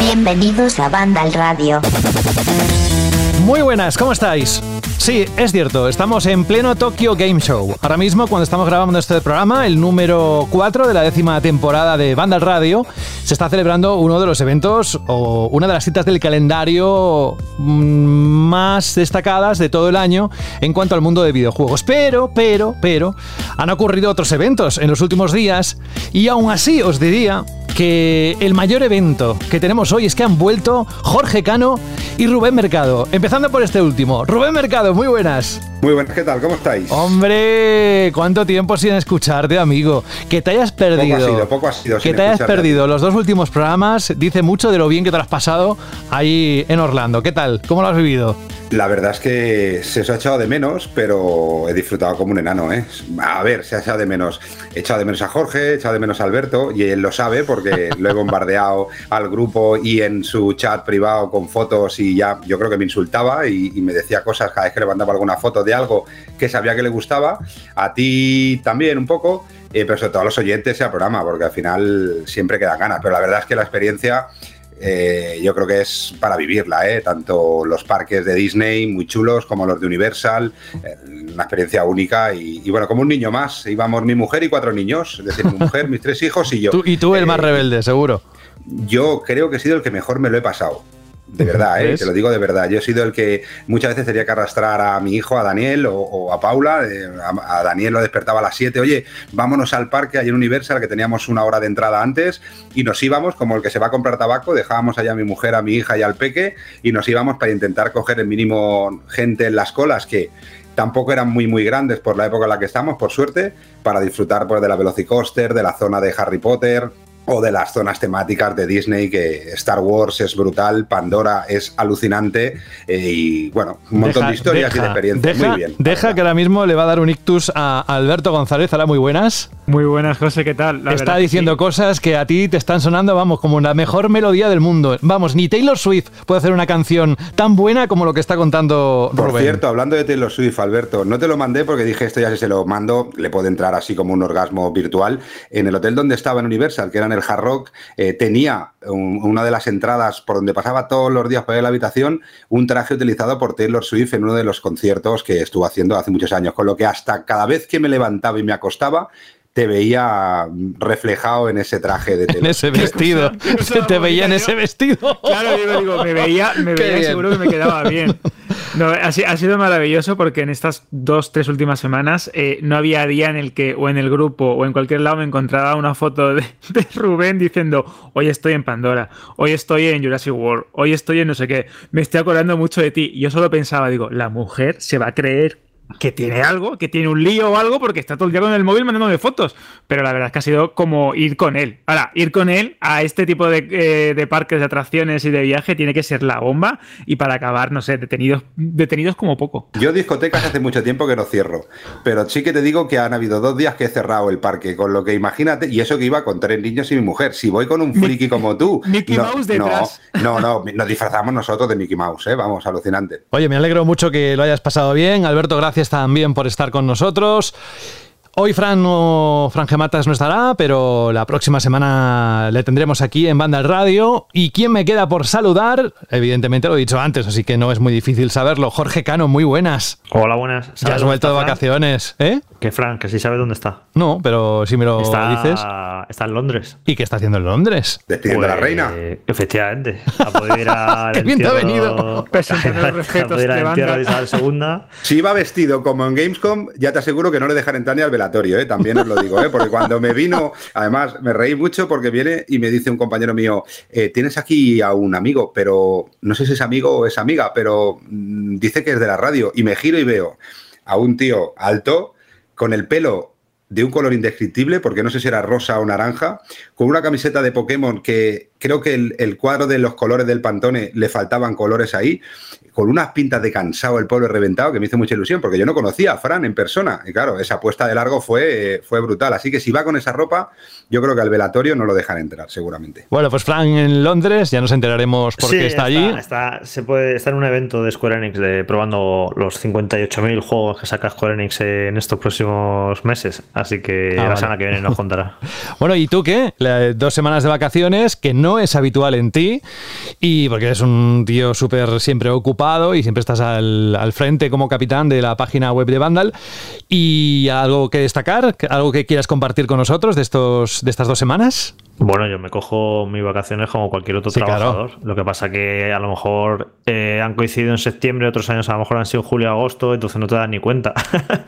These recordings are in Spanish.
Bienvenidos a Vandal Radio. Muy buenas, ¿cómo estáis? Sí, es cierto, estamos en pleno Tokyo Game Show. Ahora mismo, cuando estamos grabando este programa, el número 4 de la 10ª temporada de Vandal Radio, se está celebrando uno de los eventos o una de las citas del calendario más destacadas de todo el año en cuanto al mundo de videojuegos. Pero, han ocurrido otros eventos en los últimos días y aún así os diría que el mayor evento que tenemos hoy es que han vuelto Jorge Cano y Rubén Mercado. Empezando por este último. Rubén Mercado, muy buenas. Muy buenas, ¿qué tal? ¿Cómo estáis? Hombre, cuánto tiempo sin escucharte, amigo. Que te hayas perdido. Poco ha sido. Que te hayas perdido los dos últimos programas dice mucho de lo bien que te lo has pasado ahí en Orlando. ¿Qué tal? ¿Cómo lo has vivido? La verdad es que se os ha echado de menos, pero he disfrutado como un enano, ¿eh? A ver, se ha echado de menos. He echado de menos a Jorge, he echado de menos a Alberto, y él lo sabe porque lo he bombardeado al grupo y en su chat privado con fotos, y ya yo creo que me insultaba y me decía cosas cada vez que le mandaba alguna foto de algo que sabía que le gustaba. A ti también un poco, pero sobre todo a los oyentes y al programa, porque al final siempre quedan ganas. Pero la verdad es que la experiencia... yo creo que es para vivirla, tanto los parques de Disney muy chulos como los de Universal, una experiencia única y bueno, como un niño más, íbamos mi mujer y 4 niños, es decir, mi mujer, mis 3 hijos y yo. Tú el más rebelde, seguro. Yo creo que he sido el que mejor me lo he pasado. De verdad, te lo digo de verdad. Yo he sido el que muchas veces tenía que arrastrar a mi hijo, a Daniel o a Paula. A Daniel lo despertaba a las 7. Oye, vámonos al parque, allí en Universal, que teníamos 1 hora de entrada antes, y nos íbamos como el que se va a comprar tabaco. Dejábamos allá a mi mujer, a mi hija y al peque, y nos íbamos para intentar coger el mínimo gente en las colas, que tampoco eran muy muy grandes por la época en la que estamos, por suerte, para disfrutar pues de la Velocicoaster, de la zona de Harry Potter... o de las zonas temáticas de Disney, que Star Wars es brutal, Pandora es alucinante, y bueno, un montón de historias y de experiencias. Muy bien. Deja que ahora mismo le va a dar un ictus a Alberto González. Hola, muy buenas. Muy buenas, José, ¿qué tal? Está diciendo cosas que a ti te están sonando, vamos, como la mejor melodía del mundo. Vamos, ni Taylor Swift puede hacer una canción tan buena como lo que está contando Rubén. Por cierto, hablando de Taylor Swift, Alberto, no te lo mandé porque dije, esto ya si se lo mando, le puede entrar así como un orgasmo virtual. En el hotel donde estaba en Universal, que era el Hard Rock, tenía una de las entradas por donde pasaba todos los días para ir a la habitación, un traje utilizado por Taylor Swift en uno de los conciertos que estuvo haciendo hace muchos años, con lo que hasta cada vez que me levantaba y me acostaba te veía reflejado en ese traje de Taylor. En ese vestido. Te veía en ese vestido. Claro, yo digo, me veía y seguro que me quedaba bien. No, ha sido maravilloso porque en estas 2-3 últimas semanas no había día en el que, o en el grupo, o en cualquier lado me encontraba una foto de Rubén diciendo, hoy estoy en Pandora, hoy estoy en Jurassic World, hoy estoy en no sé qué, me estoy acordando mucho de ti. Y yo solo pensaba, digo, la mujer se va a creer que tiene algo, que tiene un lío o algo, porque está todo el día con el móvil mandándome fotos. Pero la verdad es que ha sido como ir con él. Ahora, ir con él a este tipo de parques, de atracciones y de viaje tiene que ser la bomba, y para acabar, no sé, detenidos como poco. Yo discotecas hace mucho tiempo que no cierro, pero sí que te digo que han habido 2 días que he cerrado el parque, con lo que imagínate, y eso que iba con 3 niños y mi mujer. Si voy con un friki como tú... Mickey Mouse detrás. No, nos disfrazamos nosotros de Mickey Mouse, vamos, alucinante. Oye, me alegro mucho que lo hayas pasado bien, Alberto, gracias. Gracias también por estar con nosotros. Hoy Fran Gematas no estará, pero la próxima semana le tendremos aquí en Vandal Radio. ¿Y quién me queda por saludar? Evidentemente lo he dicho antes, así que no es muy difícil saberlo. Jorge Cano, muy buenas. Hola, buenas. Ya has vuelto de vacaciones, ¿eh? Que Fran, que sí sabe dónde está. No, pero si me lo dices... Está en Londres. ¿Y qué está haciendo en Londres? Despidiendo a la reina. Efectivamente. A poder ir al ¡qué bien te ha venido! A poder ir al entierro de Isabel II. Si iba vestido como en Gamescom, ya te aseguro que no le dejarán entrar ni al velatorio, también os lo digo, porque cuando me vino, además me reí mucho porque viene y me dice un compañero mío, tienes aquí a un amigo, pero no sé si es amigo o es amiga, pero dice que es de la radio, y me giro y veo a un tío alto con el pelo de un color indescriptible, porque no sé si era rosa o naranja, con una camiseta de Pokémon que creo que el cuadro de los colores del Pantone le faltaban colores ahí, con unas pintas de cansado el pueblo reventado, que me hizo mucha ilusión, porque yo no conocía a Fran en persona. Y claro, esa apuesta de largo fue brutal. Así que si va con esa ropa, yo creo que al velatorio no lo dejan entrar, seguramente. Bueno, pues Fran en Londres, ya nos enteraremos por qué está allí. Está en un evento de Square Enix probando los 58.000 juegos que saca Square Enix en estos próximos meses. Así que la semana que viene nos contará. Bueno, ¿y tú qué? 2 semanas de vacaciones, que no es habitual en ti, y porque eres un tío súper siempre ocupado y siempre estás al frente como capitán de la página web de Vandal. ¿Y algo que destacar? ¿Algo que quieras compartir con nosotros de estas 2 semanas? Bueno, yo me cojo mis vacaciones como cualquier otro trabajador. Claro. Lo que pasa que a lo mejor han coincidido en septiembre, otros años a lo mejor han sido julio, agosto, entonces no te das ni cuenta.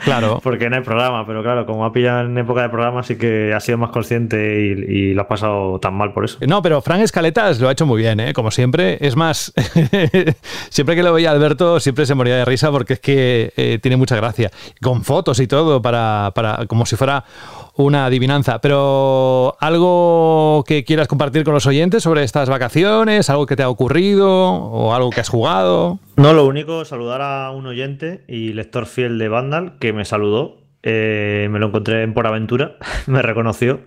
Claro. Porque no hay programa, pero claro, como ha pillado en época de programa, sí que has sido más consciente y lo has pasado tan mal por eso. No, pero Fran Escaletas lo ha hecho muy bien, ¿eh? Como siempre. Es más, siempre que lo veía Alberto, siempre se moría de risa porque es que tiene mucha gracia. Con fotos y todo, para como si fuera una adivinanza. Pero algo que quieras compartir con los oyentes sobre estas vacaciones, algo que te ha ocurrido o algo que has jugado. No, lo único, saludar a un oyente y lector fiel de Vandal que me saludó, me lo encontré en Por Aventura, me reconoció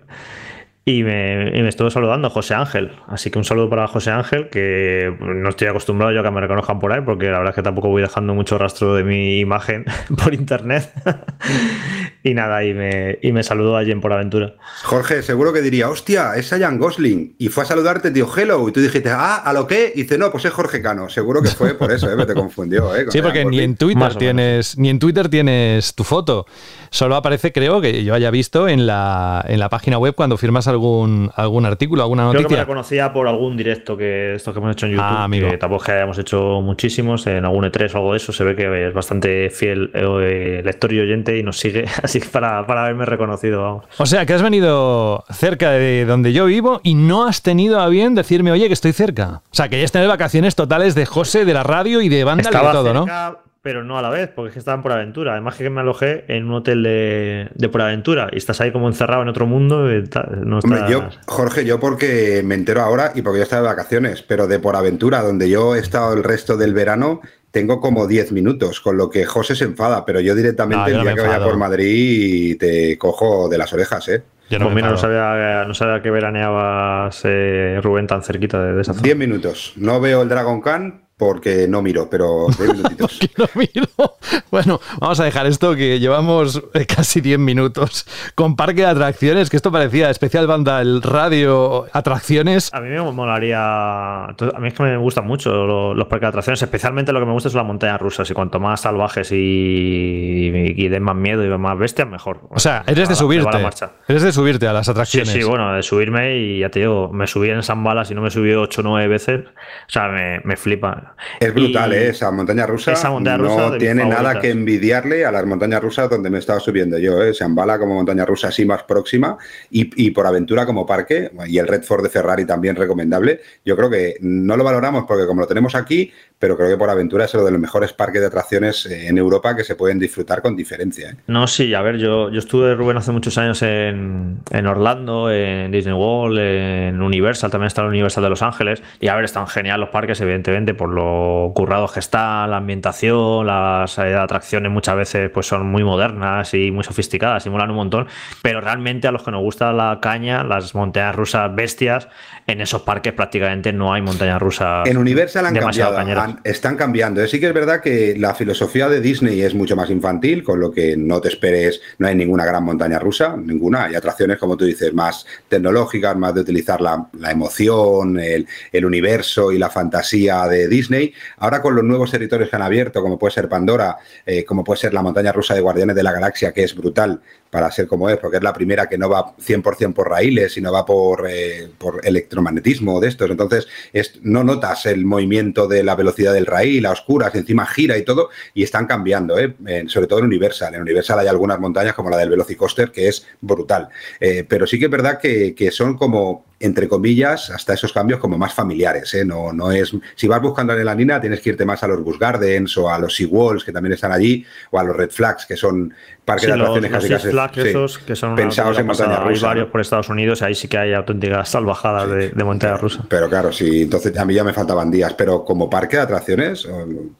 y me estuvo saludando, José Ángel. Así que un saludo para José Ángel, que no estoy acostumbrado yo a que me reconozcan por ahí, porque la verdad es que tampoco voy dejando mucho rastro de mi imagen por internet. Y nada, y me saludó allí en Por Aventura. Jorge, seguro que diría, hostia, es Ryan Gosling. Y fue a saludarte, tío, hello. Y tú dijiste, ¿a lo qué? Y dice, no, pues es Jorge Cano. Seguro que fue por eso, me te confundió. Sí, porque ni en Twitter tienes tu foto. Solo aparece, creo, que yo haya visto en la página web cuando firmas algún artículo, alguna noticia. Creo que me la conocía por algún directo que estos que hemos hecho en YouTube. Amigo. Que tampoco es que hayamos hecho muchísimos. En algún E3 o algo de eso, se ve que es bastante fiel lector y oyente y nos sigue. Así para haberme reconocido, vamos. O sea, que has venido cerca de donde yo vivo y no has tenido a bien decirme, oye, que estoy cerca. O sea, que ya están en vacaciones totales de José, de la radio y de Vandal y de todo, cerca, ¿no? Pero no a la vez, porque es que estaban por Aventura. Además que me alojé en un hotel de Por Aventura y estás ahí como encerrado en otro mundo. No estás... Hombre, Jorge, porque me entero ahora y porque yo estaba de vacaciones, pero de Por Aventura, donde yo he estado el resto del verano... Tengo como 10 minutos, con lo que José se enfada, pero yo directamente el día que vaya por Madrid te cojo de las orejas, ¿eh? Yo no sabía que veraneabas, Rubén, tan cerquita de esa zona. 10 minutos. No veo el Dragon Khan porque no miro, pero 10 minutitos. No miro. Bueno, vamos a dejar esto, que llevamos casi 10 minutos con parque de atracciones, que esto parecía especial Vandal Radio atracciones. A mí me molaría... A mí es que me gustan mucho los parques de atracciones, especialmente lo que me gusta son las montañas rusas, y cuanto más salvajes y den más miedo y más bestias, mejor. O sea, eres de subirte a las atracciones. Sí, bueno, de subirme, y ya te digo, me subí en San Balas y no me subí 8 o 9 veces. O sea, me flipa. Es brutal, esa montaña rusa. Esa montaña rusa no tiene nada que envidiarle a las montañas rusas donde me estaba subiendo yo, ¿eh? Shambhala como montaña rusa así más próxima y Por Aventura como parque, y el Redford de Ferrari también recomendable. Yo creo que no lo valoramos porque como lo tenemos aquí, pero creo que Por Aventura es uno de los mejores parques de atracciones en Europa que se pueden disfrutar con diferencia, ¿eh? No, sí, a ver, yo estuve, Rubén, hace muchos años en Orlando, en Disney World, en Universal, también está el Universal de Los Ángeles, y a ver, están genial los parques, evidentemente, por lo currados que están, la ambientación, las atracciones muchas veces pues son muy modernas y muy sofisticadas y molan un montón, pero realmente a los que nos gusta la caña, las montañas rusas bestias, en esos parques prácticamente no hay montañas rusas. En Universal han cambiado, están cambiando. Sí que es verdad que la filosofía de Disney es mucho más infantil, con lo que no te esperes, no hay ninguna gran montaña rusa, ninguna. Hay atracciones, como tú dices, más tecnológicas, más de utilizar la emoción, el universo y la fantasía de Disney. Ahora con los nuevos territorios que han abierto, como puede ser Pandora, como puede ser la montaña rusa de Guardianes de la Galaxia, que es brutal para ser como es, porque es la primera que no va 100% por raíles, sino va por electromagnetismo de estos. Entonces no notas el movimiento de la velocidad del raíl, a oscuras, encima gira y todo, y están cambiando, ¿eh? Sobre todo en Universal. En Universal hay algunas montañas como la del Velocicoaster, que es brutal. Pero sí que es verdad que son como... entre comillas, hasta esos cambios como más familiares, ¿eh? No es... Si vas buscando adrenalina, tienes que irte más a los Busch Gardens o a los Sea Walls, que también están allí, o a los Red Flags, que son parques de atracciones casi casi... Flags, sí, esos que son pensados en montaña rusa. Hay varios por Estados Unidos, ahí sí que hay auténticas salvajadas de montaña rusa. Pero claro, sí, entonces a mí ya me faltaban días, pero como parque de atracciones,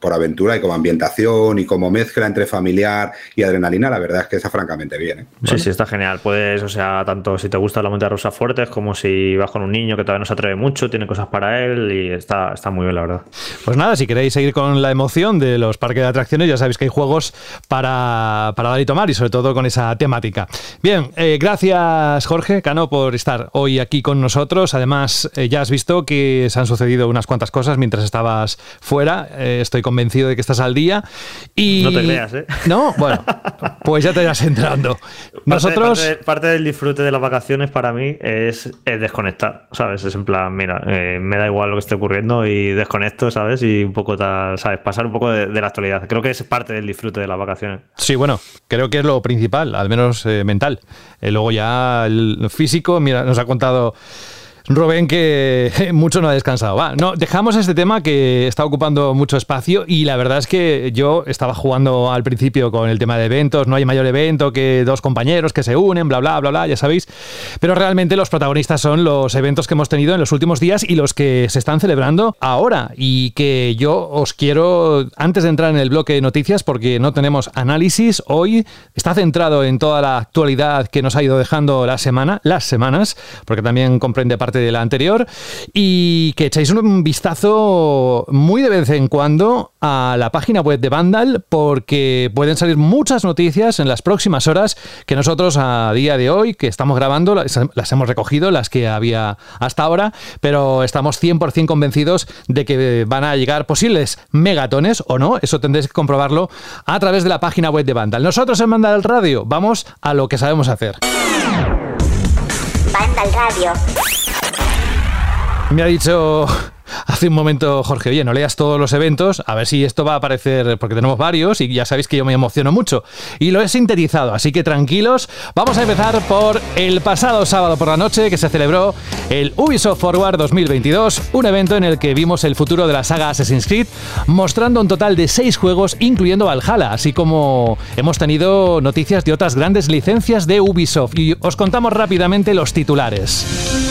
por aventura y como ambientación y como mezcla entre familiar y adrenalina, la verdad es que está francamente bien, ¿eh? Sí, bueno, sí, está genial. Puedes, o sea, tanto si te gusta la montaña rusa fuerte, es como si vas con un niño que todavía no se atreve mucho, tiene cosas para él y está muy bien, la verdad. Pues nada, si queréis seguir con la emoción de los parques de atracciones, ya sabéis que hay juegos para dar y tomar, y sobre todo con esa temática. Bien, gracias Jorge Cano por estar hoy aquí con nosotros. Además, ya has visto que se han sucedido unas cuantas cosas mientras estabas fuera. Estoy convencido de que estás al día. Y... No te creas, ¿eh? No, bueno, pues ya te irás entrando. Nosotros... Parte del disfrute de las vacaciones para mí es desconectar, ¿sabes? Es en plan, mira, me da igual lo que esté ocurriendo y desconecto, ¿sabes? Y un poco, ¿sabes? Pasar un poco de la actualidad. Creo que es parte del disfrute de las vacaciones. Sí, bueno, creo que es lo principal, al menos mental. Luego ya el físico, mira, nos ha contado Rubén que mucho no ha descansado. Va, no, dejamos este tema que está ocupando mucho espacio, y la verdad es que yo estaba jugando al principio con el tema de eventos. No hay mayor evento que dos compañeros que se unen, bla, bla, bla, bla, ya sabéis. Pero realmente los protagonistas son los eventos que hemos tenido en los últimos días y los que se están celebrando ahora, y que yo os quiero, antes de entrar en el bloque de noticias, porque no tenemos análisis hoy, está centrado en toda la actualidad que nos ha ido dejando la semana, las semanas, porque también comprende parte de la anterior, y que echéis un vistazo muy de vez en cuando a la página web de Vandal, porque pueden salir muchas noticias en las próximas horas que nosotros a día de hoy, que estamos grabando, las hemos recogido, las que había hasta ahora, pero estamos 100% convencidos de que van a llegar posibles megatones o no. Eso tendréis que comprobarlo a través de la página web de Vandal. Nosotros en Vandal Radio vamos a lo que sabemos hacer. Vandal Radio. Me ha dicho hace un momento Jorge, oye, no leas todos los eventos, a ver si esto va a aparecer, porque tenemos varios y ya sabéis que yo me emociono mucho. Y lo he sintetizado, así que tranquilos. Vamos a empezar por el pasado sábado por la noche, que se celebró el Ubisoft Forward 2022, un evento en el que vimos el futuro de la saga Assassin's Creed, mostrando un total de 6 juegos, incluyendo Valhalla, así como hemos tenido noticias de otras grandes licencias de Ubisoft. Y os contamos rápidamente los titulares.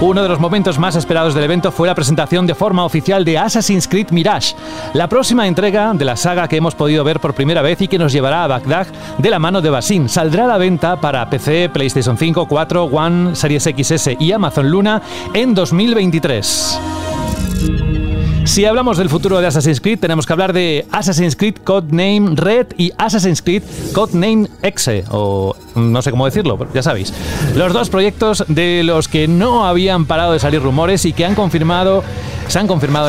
Uno de los momentos más esperados del evento fue la presentación de forma oficial de Assassin's Creed Mirage, la próxima entrega de la saga que hemos podido ver por primera vez y que nos llevará a Bagdad de la mano de Basim. Saldrá a la venta para PC, PlayStation 5, 4, One, Series XS y Amazon Luna en 2023. Si hablamos del futuro de Assassin's Creed, tenemos que hablar de Assassin's Creed Codename Red y Assassin's Creed Codename Exe, o no sé cómo decirlo, pero ya sabéis. Los dos proyectos de los que no habían parado de salir rumores y que se han confirmado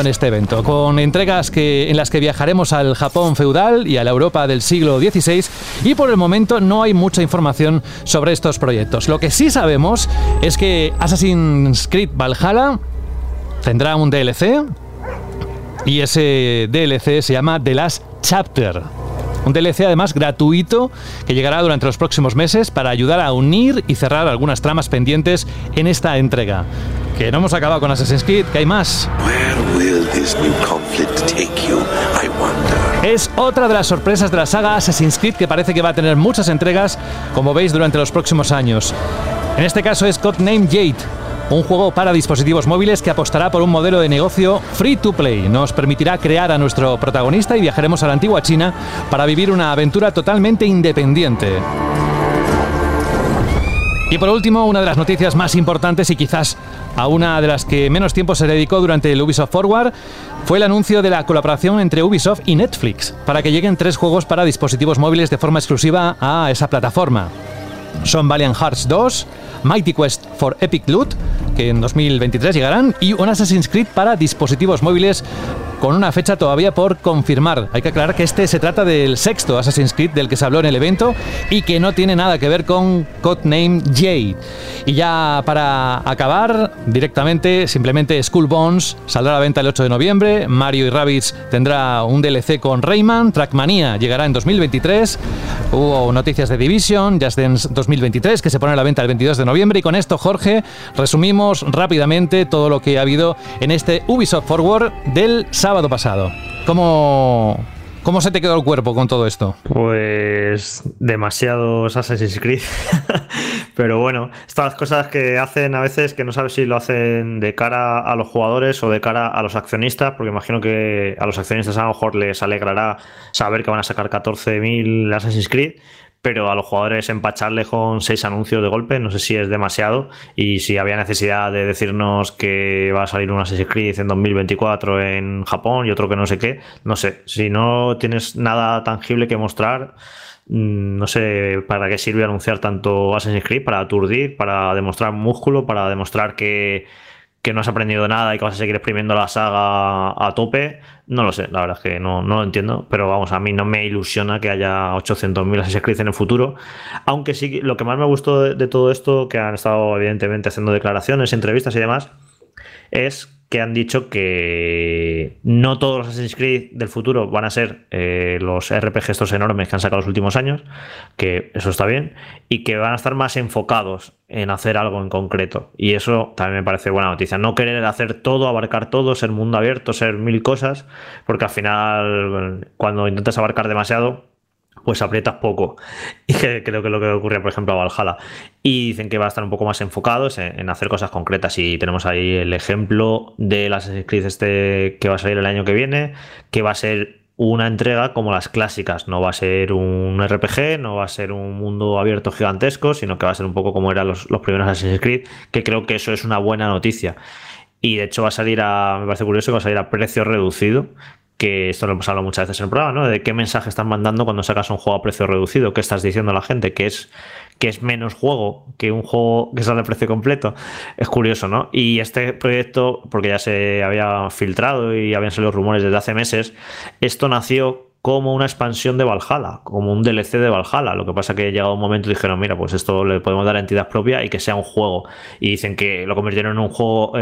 en este evento, con entregas en las que viajaremos al Japón feudal y a la Europa del siglo XVI, y por el momento no hay mucha información sobre estos proyectos. Lo que sí sabemos es que Assassin's Creed Valhalla tendrá un DLC, y ese DLC se llama The Last Chapter. Un DLC además gratuito que llegará durante los próximos meses para ayudar a unir y cerrar algunas tramas pendientes en esta entrega. Que no hemos acabado con Assassin's Creed, que hay más. Es otra de las sorpresas de la saga Assassin's Creed, que parece que va a tener muchas entregas, como veis, durante los próximos años. En este caso es Codename Jade, un juego para dispositivos móviles que apostará por un modelo de negocio free to play. Nos permitirá crear a nuestro protagonista y viajaremos a la antigua China para vivir una aventura totalmente independiente. Y por último, una de las noticias más importantes y quizás a una de las que menos tiempo se dedicó durante el Ubisoft Forward fue el anuncio de la colaboración entre Ubisoft y Netflix para que lleguen 3 juegos para dispositivos móviles de forma exclusiva a esa plataforma. Son Valiant Hearts 2, Mighty Quest for Epic Loot, que en 2023 llegarán, y un Assassin's Creed para dispositivos móviles con una fecha todavía por confirmar. Hay que aclarar que este se trata del sexto Assassin's Creed del que se habló en el evento y que no tiene nada que ver con Codename Jade. Y ya para acabar, directamente, simplemente Skull Bones saldrá a la venta el 8 de noviembre, Mario y Rabbids tendrá un DLC con Rayman, Trackmania llegará en 2023, hubo noticias de Division, Just Dance 2023 que se pone a la venta el 22 de noviembre y con esto, Jorge, resumimos rápidamente todo lo que ha habido en este Ubisoft Forward del sábado pasado. ¿Cómo se te quedó el cuerpo con todo esto? Pues demasiados Assassin's Creed. Pero bueno, estas cosas que hacen a veces que no sabes si lo hacen de cara a los jugadores o de cara a los accionistas, porque imagino que a los accionistas a lo mejor les alegrará saber que van a sacar 14.000 Assassin's Creed, pero a los jugadores empacharle con 6 anuncios de golpe, no sé si es demasiado, y si había necesidad de decirnos que va a salir un Assassin's Creed en 2024 en Japón y otro que no sé qué, no sé, si no tienes nada tangible que mostrar, no sé para qué sirve anunciar tanto Assassin's Creed, para aturdir, para demostrar músculo, para demostrar que no has aprendido nada y que vas a seguir exprimiendo la saga a tope, no lo sé, la verdad es que no lo entiendo, pero vamos, a mí no me ilusiona que haya 800.000 Assassin's Creed en el futuro, aunque sí, lo que más me gustó de todo esto, que han estado evidentemente haciendo declaraciones, entrevistas y demás, es que han dicho que no todos los Assassin's Creed del futuro van a ser los RPG estos enormes que han sacado los últimos años, que eso está bien, y que van a estar más enfocados en hacer algo en concreto. Y eso también me parece buena noticia. No querer hacer todo, abarcar todo, ser mundo abierto, ser mil cosas, porque al final cuando intentas abarcar demasiado, pues aprietas poco, y creo que es lo que ocurre por ejemplo a Valhalla, y dicen que va a estar un poco más enfocados en hacer cosas concretas, y tenemos ahí el ejemplo de las Assassin's Creed este que va a salir el año que viene, que va a ser una entrega como las clásicas, no va a ser un RPG, no va a ser un mundo abierto gigantesco, sino que va a ser un poco como eran los primeros Assassin's Creed, que creo que eso es una buena noticia, y de hecho va a salir a, me parece curioso que va a salir a precio reducido, que esto lo hemos hablado muchas veces en el programa, ¿no? De qué mensaje estás mandando cuando sacas un juego a precio reducido, qué estás diciendo a la gente, que es menos juego que un juego que sale a precio completo. Es curioso, ¿no? Y este proyecto, porque ya se había filtrado y habían salido rumores desde hace meses, esto nació como una expansión de Valhalla, como un DLC de Valhalla, lo que pasa que llegado un momento dijeron, mira, pues esto le podemos dar entidad propia y que sea un juego, y dicen que lo convirtieron en un juego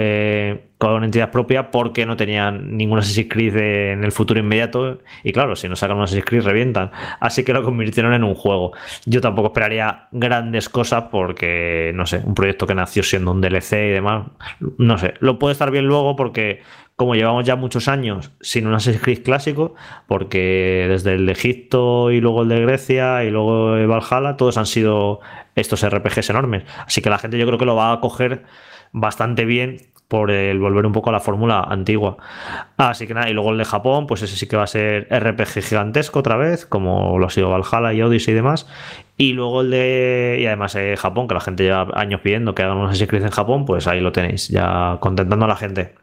con entidad propia porque no tenían ningún Assassin's Creed en el futuro inmediato, y claro, si no sacan un Assassin's Creed revientan, así que lo convirtieron en un juego. Yo tampoco esperaría grandes cosas porque, no sé, un proyecto que nació siendo un DLC y demás, no sé, lo puede estar bien luego porque como llevamos ya muchos años sin un Assassin's Creed clásico, porque desde el de Egipto y luego el de Grecia y luego el Valhalla, todos han sido estos RPGs enormes. Así que la gente yo creo que lo va a coger bastante bien por el volver un poco a la fórmula antigua. Así que nada, y luego el de Japón, pues ese sí que va a ser RPG gigantesco otra vez, como lo ha sido Valhalla y Odyssey y demás. Y luego el de, y además Japón, que la gente lleva años pidiendo que hagan un Assassin's Creed en Japón, pues ahí lo tenéis, ya contentando a la gente.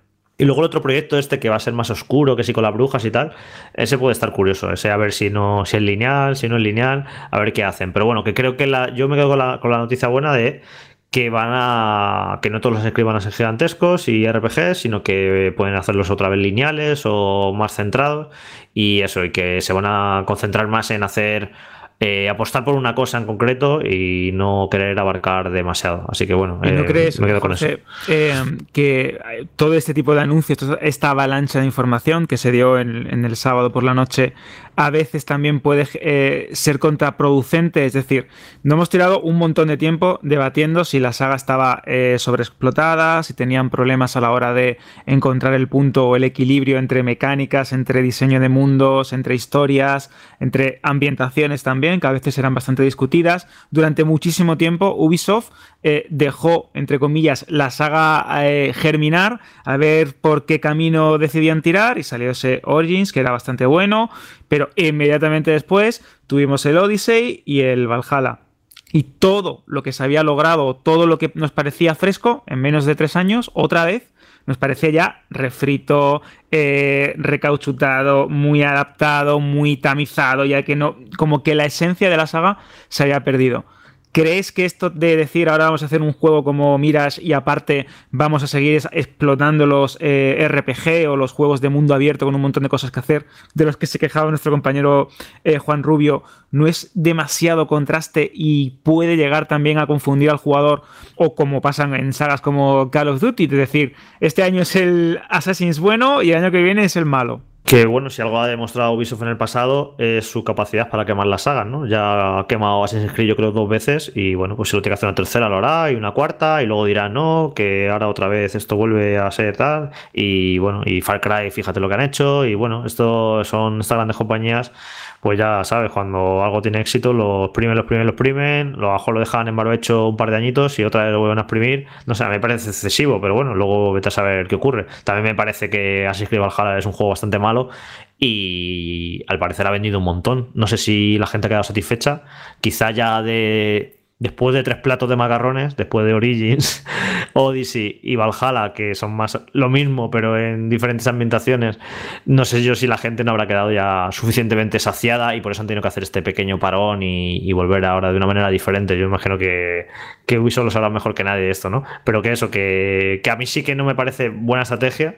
Y luego el otro proyecto este que va a ser más oscuro, que sí con las brujas y tal, ese puede estar curioso, ese a ver si es lineal, si no es lineal, a ver qué hacen. Pero bueno, que creo que yo me quedo con la noticia buena de que que no todos los escriban a ser gigantescos y RPGs, sino que pueden hacerlos otra vez lineales o más centrados, y eso, y que se van a concentrar más en hacer apostar por una cosa en concreto y no querer abarcar demasiado. Así que bueno, ¿no crees, me quedo con José, eso. Que todo este tipo de anuncios, esta avalancha de información que se dio en el sábado por la noche, a veces también puede ser contraproducente. Es decir, no hemos tirado un montón de tiempo debatiendo si la saga estaba sobreexplotada, si tenían problemas a la hora de encontrar el punto o el equilibrio entre mecánicas, entre diseño de mundos, entre historias, entre ambientaciones también, que a veces eran bastante discutidas. Durante muchísimo tiempo Ubisoft dejó, entre comillas, la saga germinar, a ver por qué camino decidían tirar, y salió ese Origins, que era bastante bueno, pero inmediatamente después tuvimos el Odyssey y el Valhalla. Y todo lo que se había logrado, todo lo que nos parecía fresco, en menos de 3 años, otra vez, nos parecía ya refrito, recauchutado, muy adaptado, muy tamizado, ya que no, como que la esencia de la saga se había perdido. ¿Crees que esto de decir ahora vamos a hacer un juego como Mirage y aparte vamos a seguir explotando los RPG o los juegos de mundo abierto con un montón de cosas que hacer, de los que se quejaba nuestro compañero Juan Rubio, no es demasiado contraste y puede llegar también a confundir al jugador, o como pasan en sagas como Call of Duty, es decir, este año es el Assassin's bueno y el año que viene es el malo? Que bueno, si algo ha demostrado Ubisoft en el pasado es su capacidad para quemar las sagas, ¿no? Ya ha quemado Assassin's Creed yo creo 2 veces y bueno, pues si lo tiene que hacer una tercera lo hará y una cuarta y luego dirá no, que ahora otra vez esto vuelve a ser tal y bueno, y Far Cry fíjate lo que han hecho y bueno, esto son estas grandes compañías, pues ya sabes, cuando algo tiene éxito lo exprimen, lo exprimen, lo exprimen, lo bajo lo dejan en barbecho un par de añitos y otra vez lo vuelven a exprimir, no sé, a mí me parece excesivo, pero bueno, luego vete a saber qué ocurre. También me parece que Assassin's Creed Valhalla es un juego bastante malo y al parecer ha vendido un montón. No sé si la gente ha quedado satisfecha. Quizá ya después de 3 platos de macarrones, después de Origins, Odyssey y Valhalla, que son más lo mismo pero en diferentes ambientaciones, no sé yo si la gente no habrá quedado ya suficientemente saciada y por eso han tenido que hacer este pequeño parón y volver ahora de una manera diferente. Yo imagino que Ubisoft lo sabrá mejor que nadie esto, ¿no? Pero que eso, que a mí sí que no me parece buena estrategia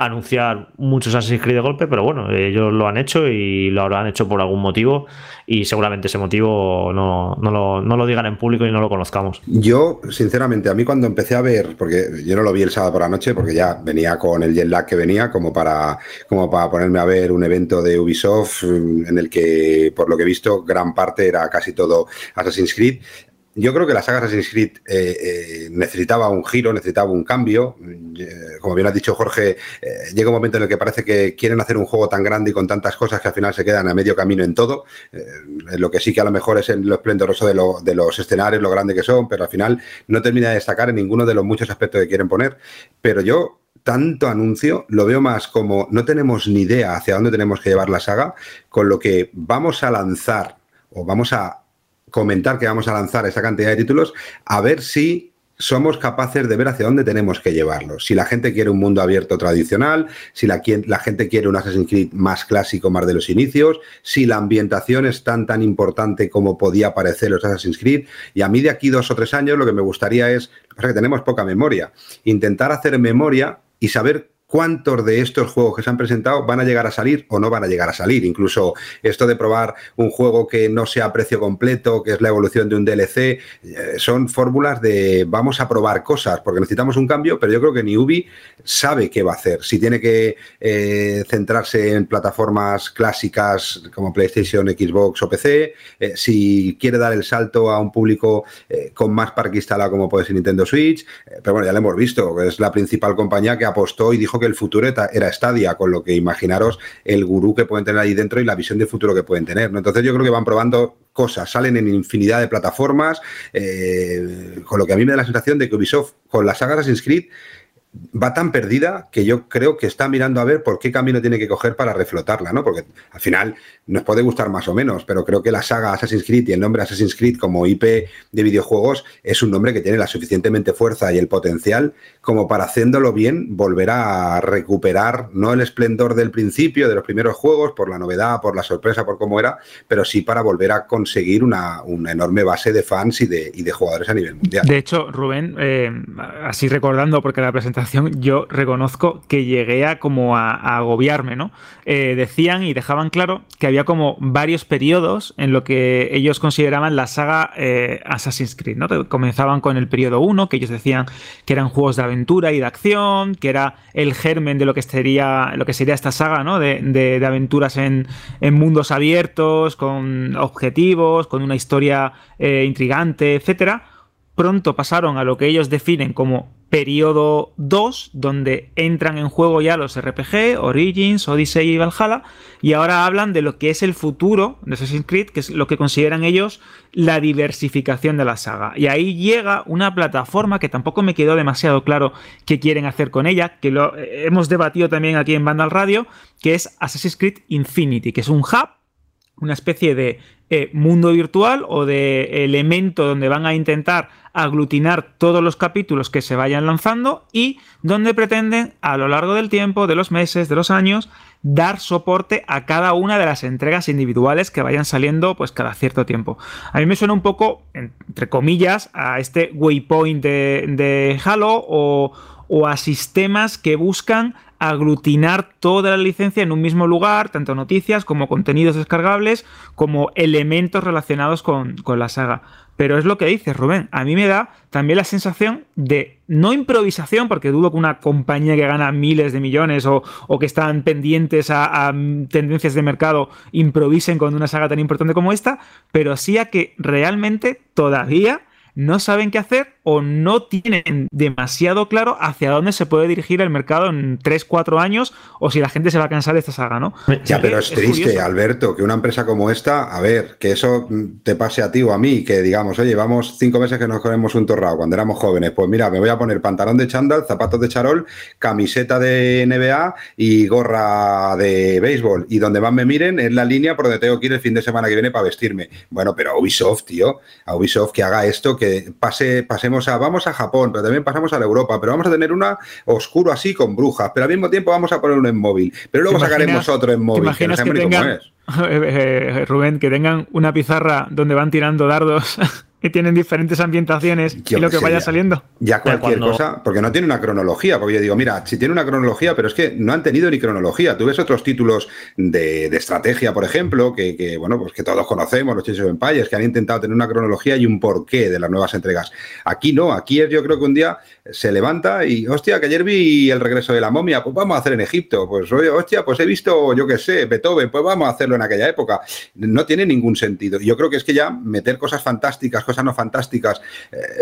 anunciar muchos Assassin's Creed de golpe, pero bueno, ellos lo han hecho y lo habrán hecho por algún motivo y seguramente ese motivo no lo digan en público y no lo conozcamos. Yo, sinceramente, a mí cuando empecé a ver, porque yo no lo vi el sábado por la noche porque ya venía con el jet lag que venía como para ponerme a ver un evento de Ubisoft en el que, por lo que he visto, gran parte era casi todo Assassin's Creed. Yo creo que la saga Assassin's Creed necesitaba un giro, necesitaba un cambio. Como bien has dicho, Jorge, llega un momento en el que parece que quieren hacer un juego tan grande y con tantas cosas que al final se quedan a medio camino en todo. Lo que sí que a lo mejor es en lo esplendoroso de los escenarios, lo grande que son, pero al final no termina de destacar en ninguno de los muchos aspectos que quieren poner. Pero yo tanto anuncio lo veo más como no tenemos ni idea hacia dónde tenemos que llevar la saga, con lo que vamos a lanzar o vamos a comentar que vamos a lanzar esa cantidad de títulos, a ver si somos capaces de ver hacia dónde tenemos que llevarlos. Si la gente quiere un mundo abierto tradicional, si la gente quiere un Assassin's Creed más clásico, más de los inicios, si la ambientación es tan importante como podía parecer los Assassin's Creed. Y a mí de aquí 2 o 3 años lo que me gustaría es, lo que pasa es que tenemos poca memoria, intentar hacer memoria y saber cuántos de estos juegos que se han presentado van a llegar a salir o no van a llegar a salir. Incluso esto de probar un juego que no sea a precio completo, que es la evolución de un DLC, son fórmulas de vamos a probar cosas porque necesitamos un cambio, pero yo creo que ni Ubi sabe qué va a hacer. Si tiene que centrarse en plataformas clásicas como PlayStation, Xbox o PC, si quiere dar el salto a un público con más parque instalado como puede ser Nintendo Switch, pero bueno, ya lo hemos visto, es la principal compañía que apostó y dijo que el futuro era Stadia, con lo que imaginaros el gurú que pueden tener ahí dentro y la visión de futuro que pueden tener, ¿no? Entonces yo creo que van probando cosas, salen en infinidad de plataformas, con lo que a mí me da la sensación de que Ubisoft con la saga Assassin's Creed va tan perdida que yo creo que está mirando a ver por qué camino tiene que coger para reflotarla, ¿no? Porque al final nos puede gustar más o menos, pero creo que la saga Assassin's Creed y el nombre Assassin's Creed como IP de videojuegos es un nombre que tiene la suficientemente fuerza y el potencial como para, haciéndolo bien, volver a recuperar no el esplendor del principio, de los primeros juegos, por la novedad, por la sorpresa, por cómo era, pero sí para volver a conseguir una enorme base de fans y de jugadores a nivel mundial. De hecho, Rubén, así recordando, porque la presentación yo reconozco que llegué a agobiarme, ¿no? Decían y dejaban claro que había como varios periodos en lo que ellos consideraban la saga Assassin's Creed, ¿no? Comenzaban con el periodo 1, que ellos decían que eran juegos de aventura y de acción, que era el germen de lo que sería esta saga, ¿no? De aventuras en mundos abiertos, con objetivos, con una historia intrigante, etcétera. Pronto pasaron a lo que ellos definen como periodo 2, donde entran en juego ya los RPG, Origins, Odyssey y Valhalla, y ahora hablan de lo que es el futuro de Assassin's Creed, que es lo que consideran ellos la diversificación de la saga. Y ahí llega una plataforma que tampoco me quedó demasiado claro qué quieren hacer con ella, que lo hemos debatido también aquí en Vandal Radio, que es Assassin's Creed Infinity, que es un hub, una especie de mundo virtual o de elemento donde van a intentar aglutinar todos los capítulos que se vayan lanzando y donde pretenden a lo largo del tiempo, de los meses, de los años, dar soporte a cada una de las entregas individuales que vayan saliendo pues cada cierto tiempo. A mí me suena un poco, entre comillas, a este Waypoint de Halo o a sistemas que buscan aglutinar toda la licencia en un mismo lugar, tanto noticias como contenidos descargables, como elementos relacionados con la saga. Pero es lo que dices, Rubén, a mí me da también la sensación de, no improvisación, porque dudo que una compañía que gana miles de millones o que están pendientes a tendencias de mercado improvisen con una saga tan importante como esta, pero sí a que realmente todavía no saben qué hacer o no tienen demasiado claro hacia dónde se puede dirigir el mercado en 3-4 años o si la gente se va a cansar de esta saga, ¿no? Ya, pero es triste, curioso, Alberto, que una empresa como esta, a ver, que eso te pase a ti o a mí, que digamos, oye, vamos 5 meses que nos comemos un torrao cuando éramos jóvenes, pues mira, me voy a poner pantalón de chándal, zapatos de charol, camiseta de NBA y gorra de béisbol, y donde más me miren es la línea por donde tengo que ir el fin de semana que viene para vestirme. Bueno, pero a Ubisoft, tío, a Ubisoft que haga esto, que pasemos vamos a Japón, pero también pasamos a la Europa, pero vamos a tener una oscuro así con brujas, pero al mismo tiempo vamos a poner uno en móvil, pero luego sacaremos otro en móvil. ¿Te imaginas que tengan, Rubén, que tengan una pizarra donde van tirando dardos que tienen diferentes ambientaciones y lo que vaya saliendo? Ya cualquier cosa, porque no tiene una cronología, porque yo digo, mira, si tiene una cronología, pero es que no han tenido ni cronología. Tú ves otros títulos de estrategia, por ejemplo, que bueno, pues que todos conocemos, los Age of Empires, que han intentado tener una cronología y un porqué de las nuevas entregas. Aquí no, aquí es, yo creo que un día se levanta y, hostia, que ayer vi El regreso de la momia, pues vamos a hacer en Egipto, pues oye, hostia, pues he visto, yo qué sé, Beethoven, pues vamos a hacerlo en aquella época. No tiene ningún sentido. Yo creo que es que ya meter cosas fantásticas, cosas no fantásticas,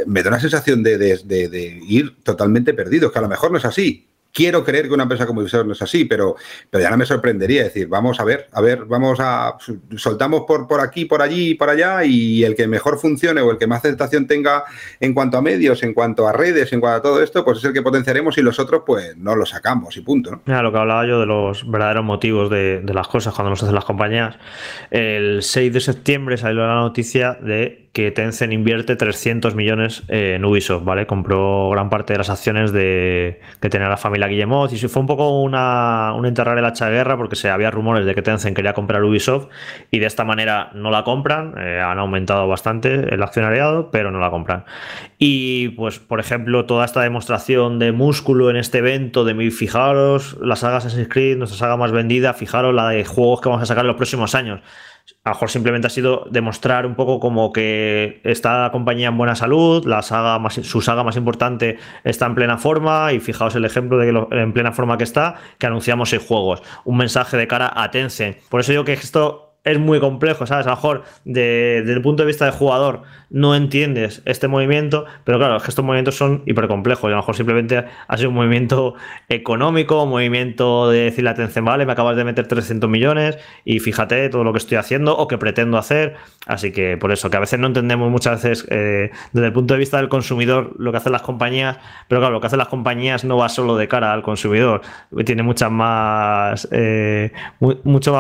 me da una sensación de ir totalmente perdido, que a lo mejor no es así. Quiero creer que una empresa como Ubisoft no es así, pero ya no me sorprendería decir, vamos a ver, vamos a... soltamos por aquí, por allí, por allá, y el que mejor funcione o el que más aceptación tenga en cuanto a medios, en cuanto a redes, en cuanto a todo esto, pues es el que potenciaremos y los otros pues no los sacamos y punto, ¿no? Mira, lo que hablaba yo de los verdaderos motivos de las cosas cuando los hacen las compañías. El 6 de septiembre salió la noticia de que Tencent invierte 300 millones en Ubisoft, ¿vale? Compró gran parte de las acciones que tenía la familia Guillemot y fue un poco un enterrar el hacha de guerra, porque había rumores de que Tencent quería comprar Ubisoft y de esta manera no la compran. Han aumentado bastante el accionariado, pero no la compran. Y pues, por ejemplo, toda esta demostración de músculo en este evento de, fijaros, la saga Assassin's Creed, nuestra saga más vendida, fijaros la de juegos que vamos a sacar en los próximos años. A lo mejor simplemente ha sido demostrar un poco como que está la compañía en buena salud, su saga más importante está en plena forma, y fijaos el ejemplo de en plena forma que está, que anunciamos 6 juegos. Un mensaje de cara a Tencent. Por eso digo que esto es muy complejo, ¿sabes? A lo mejor desde el punto de vista del jugador no entiendes este movimiento, pero claro, es que estos movimientos son hipercomplejos. A lo mejor simplemente ha sido un movimiento económico, un movimiento de decirle a Tencent, vale, me acabas de meter 300 millones y fíjate todo lo que estoy haciendo o que pretendo hacer. Así que por eso, que a veces no entendemos muchas veces desde el punto de vista del consumidor lo que hacen las compañías, pero claro, lo que hacen las compañías no va solo de cara al consumidor, tiene muchos más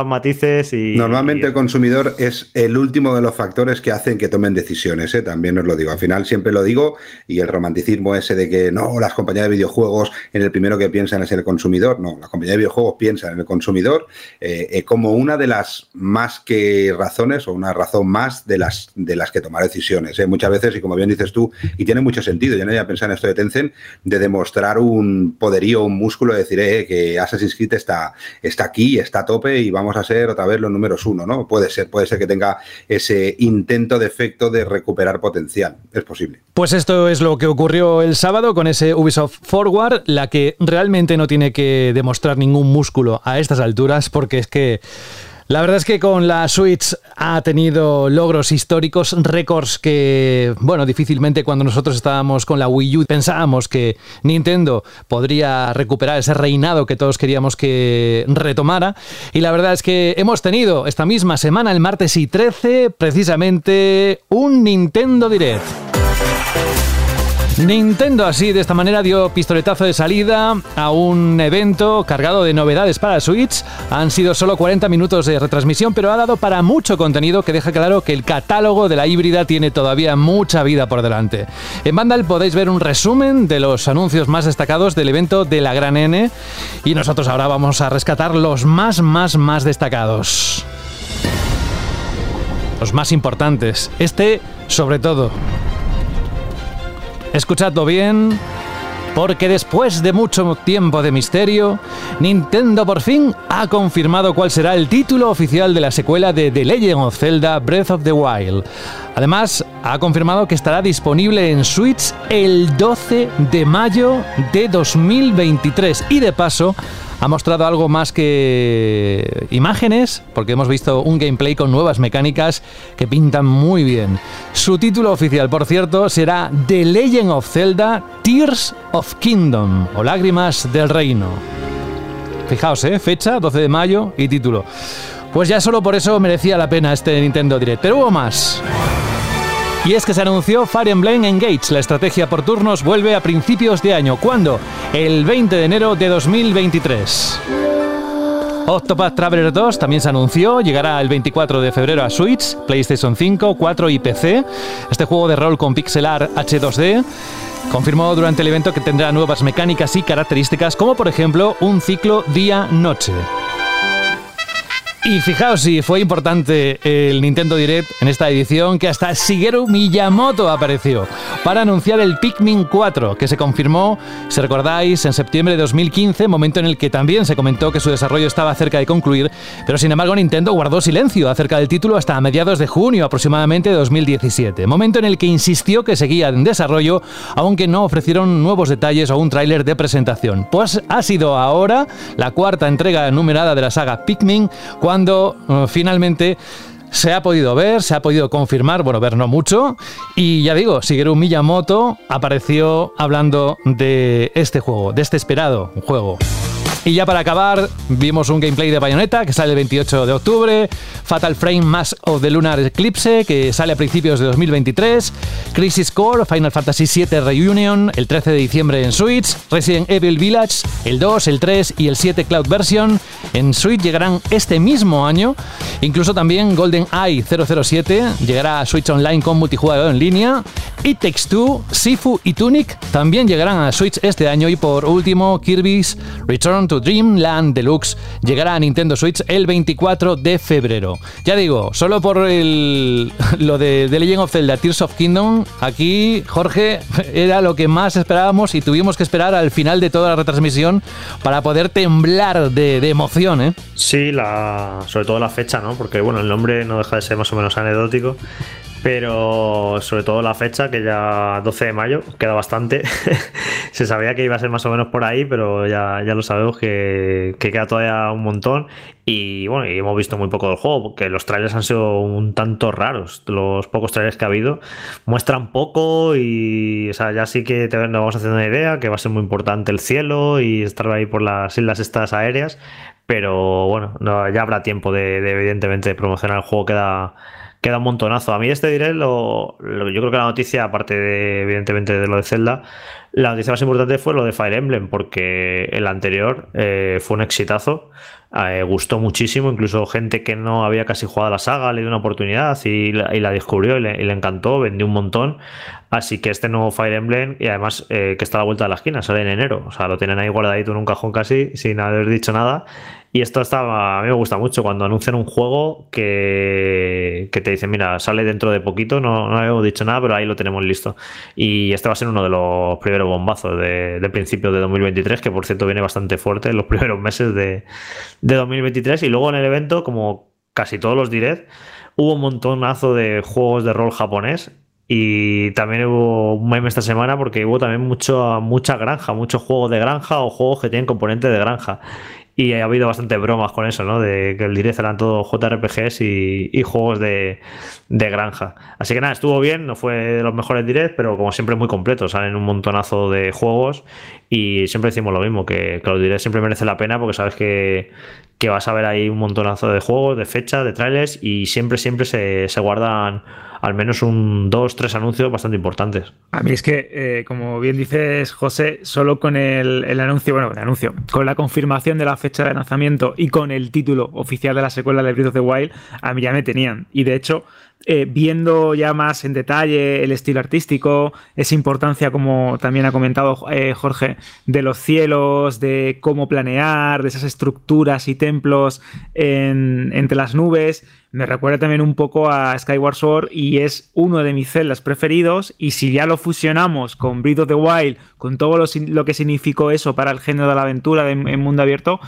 matices y... Normalmente el consumidor es el último de los factores que hacen que tomen decisiones, ¿eh? También os lo digo, al final siempre lo digo, y el romanticismo ese de que no, las compañías de videojuegos en el primero que piensan es el consumidor, no, las compañías de videojuegos piensan en el consumidor como una de las más que razones o una razón más de las que tomar decisiones, ¿eh? Muchas veces, y como bien dices tú, y tiene mucho sentido, yo no había pensado en esto de Tencent, de demostrar un poderío, un músculo, de decir que Assassin's Creed está aquí, está a tope y vamos a ser otra vez los números 1, ¿no? Puede ser que tenga ese intento de efecto de recuperar potencial. Es posible. Pues esto es lo que ocurrió el sábado con ese Ubisoft Forward, la que realmente no tiene que demostrar ningún músculo a estas alturas, porque es que la verdad es que con la Switch ha tenido logros históricos, récords que, bueno, difícilmente cuando nosotros estábamos con la Wii U pensábamos que Nintendo podría recuperar ese reinado que todos queríamos que retomara. Y la verdad es que hemos tenido esta misma semana, el martes y 13, precisamente un Nintendo Direct. Nintendo así, de esta manera, dio pistoletazo de salida a un evento cargado de novedades para Switch. Han sido solo 40 minutos de retransmisión, pero ha dado para mucho contenido que deja claro que el catálogo de la híbrida tiene todavía mucha vida por delante. En Vandal podéis ver un resumen de los anuncios más destacados del evento de la Gran N, y nosotros ahora vamos a rescatar los más destacados. Los más importantes. Este, sobre todo. Escuchadlo bien, porque después de mucho tiempo de misterio, Nintendo por fin ha confirmado cuál será el título oficial de la secuela de The Legend of Zelda Breath of the Wild. Además, ha confirmado que estará disponible en Switch el 12 de mayo de 2023. Y de paso, ha mostrado algo más que imágenes, porque hemos visto un gameplay con nuevas mecánicas que pintan muy bien. Su título oficial, por cierto, será The Legend of Zelda Tears of the Kingdom, o Lágrimas del Reino. Fijaos, fecha, 12 de mayo y título. Pues ya solo por eso merecía la pena este Nintendo Direct. Pero hubo más. Y es que se anunció Fire Emblem Engage, la estrategia por turnos vuelve a principios de año. ¿Cuándo? El 20 de enero de 2023. Octopath Traveler 2 también se anunció, llegará el 24 de febrero a Switch, PlayStation 5, 4 y PC. Este juego de rol con pixel art H2D confirmó durante el evento que tendrá nuevas mecánicas y características, como por ejemplo un ciclo día-noche. Y fijaos si fue importante el Nintendo Direct en esta edición, que hasta Shigeru Miyamoto apareció para anunciar el Pikmin 4, que se confirmó, si recordáis, en septiembre de 2015, momento en el que también se comentó que su desarrollo estaba cerca de concluir, pero sin embargo Nintendo guardó silencio acerca del título hasta mediados de junio aproximadamente de 2017, momento en el que insistió que seguía en desarrollo, aunque no ofrecieron nuevos detalles o un tráiler de presentación. Pues ha sido ahora la cuarta entrega numerada de la saga Pikmin, cuando finalmente se ha podido ver, se ha podido confirmar, bueno, ver no mucho, y ya digo, Shigeru Miyamoto apareció hablando de este juego, de este esperado juego. Y ya para acabar, vimos un gameplay de Bayonetta que sale el 28 de octubre, Fatal Frame Mask of the Lunar Eclipse que sale a principios de 2023, Crisis Core Final Fantasy VII Reunion el 13 de diciembre en Switch, Resident Evil Village el 2, el 3 y el 7 Cloud Version en Switch llegarán este mismo año, incluso también GoldenEye 007 llegará a Switch Online con multijugador en línea, It Takes Two, Sifu y Tunic también llegarán a Switch este año, y por último Kirby's Return to Dreamland Deluxe llegará a Nintendo Switch el 24 de febrero. Ya digo, solo por lo de The Legend of Zelda Tears of Kingdom, aquí, Jorge, era lo que más esperábamos y tuvimos que esperar al final de toda la retransmisión para poder temblar de emoción, ¿eh? Sí, sobre todo la fecha, ¿no? Porque, bueno, el nombre no deja de ser más o menos anecdótico, pero sobre todo la fecha, que ya 12 de mayo, queda bastante. Se sabía que iba a ser más o menos por ahí, pero ya lo sabemos que queda todavía un montón. Y bueno, y hemos visto muy poco del juego, porque los trailers han sido un tanto raros. Los pocos trailers que ha habido muestran poco y, o sea, ya sí que nos vamos haciendo una idea que va a ser muy importante el cielo y estar ahí por las islas estas aéreas. Pero bueno, no, ya habrá tiempo de evidentemente, de promocionar el juego. Queda un montonazo. A mí este diré, yo creo que la noticia, aparte de evidentemente de lo de Zelda, la noticia más importante fue lo de Fire Emblem, porque el anterior fue un exitazo, gustó muchísimo, incluso gente que no había casi jugado a la saga le dio una oportunidad y la descubrió y le encantó, vendió un montón. Así que este nuevo Fire Emblem, y además que está a la vuelta de la esquina, sale en enero, o sea, lo tienen ahí guardadito en un cajón casi, sin haber dicho nada. Y esto a mí me gusta mucho cuando anuncian un juego que te dicen, mira, sale dentro de poquito, no habíamos dicho nada, pero ahí lo tenemos listo. Y este va a ser uno de los primeros bombazos de principios de 2023, que por cierto viene bastante fuerte en los primeros meses de 2023. Y luego en el evento, como casi todos los direct, hubo un montonazo de juegos de rol japonés. Y también hubo un meme esta semana, porque hubo también mucha granja, muchos juegos de granja o juegos que tienen componente de granja. Y ha habido bastantes bromas con eso, ¿no? De que el direct eran todos JRPGs y juegos de granja. Así que nada, estuvo bien, no fue de los mejores directs, pero como siempre muy completo. Salen un montonazo de juegos y siempre decimos lo mismo, que los directs siempre merecen la pena porque sabes que que vas a ver ahí un montonazo de juegos, de fechas, de trailers, y siempre se guardan al menos un 2-3 anuncios bastante importantes. A mí es que, como bien dices, José, solo con el anuncio, con la confirmación de la fecha de lanzamiento y con el título oficial de la secuela de Breath of the Wild, a mí ya me tenían. Y de hecho, viendo ya más en detalle el estilo artístico, esa importancia, como también ha comentado Jorge, de los cielos, de cómo planear, de esas estructuras y templos entre las nubes, me recuerda también un poco a Skyward Sword, y es uno de mis Zeldas preferidos. Y si ya lo fusionamos con Breath of the Wild, con todo lo que significó eso para el género de la aventura en mundo abierto,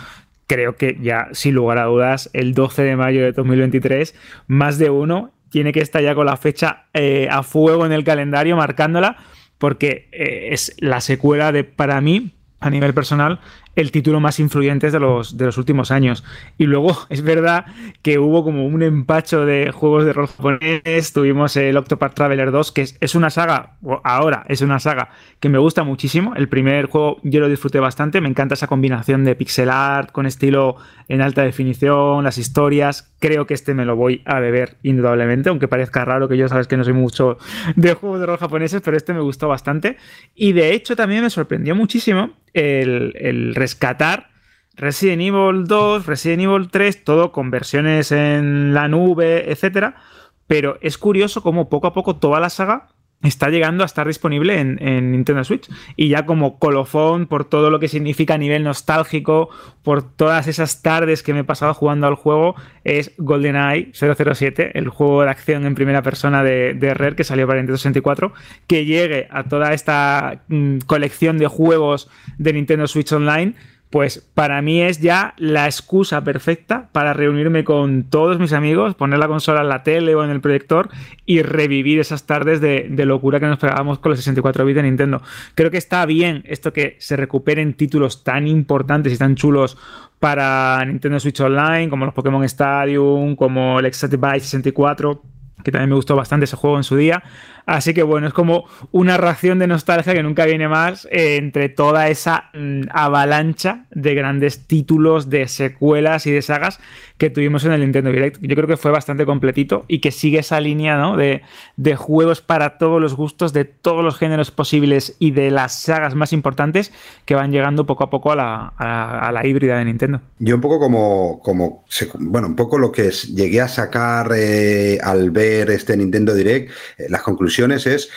creo que ya, sin lugar a dudas, el 12 de mayo de 2023, más de uno tiene que estar ya con la fecha a fuego en el calendario, marcándola, porque es la secuela de, para mí, a nivel personal, el título más influyente de los últimos años. Y luego es verdad que hubo como un empacho de juegos de rol japonés. Tuvimos el Octopath Traveler 2, que es una saga, ahora es una saga que me gusta muchísimo. El primer juego yo lo disfruté bastante, me encanta esa combinación de pixel art con estilo en alta definición, las historias. Creo que este me lo voy a beber indudablemente, aunque parezca raro, que yo sabes que no soy mucho de juegos de rol japoneses, pero este me gustó bastante. Y de hecho también me sorprendió muchísimo el rescatar Resident Evil 2, Resident Evil 3, todo con versiones en la nube, etcétera. Pero es curioso cómo poco a poco toda la saga está llegando a estar disponible en Nintendo Switch, y ya como colofón por todo lo que significa a nivel nostálgico, por todas esas tardes que me he pasado jugando al juego, es GoldenEye 007, el juego de acción en primera persona de Rare que salió para Nintendo 64, que llegue a toda esta colección de juegos de Nintendo Switch Online. Pues para mí es ya la excusa perfecta para reunirme con todos mis amigos, poner la consola en la tele o en el proyector y revivir esas tardes de locura que nos pegábamos con los 64 bits de Nintendo. Creo que está bien esto, que se recuperen títulos tan importantes y tan chulos para Nintendo Switch Online, como los Pokémon Stadium, como el Excitebike 64... que también me gustó bastante ese juego en su día. Así que bueno, es como una ración de nostalgia que nunca viene más entre toda esa avalancha de grandes títulos, de secuelas y de sagas que tuvimos en el Nintendo Direct. Yo creo que fue bastante completito y que sigue esa línea, ¿no?, de juegos para todos los gustos, de todos los géneros posibles y de las sagas más importantes que van llegando poco a poco a la híbrida de Nintendo. Yo un poco como lo que llegué a sacar al ver este Nintendo Direct, las conclusiones es,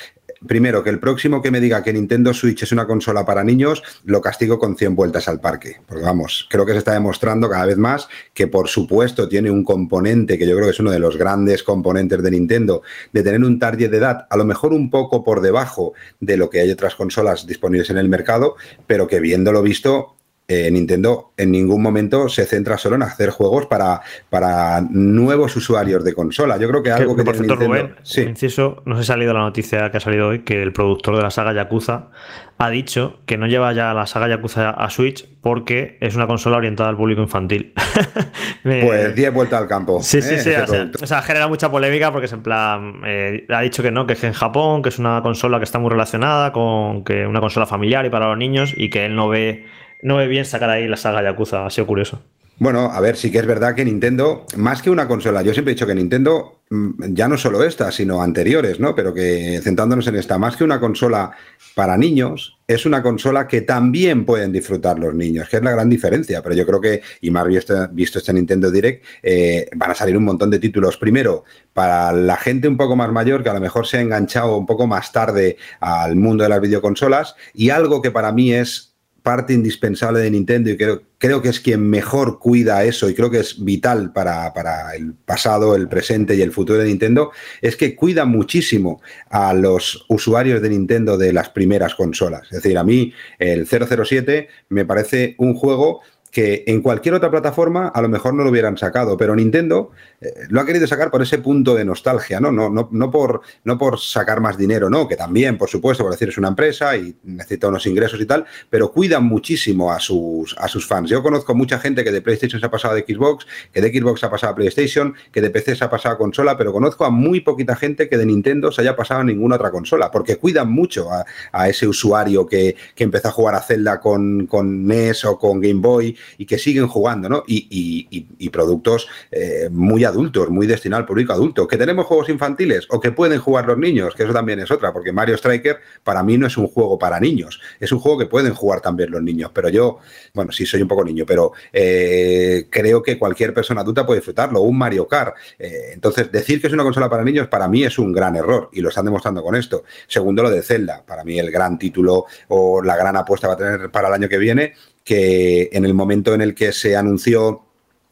primero, que el próximo que me diga que Nintendo Switch es una consola para niños, lo castigo con 100 vueltas al parque, porque vamos, creo que se está demostrando cada vez más que, por supuesto, tiene un componente que yo creo que es uno de los grandes componentes de Nintendo, de tener un target de edad, a lo mejor un poco por debajo de lo que hay otras consolas disponibles en el mercado, pero que viéndolo visto, Nintendo en ningún momento se centra solo en hacer juegos para nuevos usuarios de consola. Yo creo que algo que tiene Nintendo... Rubén, sí. Inciso, no se ha salido la noticia que ha salido hoy, que el productor de la saga Yakuza ha dicho que no lleva ya la saga Yakuza a Switch porque es una consola orientada al público infantil. Pues 10 vueltas al campo. Sí, sí, sí. O sea, genera mucha polémica porque es en plan... ha dicho que no, que es en Japón, que es una consola que está muy relacionada con... que una consola familiar y para los niños, y que él no ve bien sacar ahí la saga Yakuza. Ha sido curioso. Bueno, a ver, sí que es verdad que Nintendo, más que una consola, yo siempre he dicho que Nintendo, ya no solo esta, sino anteriores, ¿no? Pero que, centrándonos en esta, más que una consola para niños, es una consola que también pueden disfrutar los niños, que es la gran diferencia. Pero yo creo que, y más visto este Nintendo Direct, van a salir un montón de títulos. Primero, para la gente un poco más mayor, que a lo mejor se ha enganchado un poco más tarde al mundo de las videoconsolas, y algo que para mí es parte indispensable de Nintendo, y creo que es quien mejor cuida eso, y creo que es vital para el pasado, el presente y el futuro de Nintendo, es que cuida muchísimo a los usuarios de Nintendo de las primeras consolas. Es decir, a mí el 007 me parece un juego que en cualquier otra plataforma a lo mejor no lo hubieran sacado, pero Nintendo lo ha querido sacar por ese punto de nostalgia, ¿no? No por sacar más dinero, no, que también, por supuesto, por decir, es una empresa y necesita unos ingresos y tal, pero cuidan muchísimo a sus fans. Yo conozco mucha gente que de PlayStation se ha pasado a Xbox, que de Xbox se ha pasado a PlayStation, que de PC se ha pasado a consola, pero conozco a muy poquita gente que de Nintendo se haya pasado a ninguna otra consola, porque cuidan mucho a ese usuario que empezó a jugar a Zelda con NES o con Game Boy, y que siguen jugando, ¿no? Y productos muy adultos, muy destinados al público adulto. ¿Que tenemos juegos infantiles o que pueden jugar los niños? Que eso también es otra, porque Mario Striker para mí no es un juego para niños, es un juego que pueden jugar también los niños, pero yo, bueno, sí soy un poco niño, pero creo que cualquier persona adulta puede disfrutarlo, un Mario Kart. Entonces, decir que es una consola para niños para mí es un gran error y lo están demostrando con esto. Segundo, lo de Zelda, para mí el gran título o la gran apuesta va a tener para el año que viene, que en el momento en el que se anunció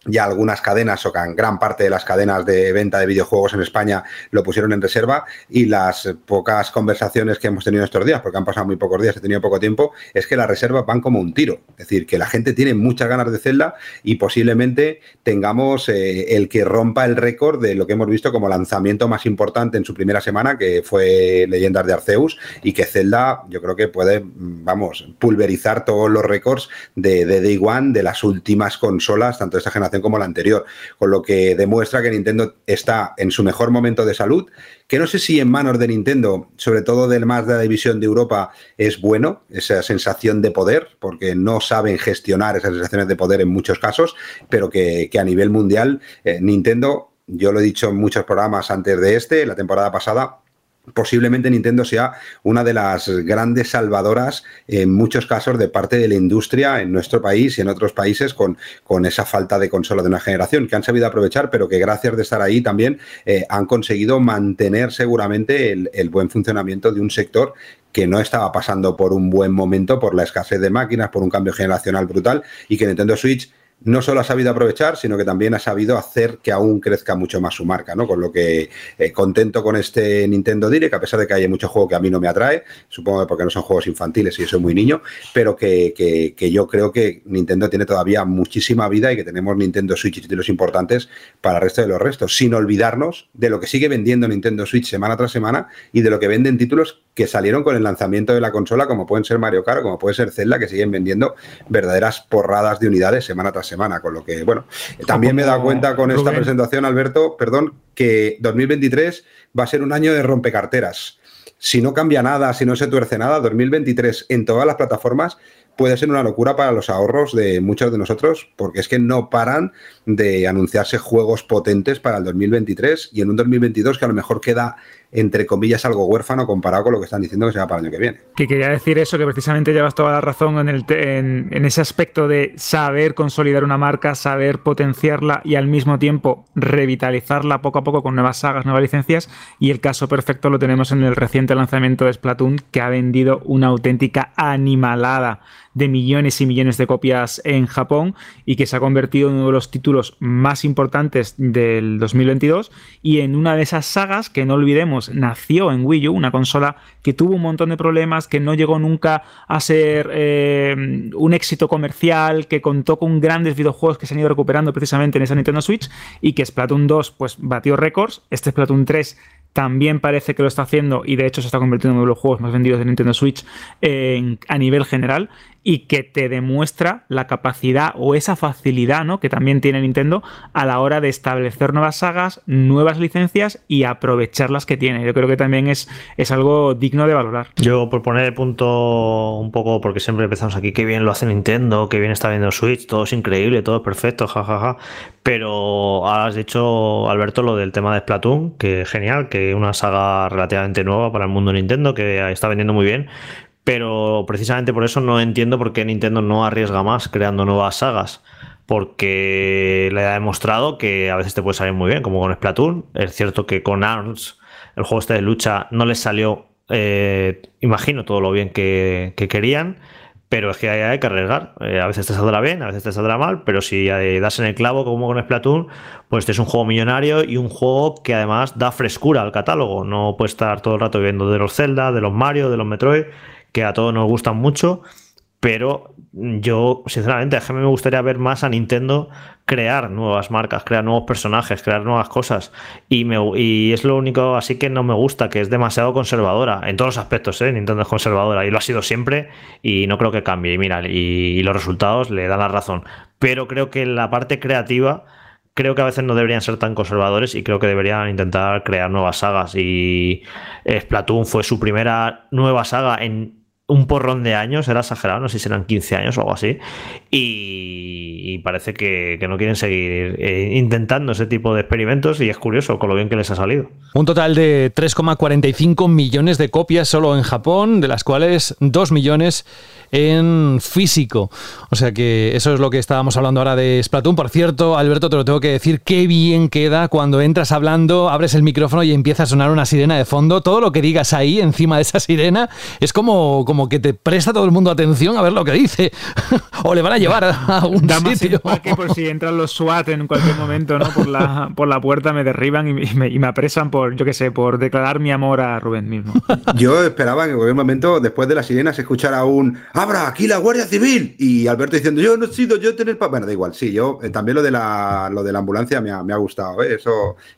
ya algunas cadenas o gran parte de las cadenas de venta de videojuegos en España lo pusieron en reserva, y las pocas conversaciones que hemos tenido estos días, porque han pasado muy pocos días, he tenido poco tiempo, es que las reservas van como un tiro. Es decir, que la gente tiene muchas ganas de Zelda y posiblemente tengamos el que rompa el récord de lo que hemos visto como lanzamiento más importante en su primera semana, que fue Leyendas de Arceus, y que Zelda yo creo que puede, vamos, pulverizar todos los récords de Day One de las últimas consolas, tanto de esta generación como la anterior, con lo que demuestra que Nintendo está en su mejor momento de salud, que no sé si en manos de Nintendo, sobre todo del más de la división de Europa, es bueno, esa sensación de poder, porque no saben gestionar esas sensaciones de poder en muchos casos, pero que a nivel mundial Nintendo, yo lo he dicho en muchos programas antes de este, la temporada pasada, posiblemente Nintendo sea una de las grandes salvadoras en muchos casos de parte de la industria en nuestro país y en otros países con esa falta de consola de una generación que han sabido aprovechar, pero que gracias de estar ahí también han conseguido mantener seguramente el buen funcionamiento de un sector que no estaba pasando por un buen momento por la escasez de máquinas, por un cambio generacional brutal, y que Nintendo Switch no solo ha sabido aprovechar, sino que también ha sabido hacer que aún crezca mucho más su marca, ¿no? Con lo que contento con este Nintendo Direct, a pesar de que hay muchos juegos que a mí no me atrae, supongo que porque no son juegos infantiles y yo soy muy niño, pero que yo creo que Nintendo tiene todavía muchísima vida y que tenemos Nintendo Switch y títulos importantes para el resto de los restos, sin olvidarnos de lo que sigue vendiendo Nintendo Switch semana tras semana y de lo que venden títulos que salieron con el lanzamiento de la consola, como pueden ser Mario Kart, como puede ser Zelda, que siguen vendiendo verdaderas porradas de unidades semana tras semana, con lo que, bueno, también me he dado cuenta con esta presentación, Alberto, perdón, que 2023 va a ser un año de rompecarteras. Si no cambia nada, si no se tuerce nada, 2023 en todas las plataformas puede ser una locura para los ahorros de muchos de nosotros, porque es que no paran de anunciarse juegos potentes para el 2023 y en un 2022 que a lo mejor queda, entre comillas, algo huérfano comparado con lo que están diciendo que será para el año que viene. Que quería decir eso, que precisamente llevas toda la razón en ese aspecto de saber consolidar una marca, saber potenciarla y al mismo tiempo revitalizarla poco a poco con nuevas sagas, nuevas licencias, y el caso perfecto lo tenemos en el reciente lanzamiento de Splatoon, que ha vendido una auténtica animalada de millones y millones de copias en Japón y que se ha convertido en uno de los títulos más importantes del 2022 y en una de esas sagas que, no olvidemos, nació en Wii U, una consola que tuvo un montón de problemas, que no llegó nunca a ser un éxito comercial, que contó con grandes videojuegos que se han ido recuperando precisamente en esa Nintendo Switch, y que Splatoon 2 pues batió récords. Este Splatoon 3 también parece que lo está haciendo y de hecho se está convirtiendo en uno de los juegos más vendidos de Nintendo Switch a nivel general, y que te demuestra la capacidad o esa facilidad, ¿no?, que también tiene Nintendo a la hora de establecer nuevas sagas, nuevas licencias y aprovechar las que tiene. Yo creo que también es algo digno de valorar. Yo, por poner el punto un poco, porque siempre empezamos aquí, qué bien lo hace Nintendo, qué bien está viendo Switch, todo es increíble, todo es perfecto, jajaja, ja, ja. Pero has dicho, Alberto, lo del tema de Splatoon, que genial, que una saga relativamente nueva para el mundo Nintendo, que está vendiendo muy bien. Pero precisamente por eso no entiendo por qué Nintendo no arriesga más creando nuevas sagas, porque le ha demostrado que a veces te puede salir muy bien, como con Splatoon. Es cierto que con ARMS, el juego este de lucha, no les salió, imagino, todo lo bien que querían, pero es que hay que arriesgar. A veces te saldrá bien, a veces te saldrá mal, pero si das en el clavo, como con Splatoon, pues este es un juego millonario y un juego que además da frescura al catálogo. No puedes estar todo el rato viendo de los Zelda, de los Mario, de los Metroid, que a todos nos gustan mucho, pero yo, sinceramente, a mí me gustaría ver más a Nintendo crear nuevas marcas, crear nuevos personajes, crear nuevas cosas, y es lo único así que no me gusta, que es demasiado conservadora, en todos los aspectos, ¿eh? Nintendo es conservadora, y lo ha sido siempre, y no creo que cambie, y mira, y los resultados le dan la razón, pero creo que la parte creativa, creo que a veces no deberían ser tan conservadores y creo que deberían intentar crear nuevas sagas, y Splatoon fue su primera nueva saga en un porrón de años, era exagerado, no sé si eran 15 años o algo así, y y parece que no quieren seguir intentando ese tipo de experimentos, y es curioso con lo bien que les ha salido. Un total de 3,45 millones de copias solo en Japón, de las cuales 2 millones en físico. O sea que eso es lo que estábamos hablando ahora de Splatoon. Por cierto, Alberto, te lo tengo que decir, qué bien queda cuando entras hablando, abres el micrófono y empieza a sonar una sirena de fondo. Todo lo que digas ahí, encima de esa sirena, es como que te presta todo el mundo atención a ver lo que dice. O le van a llevar a un sitio. Que por si entran los SWAT en cualquier momento, ¿no? Por la puerta me derriban y me apresan por, yo qué sé, por declarar mi amor a Rubén mismo. Yo esperaba que en cualquier momento, después de la sirena, se escuchara un ¡Abra, aquí la Guardia Civil! Y Alberto diciendo, yo no he sido yo tener... Bueno, da igual, sí, yo también lo de la ambulancia me ha gustado, ¿eh?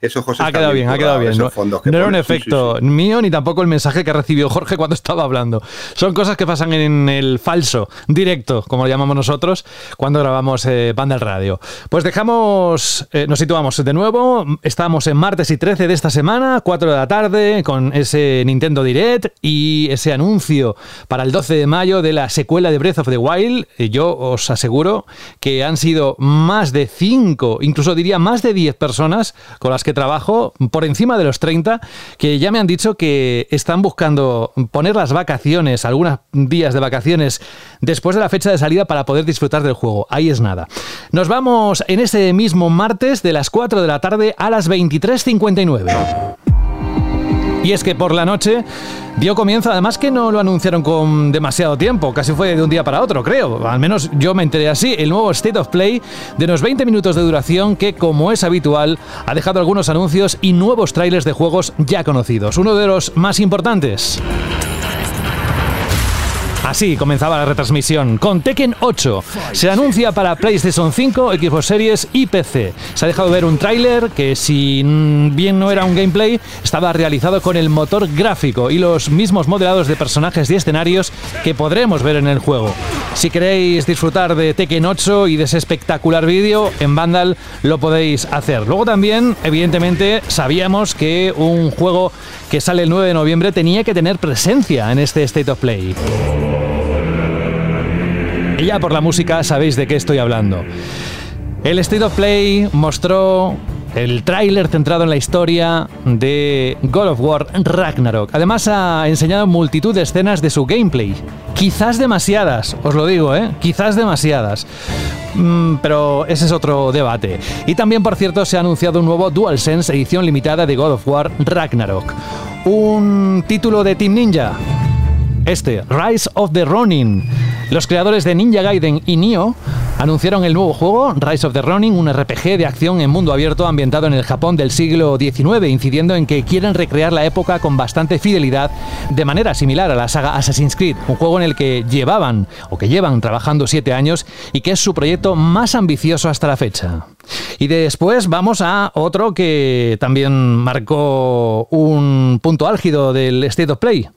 Eso José... Ha quedado bien, ha quedado bien. No era un efecto mío, ni tampoco el mensaje que recibió Jorge cuando estaba hablando. Son cosas que pasan en el falso directo, como lo llamamos nosotros, cuando grabamos Vandal Radio. Pues dejamos... nos situamos de nuevo. Estamos en martes y 13 de esta semana, 4 de la tarde, con ese Nintendo Direct y ese anuncio para el 12 de mayo de la secuela de Breath of the Wild. Yo os aseguro que han sido más de 5, incluso diría más de 10 personas con las que trabajo, por encima de los 30, que ya me han dicho que están buscando poner las vacaciones, algunos días de vacaciones después de la fecha de salida, para poder disfrutar del juego. Ahí es nada. Nos vamos en ese mismo martes de las 4 de la tarde a las 23:59. Y es que por la noche dio comienzo, además que no lo anunciaron con demasiado tiempo, casi fue de un día para otro, creo, al menos yo me enteré así, el nuevo State of Play de unos 20 minutos de duración que, como es habitual, ha dejado algunos anuncios y nuevos trailers de juegos ya conocidos. Uno de los más importantes. Así comenzaba la retransmisión, con Tekken 8. Se anuncia para PlayStation 5, Xbox Series y PC. Se ha dejado ver un tráiler que, si bien no era un gameplay, estaba realizado con el motor gráfico y los mismos modelados de personajes y escenarios que podremos ver en el juego. Si queréis disfrutar de Tekken 8 y de ese espectacular vídeo, en Vandal lo podéis hacer. Luego también, evidentemente, sabíamos que un juego que sale el 9 de noviembre tenía que tener presencia en este State of Play. Y ya por la música sabéis de qué estoy hablando. El State of Play mostró el tráiler centrado en la historia de God of War Ragnarok. Además ha enseñado multitud de escenas de su gameplay. Quizás demasiadas, os lo digo, ¿eh? Quizás demasiadas. Pero ese es otro debate. Y también, por cierto, se ha anunciado un nuevo DualSense edición limitada de God of War Ragnarok. Un título de Team Ninja. Rise of the Ronin. Los creadores de Ninja Gaiden y Nioh anunciaron el nuevo juego, Rise of the Ronin, un RPG de acción en mundo abierto ambientado en el Japón del siglo XIX, incidiendo en que quieren recrear la época con bastante fidelidad, de manera similar a la saga Assassin's Creed, un juego en el que llevan trabajando 7 años y que es su proyecto más ambicioso hasta la fecha. Y después vamos a otro que también marcó un punto álgido del State of Play.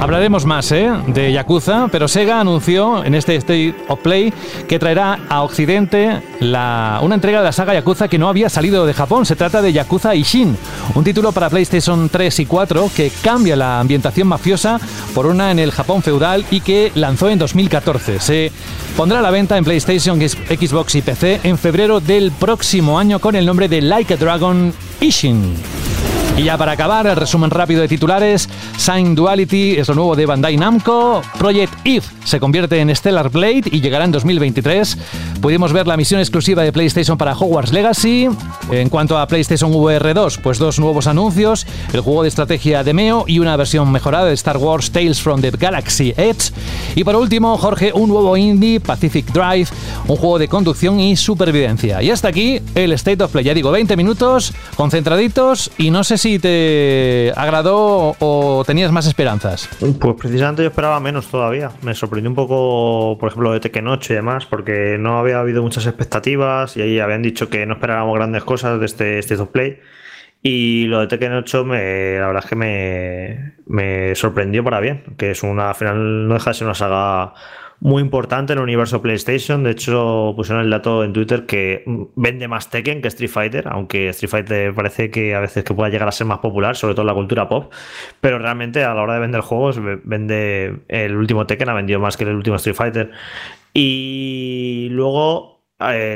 Hablaremos más de Yakuza, pero Sega anunció en este State of Play que traerá a Occidente una entrega de la saga Yakuza que no había salido de Japón. Se trata de Yakuza Ishin, un título para PlayStation 3 y 4 que cambia la ambientación mafiosa por una en el Japón feudal y que lanzó en 2014. Se pondrá a la venta en PlayStation, Xbox y PC en febrero del próximo año con el nombre de Like a Dragon Ishin. Y ya para acabar, el resumen rápido de titulares. Sign Duality es lo nuevo de Bandai Namco. Project Eve se convierte en Stellar Blade y llegará en 2023. Pudimos ver la misión exclusiva de PlayStation para Hogwarts Legacy. En cuanto a PlayStation VR 2, pues 2 nuevos anuncios. El juego de estrategia de Neo y una versión mejorada de Star Wars Tales from the Galaxy Edge. Y por último, Jorge, un nuevo indie, Pacific Drive, un juego de conducción y supervivencia. Y hasta aquí el State of Play. Ya digo, 20 minutos, concentraditos, y no sé si te agradó o tenías más esperanzas. Pues precisamente yo esperaba menos todavía. Me sorprendió un poco, por ejemplo, de Tekken 8 y demás, porque no había habido muchas expectativas y ahí habían dicho que no esperábamos grandes cosas de este State of Play. Y lo de Tekken 8, la verdad es que me sorprendió para bien, que es al final no deja de ser una saga muy importante en el universo PlayStation. De hecho, pusieron el dato en Twitter que vende más Tekken que Street Fighter, aunque Street Fighter parece que a veces que pueda llegar a ser más popular, sobre todo en la cultura pop, pero realmente a la hora de vender juegos, el último Tekken ha vendido más que el último Street Fighter. Y luego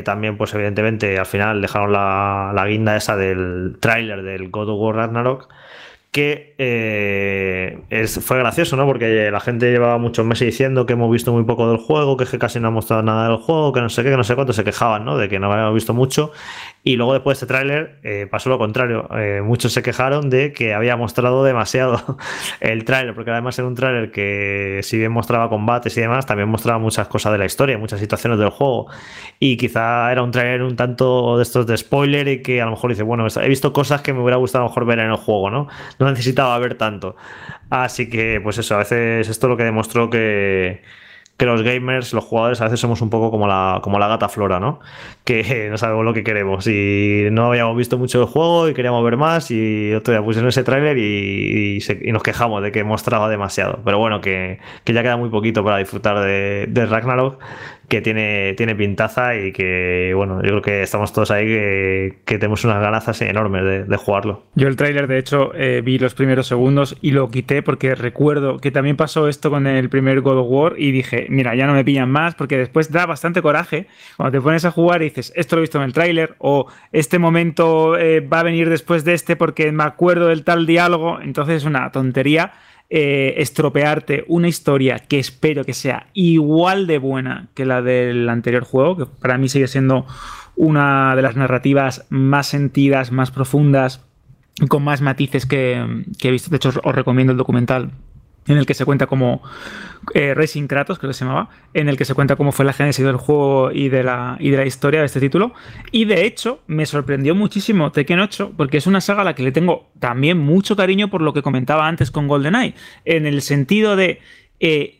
también, pues evidentemente, al final dejaron la guinda esa del tráiler del God of War Ragnarok, que fue gracioso, ¿no? Porque la gente llevaba muchos meses diciendo que hemos visto muy poco del juego, que casi no ha mostrado nada del juego, que no sé qué, que no sé cuánto, se quejaban, ¿no? De que no habíamos visto mucho. Y luego después de este tráiler pasó lo contrario. Muchos se quejaron de que había mostrado demasiado el tráiler, porque además era un tráiler que, si bien mostraba combates y demás, también mostraba muchas cosas de la historia, muchas situaciones del juego. Y quizá era un tráiler un tanto de estos de spoiler y que a lo mejor dice, bueno, he visto cosas que me hubiera gustado a lo mejor ver en el juego, ¿no? No necesitaba ver tanto. Así que, pues eso, a veces esto es lo que demostró que los gamers, los jugadores, a veces somos un poco como la gata Flora, ¿no? Que no sabemos lo que queremos y no habíamos visto mucho del juego y queríamos ver más, y otro día pusieron ese tráiler y nos quejamos de que mostraba demasiado. Pero bueno, que ya queda muy poquito para disfrutar de Ragnarok, que tiene pintaza, y que, bueno, yo creo que estamos todos ahí que tenemos unas ganas enormes de jugarlo. Yo el tráiler, de hecho, vi los primeros segundos y lo quité, porque recuerdo que también pasó esto con el primer God of War y dije, mira, ya no me pillan más, porque después da bastante coraje cuando te pones a jugar y dices, esto lo he visto en el tráiler, o este momento va a venir después de este porque me acuerdo del tal diálogo. Entonces es una tontería estropearte una historia que espero que sea igual de buena que la del anterior juego, que para mí sigue siendo una de las narrativas más sentidas, más profundas, con más matices que he visto. De hecho, os recomiendo el documental en el que se cuenta como Racing Kratos, creo que se llamaba, en el que se cuenta cómo fue la génesis del juego y de la historia de este título. Y de hecho, me sorprendió muchísimo Tekken 8, porque es una saga a la que le tengo también mucho cariño, por lo que comentaba antes con GoldenEye, en el sentido de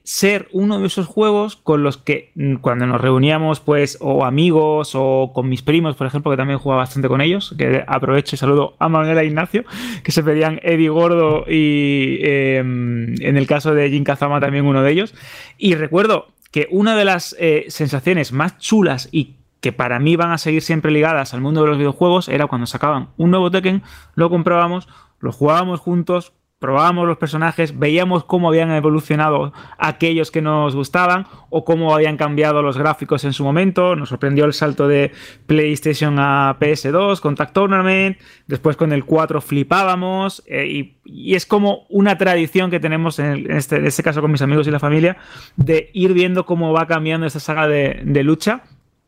ser uno de esos juegos con los que cuando nos reuníamos, pues, o amigos, o con mis primos, por ejemplo, que también jugaba bastante con ellos, que aprovecho y saludo a Manuela e Ignacio, que se pedían Eddie Gordo y en el caso de Jin Kazama también uno de ellos. Y recuerdo que una de las sensaciones más chulas y que para mí van a seguir siempre ligadas al mundo de los videojuegos era cuando sacaban un nuevo Tekken, lo comprábamos, lo jugábamos juntos, probábamos los personajes, veíamos cómo habían evolucionado aquellos que nos gustaban o cómo habían cambiado los gráficos en su momento. Nos sorprendió el salto de PlayStation a PS2 con Tag Tournament, después con el 4 flipábamos, y es como una tradición que tenemos en este caso con mis amigos y la familia, de ir viendo cómo va cambiando esta saga de lucha.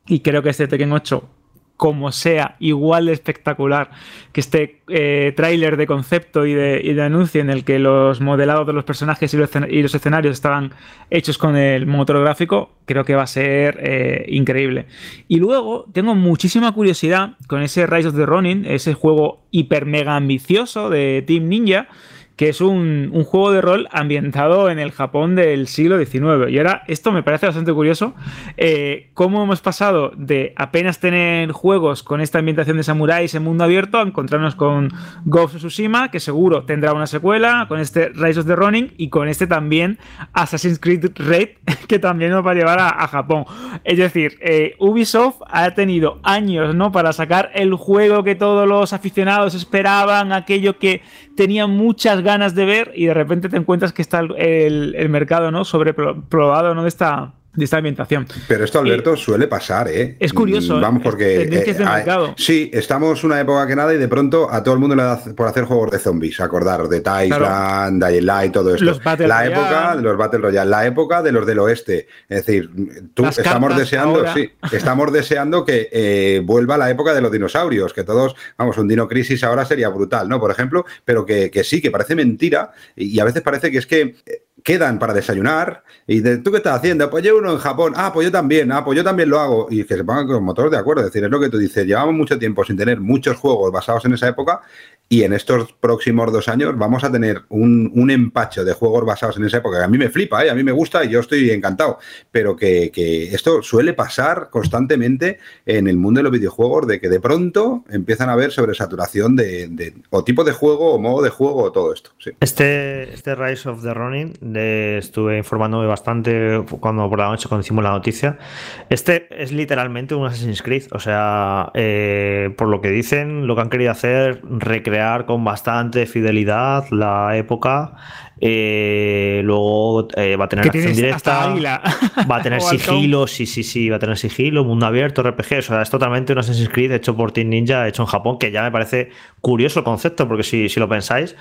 Y creo que este Tekken 8, como sea igual de espectacular que este tráiler de concepto y de anuncio, en el que los modelados de los personajes y los escenarios estaban hechos con el motor gráfico, creo que va a ser increíble. Y luego tengo muchísima curiosidad con ese Rise of the Ronin, ese juego hiper mega ambicioso de Team Ninja, que es un juego de rol ambientado en el Japón del siglo XIX. Y ahora, esto me parece bastante curioso, cómo hemos pasado de apenas tener juegos con esta ambientación de samuráis en mundo abierto a encontrarnos con Ghost of Tsushima, que seguro tendrá una secuela, con este Rise of the Ronin, y con este también Assassin's Creed Red, que también nos va a llevar a Japón. Es decir, Ubisoft ha tenido años, ¿no?, para sacar el juego que todos los aficionados esperaban, aquello que tenía muchas ganas de ver, y de repente te encuentras que está el mercado, ¿no?, sobreprobado, ¿no?, de esta ambientación. Pero esto, Alberto, suele pasar, ¿eh? Es curioso. Vamos, porque tendencias de mercado. Sí, estamos una época que nada, y de pronto a todo el mundo le da por hacer juegos de zombies, acordaros de Tyson, claro, Dying Light, todo esto. Los Battle Royale. Época de los Battle Royale, la época de los del oeste. Es decir, estamos deseando, ahora. Sí, estamos deseando que vuelva la época de los dinosaurios, que todos, vamos, un Dino Crisis ahora sería brutal, ¿no? Por ejemplo, pero que sí, que parece mentira, y a veces parece que es que quedan para desayunar y ¿tú qué estás haciendo? Pues yo uno en Japón, pues yo también lo hago, y que se pongan con motores de acuerdo. Es decir, es lo que tú dices, llevamos mucho tiempo sin tener muchos juegos basados en esa época, y en estos próximos 2 años vamos a tener un empacho de juegos basados en esa época, que a mí me flipa, ¿eh? A mí me gusta y yo estoy encantado, pero que esto suele pasar constantemente en el mundo de los videojuegos, de que de pronto empiezan a haber sobresaturación de o tipo de juego o modo de juego o todo esto. Sí. Este Rise of the Ronin estuve informándome bastante cuando por la noche conocimos la noticia. Este es literalmente un Assassin's Creed, o sea, por lo que dicen, lo que han querido hacer, recrear recrear con bastante fidelidad la época. Luego va a tener acción directa, va a tener sigilo, sí, va a tener sigilo, mundo abierto, RPG. O sea, es totalmente un Assassin's Creed hecho por Team Ninja, hecho en Japón, que ya me parece curioso el concepto, porque si lo pensáis,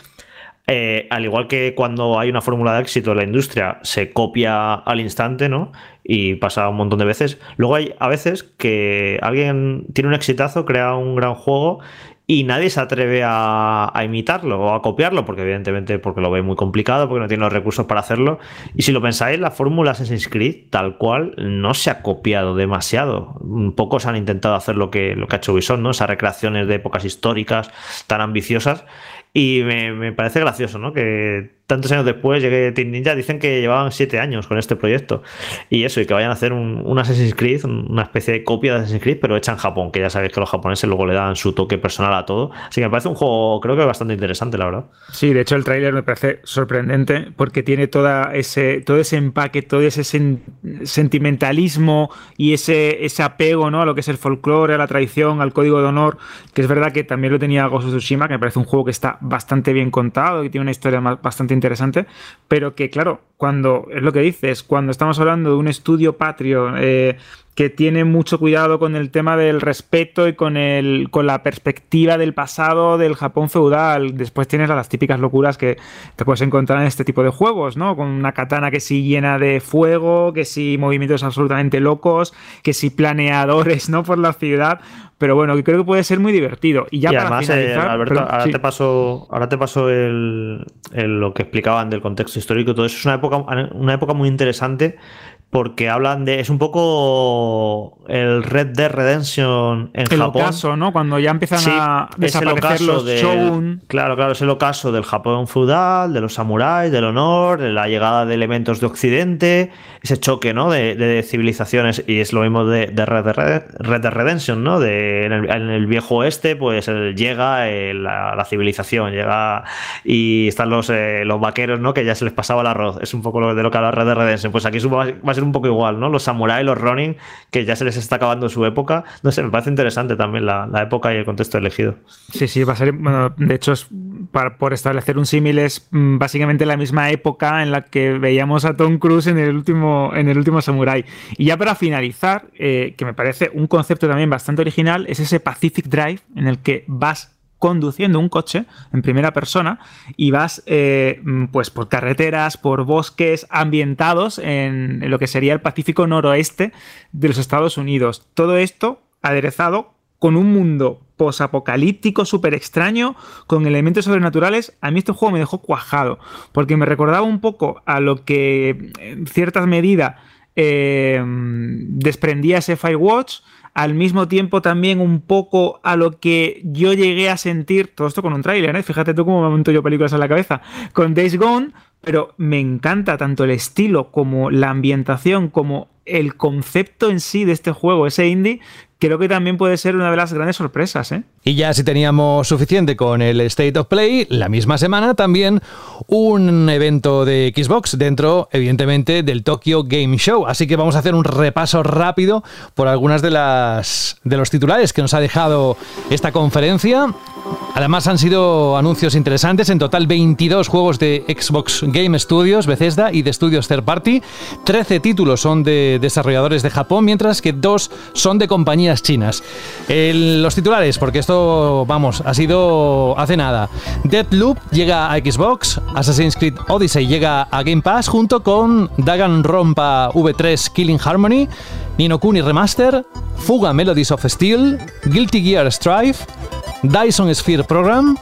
al igual que cuando hay una fórmula de éxito en la industria, se copia al instante, ¿no? Y pasa un montón de veces. Luego hay a veces que alguien tiene un exitazo, crea un gran juego y nadie se atreve a imitarlo o a copiarlo, porque evidentemente porque lo ve muy complicado, porque no tiene los recursos para hacerlo. Y si lo pensáis, la fórmula Assassin's Creed tal cual no se ha copiado demasiado. Pocos han intentado hacer lo que ha hecho Ubisoft, ¿no? Esas recreaciones de épocas históricas tan ambiciosas. Y me parece gracioso, ¿no? Que tantos años después llegue Team Ninja, dicen que llevaban 7 años con este proyecto. Y eso, y que vayan a hacer un Assassin's Creed, una especie de copia de Assassin's Creed, pero hecha en Japón, que ya sabéis que los japoneses luego le dan su toque personal a todo. Así que me parece un juego, creo que bastante interesante, la verdad. Sí, de hecho el tráiler me parece sorprendente porque tiene todo ese empaque, todo ese sentimentalismo y ese apego, ¿no? A lo que es el folclore, a la tradición, al código de honor, que es verdad que también lo tenía Ghost of Tsushima, que me parece un juego que está bastante bien contado, que tiene una historia bastante interesante, pero que claro, cuando es lo que dices, cuando estamos hablando de un estudio patrio que tiene mucho cuidado con el tema del respeto y con la perspectiva del pasado del Japón feudal. Después tienes las típicas locuras que te puedes encontrar en este tipo de juegos, ¿no? Con una katana que sí llena de fuego, que sí movimientos absolutamente locos, que sí planeadores, ¿no? Por la ciudad. Pero bueno, que creo que puede ser muy divertido. Y ya, y para además, finalizar, Alberto, perdón, ahora, sí. ahora te paso lo que explicaban del contexto histórico. Todo eso es una época muy interesante, porque hablan de... Es un poco el Red Dead Redemption en el Japón. El ocaso, ¿no? Cuando ya empiezan a desaparecer los shogun. Claro, es el ocaso del Japón feudal, de los samuráis, del honor, de la llegada de elementos de Occidente, ese choque, ¿no? De civilizaciones, y es lo mismo de Red Dead Redemption, ¿no? En el viejo oeste, pues llega la civilización, llega y están los vaqueros, ¿no? Que ya se les pasaba el arroz. Es un poco lo que habla Red Dead Redemption. Pues aquí va a ser un poco igual, ¿no? Los samuráis, los ronin, que ya se les está acabando su época. No sé, me parece interesante también la época y el contexto elegido. Sí, va a ser... Bueno, de hecho, por establecer un símil, es básicamente la misma época en la que veíamos a Tom Cruise en el último samurái. Y ya para finalizar, que me parece un concepto también bastante original, es ese Pacific Drive en el que vas conduciendo un coche en primera persona y vas pues por carreteras, por bosques ambientados en lo que sería el Pacífico noroeste de los Estados Unidos. Todo esto aderezado con un mundo posapocalíptico súper extraño, con elementos sobrenaturales. A mí este juego me dejó cuajado, porque me recordaba un poco a lo que en cierta medida desprendía ese Firewatch, al mismo tiempo también un poco a lo que yo llegué a sentir, todo esto con un tráiler, ¿eh? Fíjate tú cómo me monto yo películas en la cabeza, con Days Gone, pero me encanta tanto el estilo como la ambientación, como el concepto en sí de este juego, ese indie. Creo que también puede ser una de las grandes sorpresas, ¿eh? Y ya si teníamos suficiente con el State of Play, la misma semana también un evento de Xbox dentro, evidentemente, del Tokyo Game Show. Así que vamos a hacer un repaso rápido por algunas de los titulares que nos ha dejado esta conferencia. Además han sido anuncios interesantes, en total 22 juegos de Xbox Game Studios, Bethesda y de estudios third party. 13 títulos son de desarrolladores de Japón, mientras que 2 son de compañías chinas. Los titulares, porque esto, vamos, ha sido hace nada. Deathloop llega a Xbox, Assassin's Creed Odyssey llega a Game Pass junto con Danganronpa V3 Killing Harmony, Ni no Kuni Remaster, Fuga Melodies of Steel, Guilty Gear Strive, Dyson Sphere Program,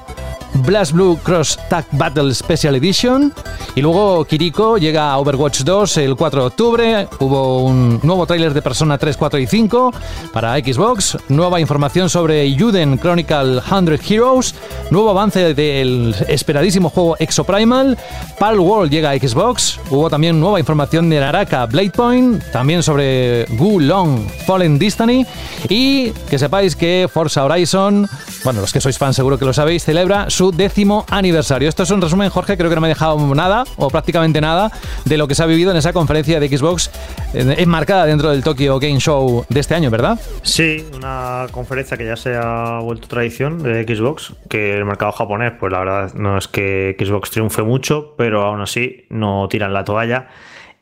Blast Blue Cross Tag Battle Special Edition, y luego Kiriko llega a Overwatch 2 el 4 de octubre, hubo un nuevo tráiler de Persona 3, 4 y 5 para Xbox, nueva información sobre Juden Chronicle 100 Heroes, nuevo avance del esperadísimo juego Exoprimal, Pal World llega a Xbox, hubo también nueva información de Naraka Blade Point, también sobre Gu Long Fallen Destiny, y que sepáis que Forza Horizon, bueno, los que sois fans seguro que lo sabéis, celebra su su 10º aniversario. Esto es un resumen, Jorge, creo que no me he dejado nada, o prácticamente nada, de lo que se ha vivido en esa conferencia de Xbox enmarcada dentro del Tokyo Game Show de este año, ¿verdad? Sí, una conferencia que ya se ha vuelto tradición de Xbox, que el mercado japonés, pues la verdad no es que Xbox triunfe mucho, pero aún así no tiran la toalla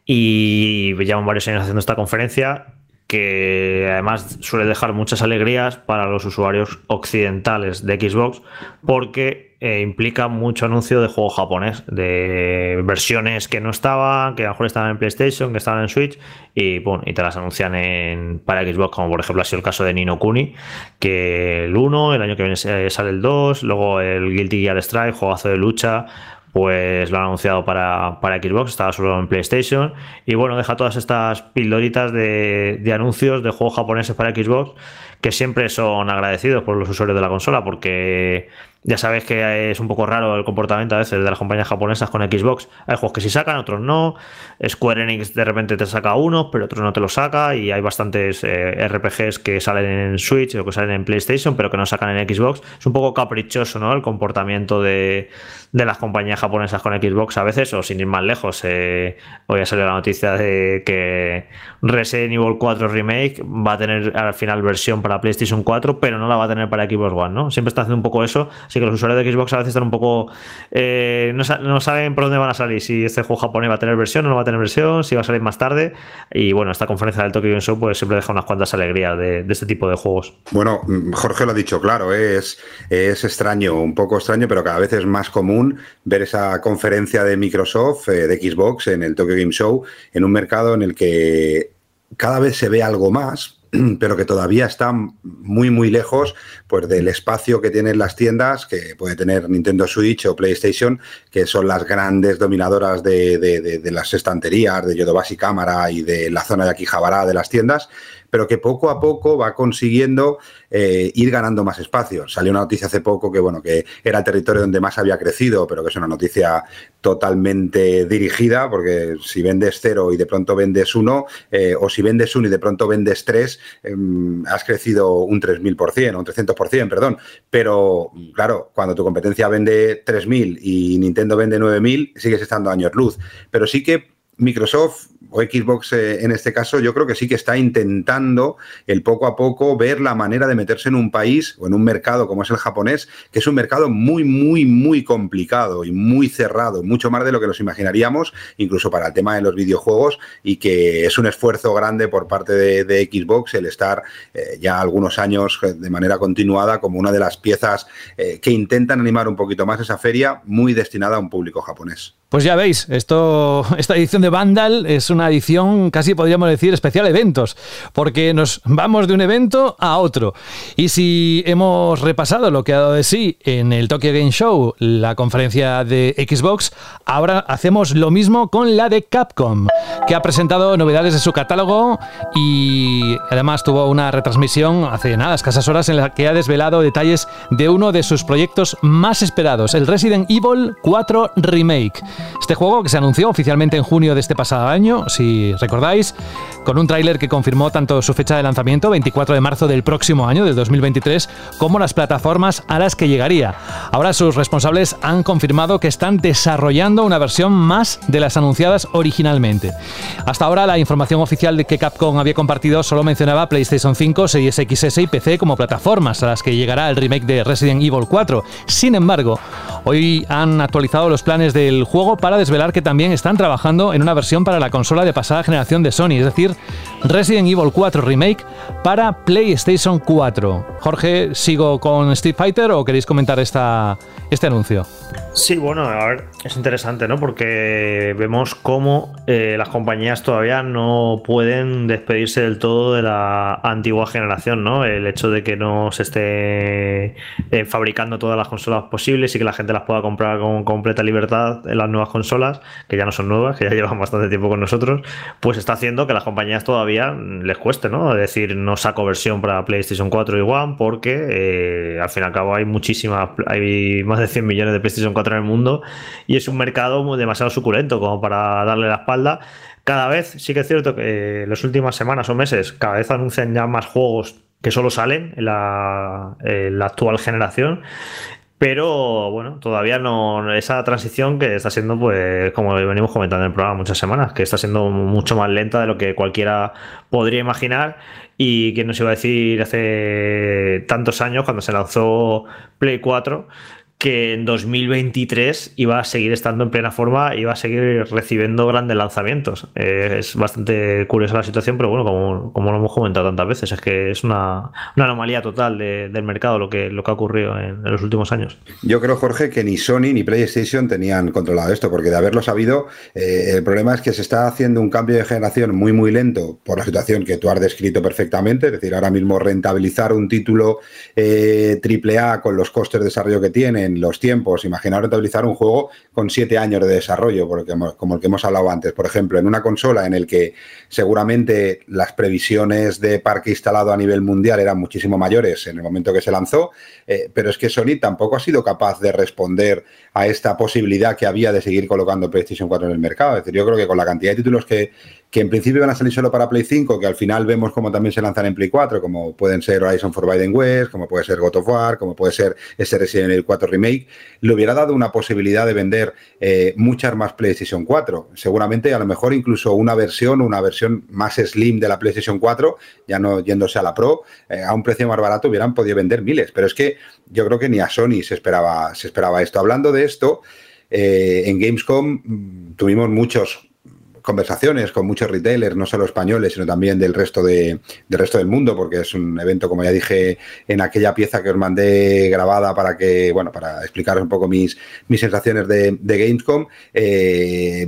y llevan varios años haciendo esta conferencia, que además suele dejar muchas alegrías para los usuarios occidentales de Xbox, porque implica mucho anuncio de juego japonés, de versiones que no estaban, que a lo mejor estaban en PlayStation, que estaban en Switch, y pum, y te las anuncian para Xbox, como por ejemplo ha sido el caso de Ni no Kuni, que el 1, el año que viene sale el 2, luego el Guilty Gear Strive, juegazo de lucha, pues lo han anunciado para Xbox, estaba solo en PlayStation, y bueno, deja todas estas pildoritas de anuncios de juegos japoneses para Xbox, que siempre son agradecidos por los usuarios de la consola, porque ya sabéis que es un poco raro el comportamiento a veces de las compañías japonesas con Xbox. Hay juegos que sí sacan, otros no. Square Enix de repente te saca unos, pero otros no te los saca, y hay bastantes RPGs que salen en Switch o que salen en PlayStation, pero que no sacan en Xbox. Es un poco caprichoso, ¿no?, el comportamiento de las compañías japonesas con Xbox a veces, o sin ir más lejos. Hoy ha salido la noticia de que Resident Evil 4 Remake va a tener al final versión para PlayStation 4, pero no la va a tener para Xbox One, ¿no? Siempre está haciendo un poco eso, así que los usuarios de Xbox a veces están un poco no saben por dónde van a salir, si este juego japonés va a tener versión o no va a tener versión, si va a salir más tarde. Y bueno, esta conferencia del Tokyo Game Show pues siempre deja unas cuantas alegrías de este tipo de juegos. Bueno, Jorge lo ha dicho claro, es extraño, un poco extraño, pero cada vez es más común ver esa conferencia de Microsoft, de Xbox en el Tokyo Game Show, en un mercado en el que cada vez se ve algo más, pero que todavía están muy, muy lejos pues del espacio que tienen las tiendas, que puede tener Nintendo Switch o PlayStation, que son las grandes dominadoras de las estanterías, de Yodobashi Cámara y de la zona de Akihabara de las tiendas, pero que poco a poco va consiguiendo ir ganando más espacio. Salió una noticia hace poco que, bueno, que era el territorio donde más había crecido, pero que es una noticia totalmente dirigida, porque si vendes 0 y de pronto vendes 1, o si vendes 1 y de pronto vendes 3, has crecido un 3.000%, un 300%, perdón. Pero, claro, cuando tu competencia vende 3.000 y Nintendo vende 9.000, sigues estando a años luz. Pero sí que Microsoft o Xbox en este caso, yo creo que sí que está intentando el poco a poco ver la manera de meterse en un país o en un mercado como es el japonés, que es un mercado muy, muy, muy complicado y muy cerrado, mucho más de lo que nos imaginaríamos, incluso para el tema de los videojuegos, y que es un esfuerzo grande por parte de Xbox el estar ya algunos años de manera continuada como una de las piezas que intentan animar un poquito más esa feria, muy destinada a un público japonés. Pues ya veis, esta edición de Vandal es una edición, casi podríamos decir, especial eventos, porque nos vamos de un evento a otro. Y si hemos repasado lo que ha dado de sí en el Tokyo Game Show, la conferencia de Xbox, ahora hacemos lo mismo con la de Capcom, que ha presentado novedades de su catálogo y además tuvo una retransmisión hace nada, escasas horas, en la que ha desvelado detalles de uno de sus proyectos más esperados, el Resident Evil 4 Remake. Este juego, que se anunció oficialmente en junio de este pasado año, si recordáis, con un tráiler que confirmó tanto su fecha de lanzamiento, 24 de marzo del próximo año, del 2023, como las plataformas a las que llegaría. Ahora sus responsables han confirmado que están desarrollando una versión más de las anunciadas originalmente. Hasta ahora, la información oficial de que Capcom había compartido solo mencionaba PlayStation 5, Series XS y PC como plataformas a las que llegará el remake de Resident Evil 4. Sin embargo, hoy han actualizado los planes del juego para desvelar que también están trabajando en una versión para la consola de pasada generación de Sony, es decir, Resident Evil 4 Remake para PlayStation 4. Jorge, ¿sigo con Street Fighter o queréis comentar este anuncio? Sí, bueno, a ver, es interesante, ¿no? Porque vemos cómo las compañías todavía no pueden despedirse del todo de la antigua generación, ¿no? El hecho de que no se esté fabricando todas las consolas posibles y que la gente las pueda comprar con completa libertad en las nuevas consolas, que ya no son nuevas, que ya llevan bastante tiempo con nosotros, pues está haciendo que a las compañías todavía les cueste, ¿no? Es decir, no saco versión para PlayStation 4 y One porque al fin y al cabo hay más de 100 millones de PlayStation 4 en el mundo y es un mercado demasiado suculento como para darle la espalda. Cada vez, sí que es cierto que en las últimas semanas o meses cada vez anuncian ya más juegos que solo salen en la actual generación, Pero bueno, todavía no, esa transición que está siendo, pues, como venimos comentando en el programa muchas semanas, que está siendo mucho más lenta de lo que cualquiera podría imaginar. Y quién nos iba a decir hace tantos años, cuando se lanzó Play 4, que en 2023 iba a seguir estando en plena forma, iba a seguir recibiendo grandes lanzamientos. Es bastante curiosa la situación, pero bueno, como lo hemos comentado tantas veces, es que es una anomalía total del mercado lo que ha ocurrido en los últimos años. Yo creo, Jorge, que ni Sony ni PlayStation tenían controlado esto, porque de haberlo sabido, el problema es que se está haciendo un cambio de generación muy, muy lento por la situación que tú has descrito perfectamente, es decir, ahora mismo rentabilizar un título AAA con los costes de desarrollo que tiene, en los tiempos. Imaginar rentabilizar un juego con 7 años de desarrollo, porque como el que hemos hablado antes, por ejemplo, en una consola en el que seguramente las previsiones de parque instalado a nivel mundial eran muchísimo mayores en el momento que se lanzó, pero es que Sony tampoco ha sido capaz de responder a esta posibilidad que había de seguir colocando PlayStation 4 en el mercado. Es decir, yo creo que con la cantidad de títulos que en principio van a salir solo para Play 5, que al final vemos como también se lanzan en Play 4, como pueden ser Horizon Forbidden West, como puede ser God of War, como puede ser ese Resident Evil 4 Remake, le hubiera dado una posibilidad de vender muchas más PlayStation 4. Seguramente, a lo mejor, incluso una versión más slim de la PlayStation 4, ya no yéndose a la Pro, a un precio más barato hubieran podido vender miles. Pero es que yo creo que ni a Sony se esperaba esto. Hablando de esto, en Gamescom tuvimos muchos conversaciones con muchos retailers, no solo españoles, sino también del resto del mundo, porque es un evento, como ya dije en aquella pieza que os mandé grabada para explicaros un poco mis sensaciones de Gamescom.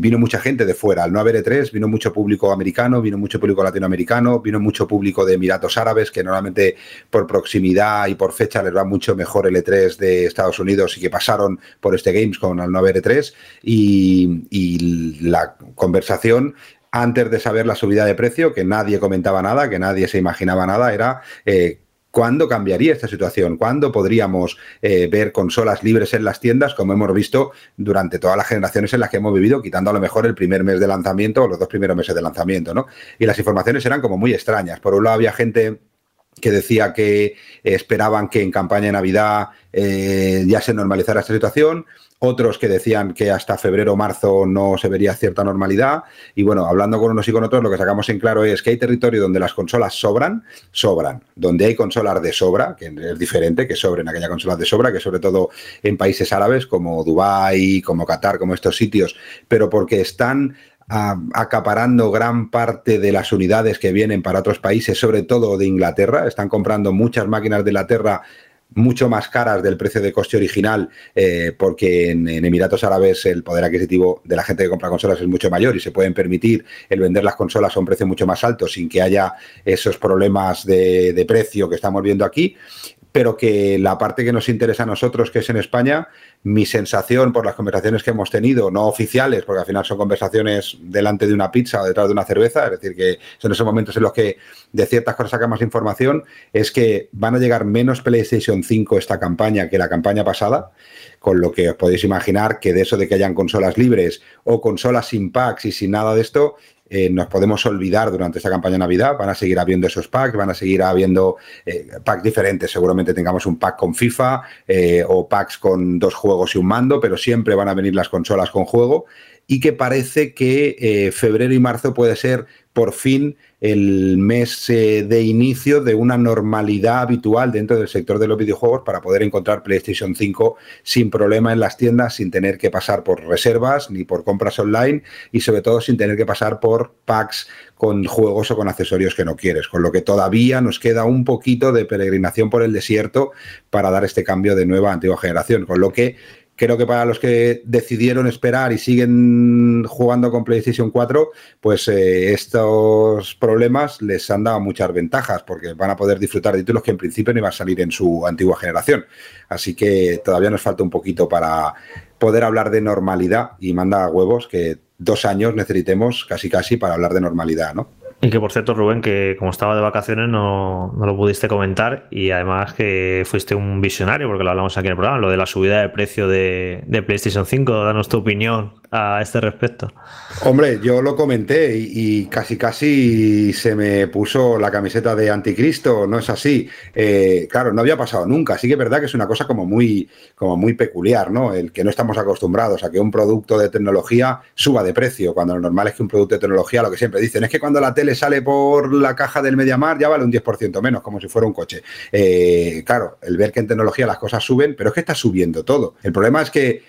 Vino mucha gente de fuera, al no haber E3, vino mucho público americano, vino mucho público latinoamericano, vino mucho público de Emiratos Árabes, que normalmente por proximidad y por fecha les va mucho mejor el E3 de Estados Unidos y que pasaron por este Gamescom al no haber E3, y la conversación antes de saber la subida de precio, que nadie comentaba nada, que nadie se imaginaba nada, era ¿cuándo cambiaría esta situación? ¿Cuándo podríamos ver consolas libres en las tiendas, como hemos visto durante todas las generaciones en las que hemos vivido, quitando a lo mejor el primer mes de lanzamiento o los 2 primeros meses de lanzamiento, ¿no? Y las informaciones eran como muy extrañas. Por un lado había gente que decía que esperaban que en campaña de Navidad ya se normalizara esta situación, otros que decían que hasta febrero o marzo no se vería cierta normalidad, y bueno, hablando con unos y con otros, lo que sacamos en claro es que hay territorio donde las consolas sobran, donde hay consolas de sobra, que es diferente, que sobren aquellas consolas de sobra, que sobre todo en países árabes como Dubái, como Qatar, como estos sitios, pero porque están acaparando gran parte de las unidades que vienen para otros países, sobre todo de Inglaterra, están comprando muchas máquinas de Inglaterra mucho más caras del precio de coste original, porque en Emiratos Árabes el poder adquisitivo de la gente que compra consolas es mucho mayor y se pueden permitir el vender las consolas a un precio mucho más alto sin que haya esos problemas de precio que estamos viendo aquí. Pero que la parte que nos interesa a nosotros, que es en España, mi sensación por las conversaciones que hemos tenido, no oficiales, porque al final son conversaciones delante de una pizza o detrás de una cerveza, es decir, que son esos momentos en los que de ciertas cosas sacamos información, es que van a llegar menos PlayStation 5 esta campaña que la campaña pasada, con lo que os podéis imaginar que de eso de que hayan consolas libres o consolas sin packs y sin nada de esto, nos podemos olvidar durante esta campaña de Navidad. Van a seguir habiendo esos packs, van a seguir habiendo packs diferentes, seguramente tengamos un pack con FIFA o packs con 2 juegos y un mando, pero siempre van a venir las consolas con juego, y que parece que febrero y marzo puede ser por fin el mes de inicio de una normalidad habitual dentro del sector de los videojuegos para poder encontrar PlayStation 5 sin problema en las tiendas, sin tener que pasar por reservas ni por compras online y sobre todo sin tener que pasar por packs con juegos o con accesorios que no quieres, con lo que todavía nos queda un poquito de peregrinación por el desierto para dar este cambio de nueva antigua generación, con lo que creo que para los que decidieron esperar y siguen jugando con PlayStation 4, pues estos problemas les han dado muchas ventajas, porque van a poder disfrutar de títulos que en principio no iban a salir en su antigua generación. Así que todavía nos falta un poquito para poder hablar de normalidad, y manda huevos que 2 años necesitemos casi para hablar de normalidad, ¿no? Y que, por cierto, Rubén, que como estaba de vacaciones no lo pudiste comentar, y además que fuiste un visionario, porque lo hablamos aquí en el programa, lo de la subida de precio de PlayStation 5. Danos tu opinión a este respecto. Hombre, yo lo comenté y casi se me puso la camiseta de anticristo, ¿no es así? Claro, no había pasado nunca. Sí que es verdad que es una cosa como muy peculiar, ¿no? El que no estamos acostumbrados a que un producto de tecnología suba de precio, cuando lo normal es que un producto de tecnología, lo que siempre dicen, es que cuando la tele sale por la caja del MediaMarkt ya vale un 10% menos, como si fuera un coche. Claro, el ver que en tecnología las cosas suben, pero es que está subiendo todo. El problema es que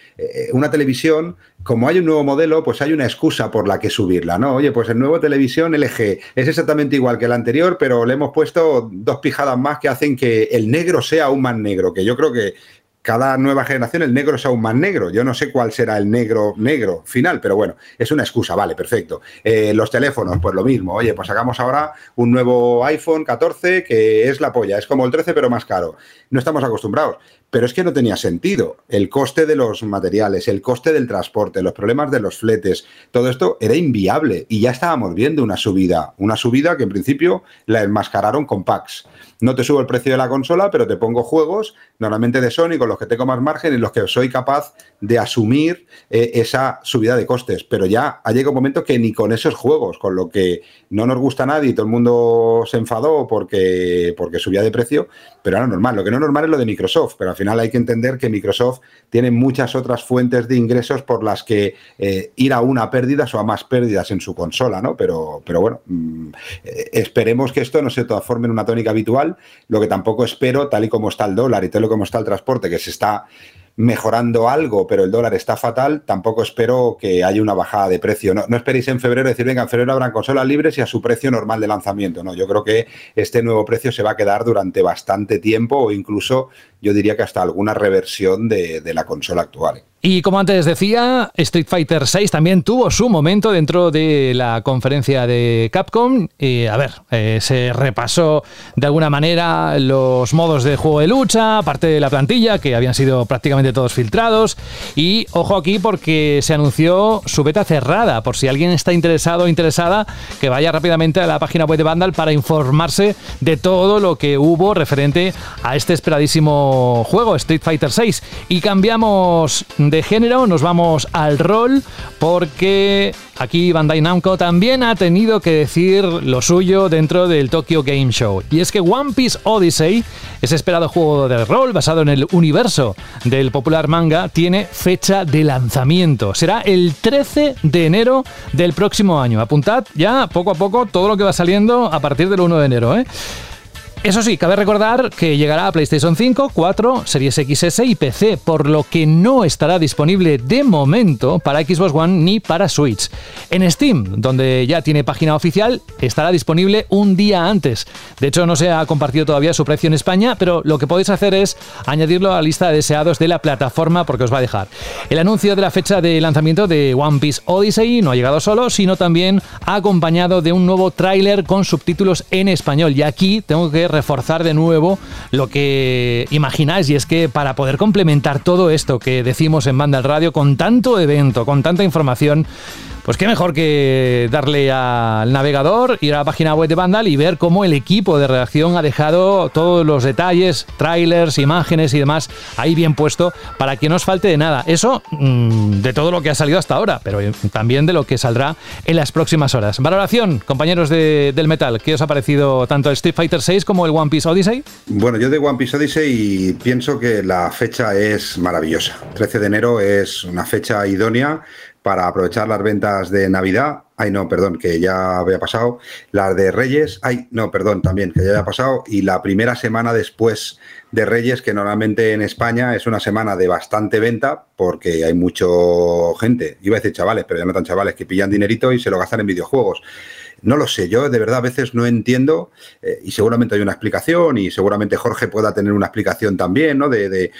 una televisión, como hay un nuevo modelo, pues hay una excusa por la que subirla, ¿no? Oye, pues el nuevo televisión LG es exactamente igual que el anterior, pero le hemos puesto dos pijadas más que hacen que el negro sea aún más negro, que yo creo que cada nueva generación el negro es aún más negro. Yo no sé cuál será el negro final, pero bueno, es una excusa, vale, perfecto. Los teléfonos, pues lo mismo. Oye, pues sacamos ahora un nuevo iPhone 14 que es la polla, es como el 13 pero más caro. No estamos acostumbrados. Pero es que no tenía sentido. El coste de los materiales, el coste del transporte, los problemas de los fletes, todo esto era inviable y ya estábamos viendo una subida que en principio la enmascararon con packs. No te subo el precio de la consola, pero te pongo juegos, normalmente de Sony, con los que tengo más margen, en los que soy capaz de asumir esa subida de costes. Pero ya ha llegado un momento que ni con esos juegos, con lo que no nos gusta a nadie, todo el mundo se enfadó porque subía de precio, pero era normal. Lo que no es normal es lo de Microsoft, pero al final hay que entender que Microsoft tiene muchas otras fuentes de ingresos por las que ir a una pérdida o a más pérdidas en su consola, ¿no? Pero bueno, esperemos que esto no se transforme en una tónica habitual. Lo que tampoco espero, tal y como está el dólar y tal y como está el transporte, que se está mejorando algo, pero el dólar está fatal, tampoco espero que haya una bajada de precio. No esperéis en febrero decir, venga, en febrero habrán consolas libres y a su precio normal de lanzamiento. No, yo creo que este nuevo precio se va a quedar durante bastante tiempo, o incluso yo diría que hasta alguna reversión de la consola actual. Y como antes decía, Street Fighter VI también tuvo su momento dentro de la conferencia de Capcom. Se repasó de alguna manera los modos de juego de lucha, parte de la plantilla, que habían sido prácticamente todos filtrados. Y ojo aquí, porque se anunció su beta cerrada, por si alguien está interesado o interesada, que vaya rápidamente a la página web de Vandal para informarse de todo lo que hubo referente a este esperadísimo juego, Street Fighter VI. Y cambiamos de género, nos vamos al rol, porque aquí Bandai Namco también ha tenido que decir lo suyo dentro del Tokyo Game Show. Y es que One Piece Odyssey, ese esperado juego de rol basado en el universo del popular manga, tiene fecha de lanzamiento. Será el 13 de enero del próximo año. Apuntad ya poco a poco todo lo que va saliendo a partir del 1 de enero, ¿eh? Eso sí, cabe recordar que llegará a PlayStation 5, 4, Series XS y PC, por lo que no estará disponible de momento para Xbox One ni para Switch. En Steam, donde ya tiene página oficial, estará disponible un día antes. De hecho, no se ha compartido todavía su precio en España, pero lo que podéis hacer es añadirlo a la lista de deseados de la plataforma, porque os va a dejar. El anuncio de la fecha de lanzamiento de One Piece Odyssey no ha llegado solo, sino también acompañado de un nuevo tráiler con subtítulos en español. Y aquí tengo que reforzar de nuevo lo que imagináis, y es que para poder complementar todo esto que decimos en Vandal Radio, con tanto evento, con tanta información, pues qué mejor que darle al navegador, ir a la página web de Vandal y ver cómo el equipo de redacción ha dejado todos los detalles, trailers, imágenes y demás ahí bien puesto para que no os falte de nada. Eso de todo lo que ha salido hasta ahora, pero también de lo que saldrá en las próximas horas. Valoración, compañeros del Metal, ¿qué os ha parecido tanto el Street Fighter VI como el One Piece Odyssey? Bueno, yo de One Piece Odyssey pienso que la fecha es maravillosa. 13 de enero es una fecha idónea para aprovechar las ventas de Navidad. Ay, no, perdón, que ya había pasado. Las de Reyes. Ay, no, perdón, también, que ya había pasado. Y la primera semana después de Reyes, que normalmente en España es una semana de bastante venta, porque hay mucha gente. Iba a decir chavales, pero ya no tan chavales, que pillan dinerito y se lo gastan en videojuegos. No lo sé, yo de verdad a veces no entiendo, y seguramente hay una explicación, y seguramente Jorge pueda tener una explicación también, ¿no? De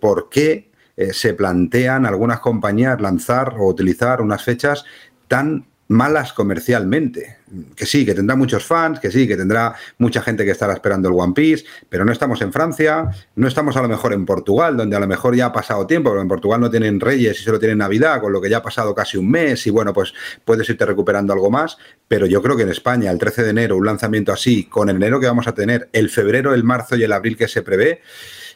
por qué se plantean algunas compañías lanzar o utilizar unas fechas tan malas comercialmente, que sí, que tendrá muchos fans, que sí, que tendrá mucha gente que estará esperando el One Piece, pero no estamos en Francia, no estamos a lo mejor en Portugal, donde a lo mejor ya ha pasado tiempo, pero en Portugal no tienen Reyes y solo tienen Navidad, con lo que ya ha pasado casi un mes y bueno, pues puedes irte recuperando algo más, pero yo creo que en España el 13 de enero un lanzamiento así, con el enero que vamos a tener, el febrero, el marzo y el abril que se prevé,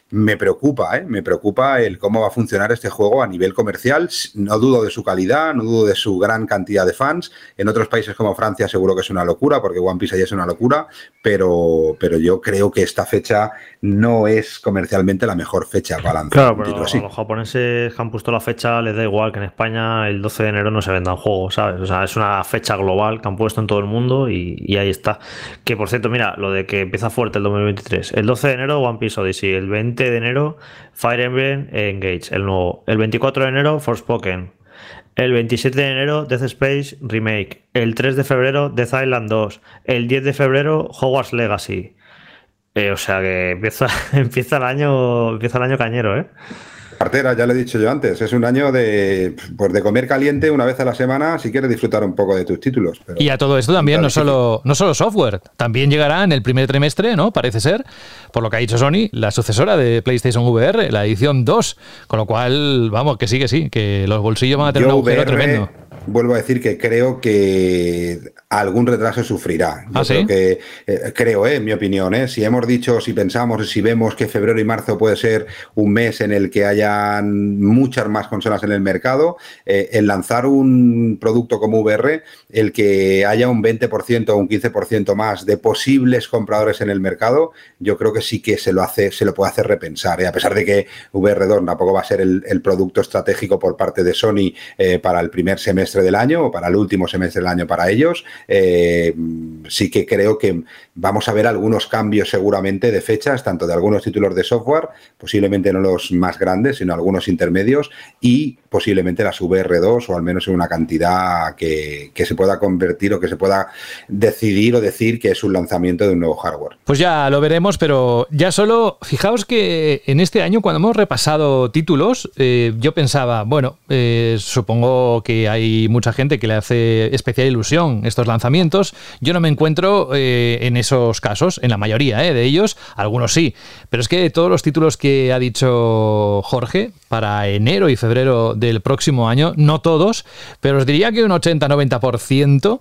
me preocupa, ¿eh? Me preocupa el cómo va a funcionar este juego a nivel comercial. No dudo de su calidad, no dudo de su gran cantidad de fans. En otros países como Francia seguro que es una locura, porque One Piece ya es una locura, pero yo creo que esta fecha no es comercialmente la mejor fecha para lanzar. Claro, pero a los japoneses que han puesto la fecha les da igual que en España el 12 de enero no se vendan juegos, ¿sabes? O sea, es una fecha global que han puesto en todo el mundo y ahí está. Que por cierto, mira, lo de que empieza fuerte el 2023. El 12 de enero One Piece Odyssey, el 20 de enero Fire Emblem Engage, el nuevo, el 24 de enero Forspoken, el 27 de enero Death Space Remake, el 3 de febrero Death Island 2, el 10 de febrero Hogwarts Legacy, o sea que empieza el año cañero, ¿eh? Cartera, ya lo he dicho yo antes, es un año de, pues, de comer caliente una vez a la semana si quieres disfrutar un poco de tus títulos. Pero y a todo esto también, claro, no solo software, también llegará en el primer trimestre, ¿no? Parece ser, por lo que ha dicho Sony, la sucesora de PlayStation VR, la edición 2, con lo cual, vamos, que sí, que los bolsillos van a tener un agujero tremendo. Vuelvo a decir que creo que algún retraso sufrirá. Yo creo que, en mi opinión, si hemos dicho, si pensamos, si vemos que febrero y marzo puede ser un mes en el que hayan muchas más consolas en el mercado, el lanzar un producto como VR, el que haya un 20% o un 15% más de posibles compradores en el mercado, yo creo que sí que se lo puede hacer repensar, a pesar de que VR2 tampoco va a ser el producto estratégico por parte de Sony para el primer semestre del año o para el último semestre del año para ellos, sí que creo que vamos a ver algunos cambios seguramente de fechas, tanto de algunos títulos de software, posiblemente no los más grandes, sino algunos intermedios y posiblemente las VR2 o al menos en una cantidad que se pueda convertir o que se pueda decidir o decir que es un lanzamiento de un nuevo hardware. Pues ya lo veremos, pero ya solo fijaos que en este año cuando hemos repasado títulos, yo pensaba, bueno, supongo que hay mucha gente que le hace especial ilusión estos lanzamientos. Yo no me encuentro en esos casos, en la mayoría de ellos, algunos sí, pero es que todos los títulos que ha dicho Jorge para enero y febrero del próximo año, no todos, pero os diría que un 80-90%,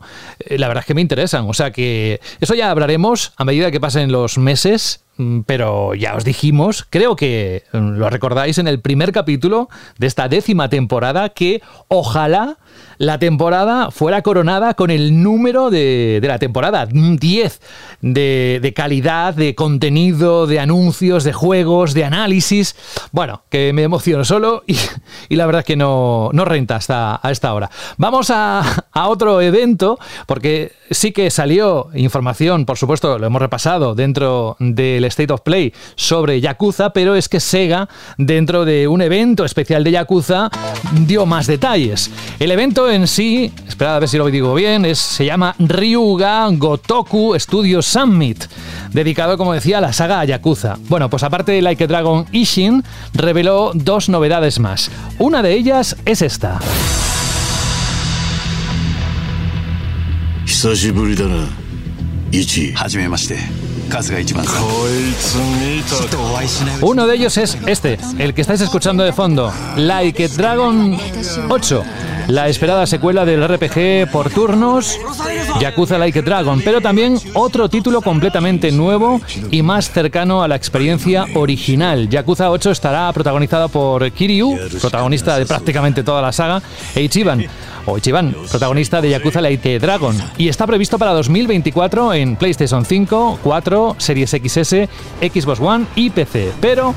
la verdad es que me interesan, o sea que eso ya hablaremos a medida que pasen los meses. Pero ya os dijimos, creo que lo recordáis en el primer capítulo de esta 10ª temporada, que ojalá la temporada fuera coronada con el número de la temporada, 10, de calidad, de contenido, de anuncios, de juegos, de análisis. Bueno, que me emociono solo y la verdad es que no renta a esta hora. Vamos a otro evento, porque sí que salió información, por supuesto, lo hemos repasado dentro del State of Play sobre Yakuza, pero es que Sega, dentro de un evento especial de Yakuza, dio más detalles. El evento en sí, esperad a ver si lo digo bien, se llama Ryuga Gotoku Studio Summit, dedicado, como decía, a la saga Yakuza. Bueno, pues aparte de Like a Dragon Ishin, reveló dos novedades más. Una de ellas es esta. 1 de ellos es este, el que estáis escuchando de fondo, Like a Dragon 8, la esperada secuela del RPG por turnos Yakuza Like a Dragon, pero también otro título completamente nuevo y más cercano a la experiencia original. Yakuza 8 estará protagonizado por Kiryu, protagonista de prácticamente toda la saga, e Ichiban, protagonista de Yakuza Like a Dragon, y está previsto para 2024 en PlayStation 5, 4, Series XS, Xbox One y PC. Pero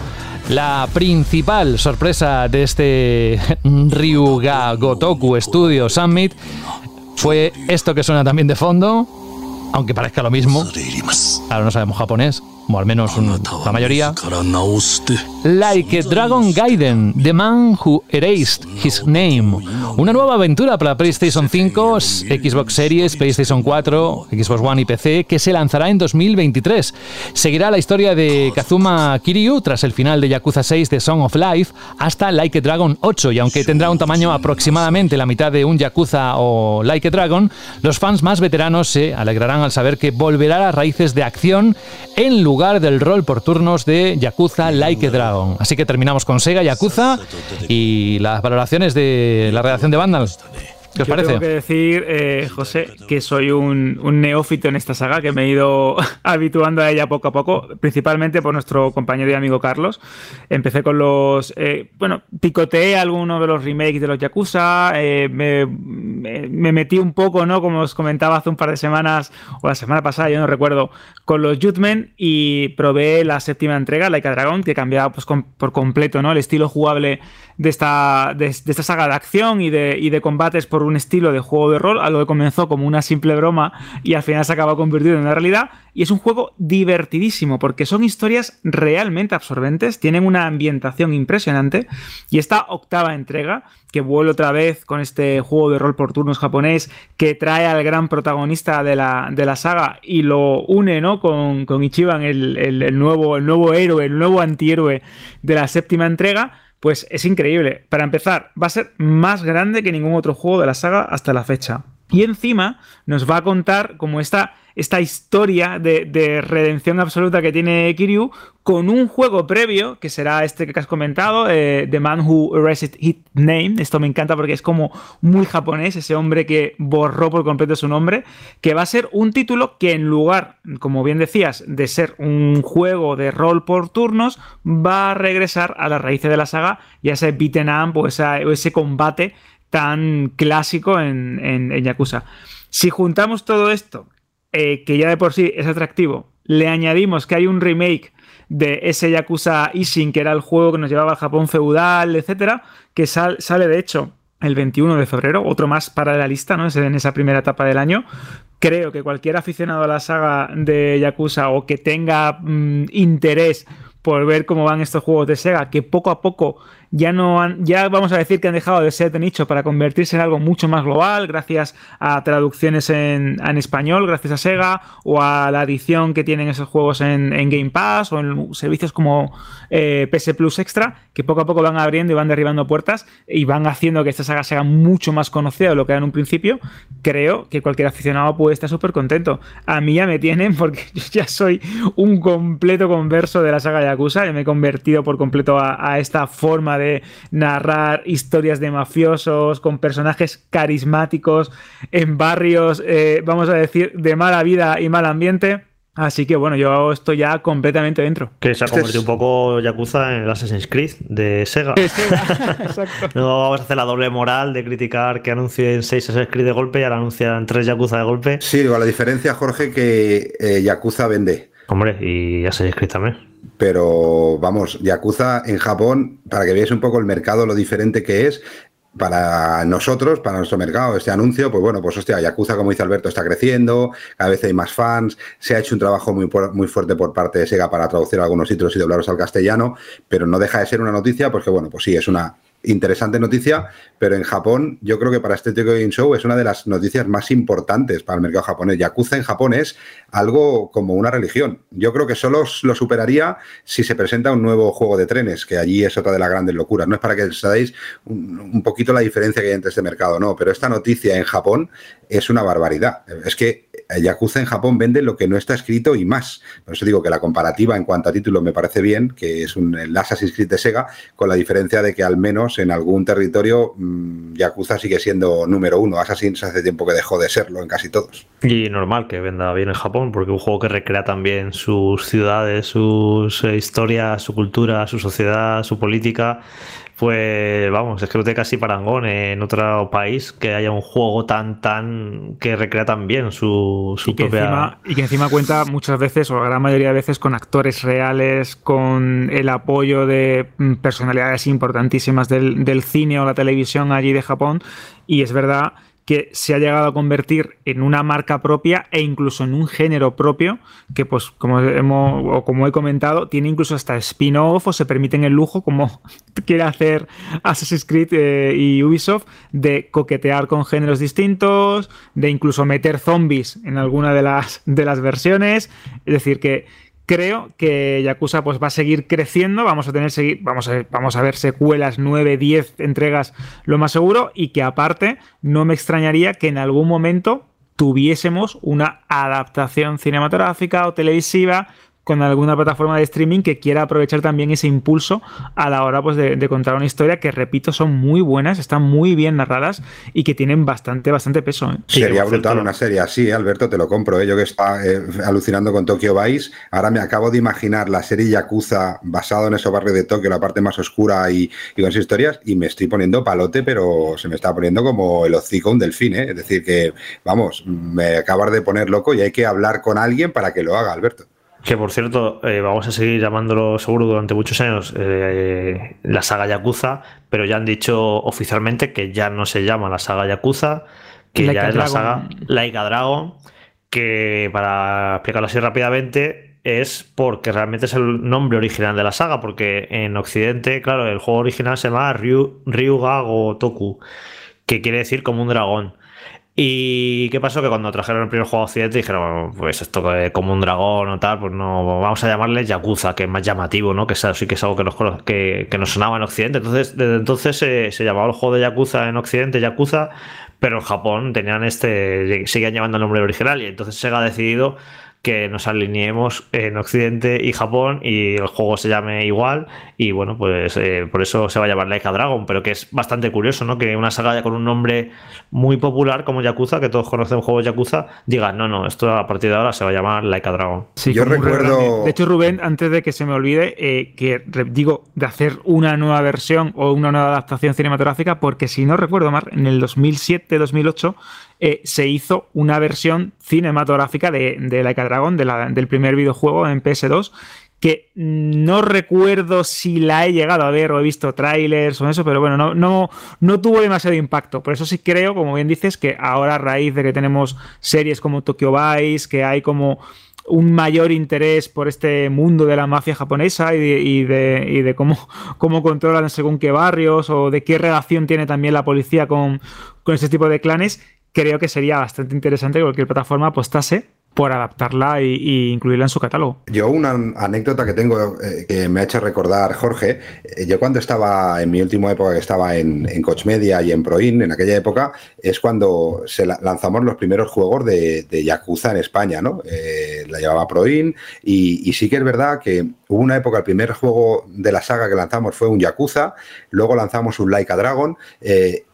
la principal sorpresa de este Ryuga Gotoku Studio Summit fue esto que suena también de fondo, aunque parezca lo mismo. Ahora no sabemos japonés, o al menos la mayoría. Like a Dragon Gaiden, The Man Who Erased His Name. Una nueva aventura para PlayStation 5, Xbox Series, PlayStation 4, Xbox One y PC, que se lanzará en 2023. Seguirá la historia de Kazuma Kiryu tras el final de Yakuza 6 de Song of Life hasta Like a Dragon 8, y aunque tendrá un tamaño aproximadamente la mitad de un Yakuza o Like a Dragon, los fans más veteranos se alegrarán al saber que volverá a las raíces de acción en lugar del rol por turnos de Yakuza Like a Dragon. Así que terminamos con Sega, Yakuza y las valoraciones de la redacción de Vandal. ¿Qué os parece? Tengo que decir, José, que soy un neófito en esta saga, que me he ido habituando a ella poco a poco, principalmente por nuestro compañero y amigo Carlos. Empecé con los... picoteé algunos de los remakes de los Yakuza, me metí un poco, ¿no? Como os comentaba hace un par de semanas, o la semana pasada, yo no recuerdo, con los Judgment, y probé la séptima entrega, Like a Dragon, que cambiaba pues, por completo, ¿no?, el estilo jugable de esta saga de acción y de combates por un estilo de juego de rol, a lo que comenzó como una simple broma y al final se acaba convirtiendo en una realidad, y es un juego divertidísimo porque son historias realmente absorbentes, tienen una ambientación impresionante, y esta octava entrega que vuelve otra vez con este juego de rol por turnos japonés que trae al gran protagonista de la saga y lo une, ¿no?, con Ichiban, el nuevo héroe, el nuevo antihéroe de la séptima entrega. Pues es increíble. Para empezar, va a ser más grande que ningún otro juego de la saga hasta la fecha. Y encima nos va a contar como esta historia de redención absoluta que tiene Kiryu con un juego previo, que será este que has comentado, The Man Who Erased His Name. Esto me encanta porque es como muy japonés, ese hombre que borró por completo su nombre, que va a ser un título que en lugar, como bien decías, de ser un juego de rol por turnos, va a regresar a las raíces de la saga y a ese beat'em up o ese combate tan clásico en Yakuza. Si juntamos todo esto, que ya de por sí es atractivo, le añadimos que hay un remake de ese Yakuza Ishin, que era el juego que nos llevaba al Japón feudal, etcétera, que sale de hecho el 21 de febrero, otro más para la lista, ¿no?, en esa primera etapa del año. Creo que cualquier aficionado a la saga de Yakuza o que tenga interés por ver cómo van estos juegos de Sega, que poco a poco ya vamos a decir que han dejado de ser de nicho para convertirse en algo mucho más global, gracias a traducciones en español, gracias a Sega, o a la adición que tienen esos juegos en Game Pass, o en servicios como PS Plus Extra, que poco a poco van abriendo y van derribando puertas y van haciendo que esta saga sea mucho más conocida de lo que era en un principio. Creo que cualquier aficionado puede estar súper contento. A mí ya me tienen, porque yo ya soy un completo converso de la saga de Yakuza, y me he convertido por completo a esta forma de narrar historias de mafiosos con personajes carismáticos en barrios, vamos a decir, de mala vida y mal ambiente. Así que bueno, yo estoy ya completamente dentro. Que se ha convertido un poco Yakuza en el Assassin's Creed de Sega. Exacto. No vamos a hacer la doble moral de criticar que anuncien 6 Assassin's Creed de golpe y ahora anuncian 3 Yakuza de golpe. Sí, digo, la diferencia, Jorge, que Yakuza vende. Hombre, y Assassin's Creed también. Pero vamos, Yakuza en Japón, para que veáis un poco el mercado, lo diferente que es para nosotros, para nuestro mercado, este anuncio, pues bueno, pues hostia, Yakuza, como dice Alberto, está creciendo, cada vez hay más fans, se ha hecho un trabajo muy, muy fuerte por parte de Sega para traducir algunos títulos y doblarlos al castellano, pero no deja de ser una noticia, porque bueno, pues sí, es una interesante noticia, pero en Japón yo creo que para este Tokyo Game Show es una de las noticias más importantes para el mercado japonés. Yakuza en Japón es algo como una religión. Yo creo que solo lo superaría si se presenta un nuevo juego de trenes, que allí es otra de las grandes locuras. No es para que sabéis un poquito la diferencia que hay entre este mercado, no, pero esta noticia en Japón es una barbaridad. Es que Yakuza en Japón vende lo que no está escrito y más. Por eso digo que la comparativa en cuanto a títulos me parece bien, que es un Assassin's Creed de Sega, con la diferencia de que al menos en algún territorio Yakuza sigue siendo número uno. Assassin's hace tiempo que dejó de serlo en casi todos. Y normal que venda bien en Japón, porque un juego que recrea también sus ciudades, sus historias, su cultura, su sociedad, su política... Pues vamos, es que no tiene casi parangón en otro país que haya un juego tan que recrea tan bien su propia... Y que encima cuenta muchas veces, o la gran mayoría de veces, con actores reales, con el apoyo de personalidades importantísimas del cine o la televisión allí de Japón. Y es verdad que se ha llegado a convertir en una marca propia e incluso en un género propio que, pues, como he comentado, tiene incluso hasta spin-off o se permiten el lujo, como quiere hacer Assassin's Creed y Ubisoft, de coquetear con géneros distintos, de incluso meter zombies en alguna de las versiones. Es decir, que creo que Yakuza, pues, va a seguir creciendo, vamos a ver secuelas, 9, 10 entregas, lo más seguro, y que aparte no me extrañaría que en algún momento tuviésemos una adaptación cinematográfica o televisiva con alguna plataforma de streaming que quiera aprovechar también ese impulso a la hora, pues, de contar una historia que, repito, son muy buenas, están muy bien narradas y que tienen bastante peso, ¿eh? Sería brutal una serie así, Alberto, te lo compro, ¿eh? Yo que estaba alucinando con Tokyo Vice, ahora me acabo de imaginar la serie Yakuza basada en esos barrios de Tokio, la parte más oscura y con esas historias, y me estoy poniendo palote, pero se me está poniendo como el hocico un delfín, ¿eh? Es decir que, vamos, me acabas de poner loco y hay que hablar con alguien para que lo haga, Alberto. Que, por cierto, vamos a seguir llamándolo seguro durante muchos años la saga Yakuza, pero ya han dicho oficialmente que ya no se llama la saga Yakuza, que ya es la saga Like a Dragon, que, para explicarlo así rápidamente, es porque realmente es el nombre original de la saga, porque en Occidente, claro, el juego original se llama Ryuga Gotoku, que quiere decir como un dragón. ¿Y qué pasó? Que cuando trajeron el primer juego a Occidente dijeron, bueno, pues esto es como un dragón o tal, pues no, vamos a llamarle Yakuza, que es más llamativo, ¿no? Que es, sí que es algo que nos sonaba en Occidente. Entonces, desde entonces se llamaba el juego de Yakuza en Occidente Yakuza, pero en Japón tenían seguían llevando el nombre original, y entonces Sega ha decidido que nos alineemos en Occidente y Japón y el juego se llame igual, y bueno, pues por eso se va a llamar Like a Dragon, pero que es bastante curioso, ¿no? Que una saga con un nombre muy popular como Yakuza, que todos conocen juegos Yakuza, diga, no, esto a partir de ahora se va a llamar Like a Dragon. Sí, yo recuerdo... De hecho, Rubén, antes de que se me olvide, que digo, de hacer una nueva versión o una nueva adaptación cinematográfica, porque si no recuerdo mal, en el 2007-2008... se hizo una versión cinematográfica de Like a Dragon, del primer videojuego en PS2, que no recuerdo si la he llegado a ver o he visto trailers o eso, pero bueno, no tuvo demasiado impacto. Por eso sí creo, como bien dices, que ahora, a raíz de que tenemos series como Tokyo Vice, que hay como un mayor interés por este mundo de la mafia japonesa y de cómo controlan según qué barrios, o de qué relación tiene también la policía con ese tipo de clanes, creo que sería bastante interesante que cualquier plataforma apostase por adaptarla y incluirla en su catálogo. Yo una anécdota que tengo que me ha hecho recordar Jorge, yo cuando estaba en mi última época, que estaba en Coach Media y en Proin, en aquella época es cuando se lanzamos los primeros juegos de Yakuza en España, ¿no? La llevaba Proin y sí que es verdad que hubo una época, el primer juego de la saga que lanzamos fue un Yakuza, luego lanzamos un Like a Dragon,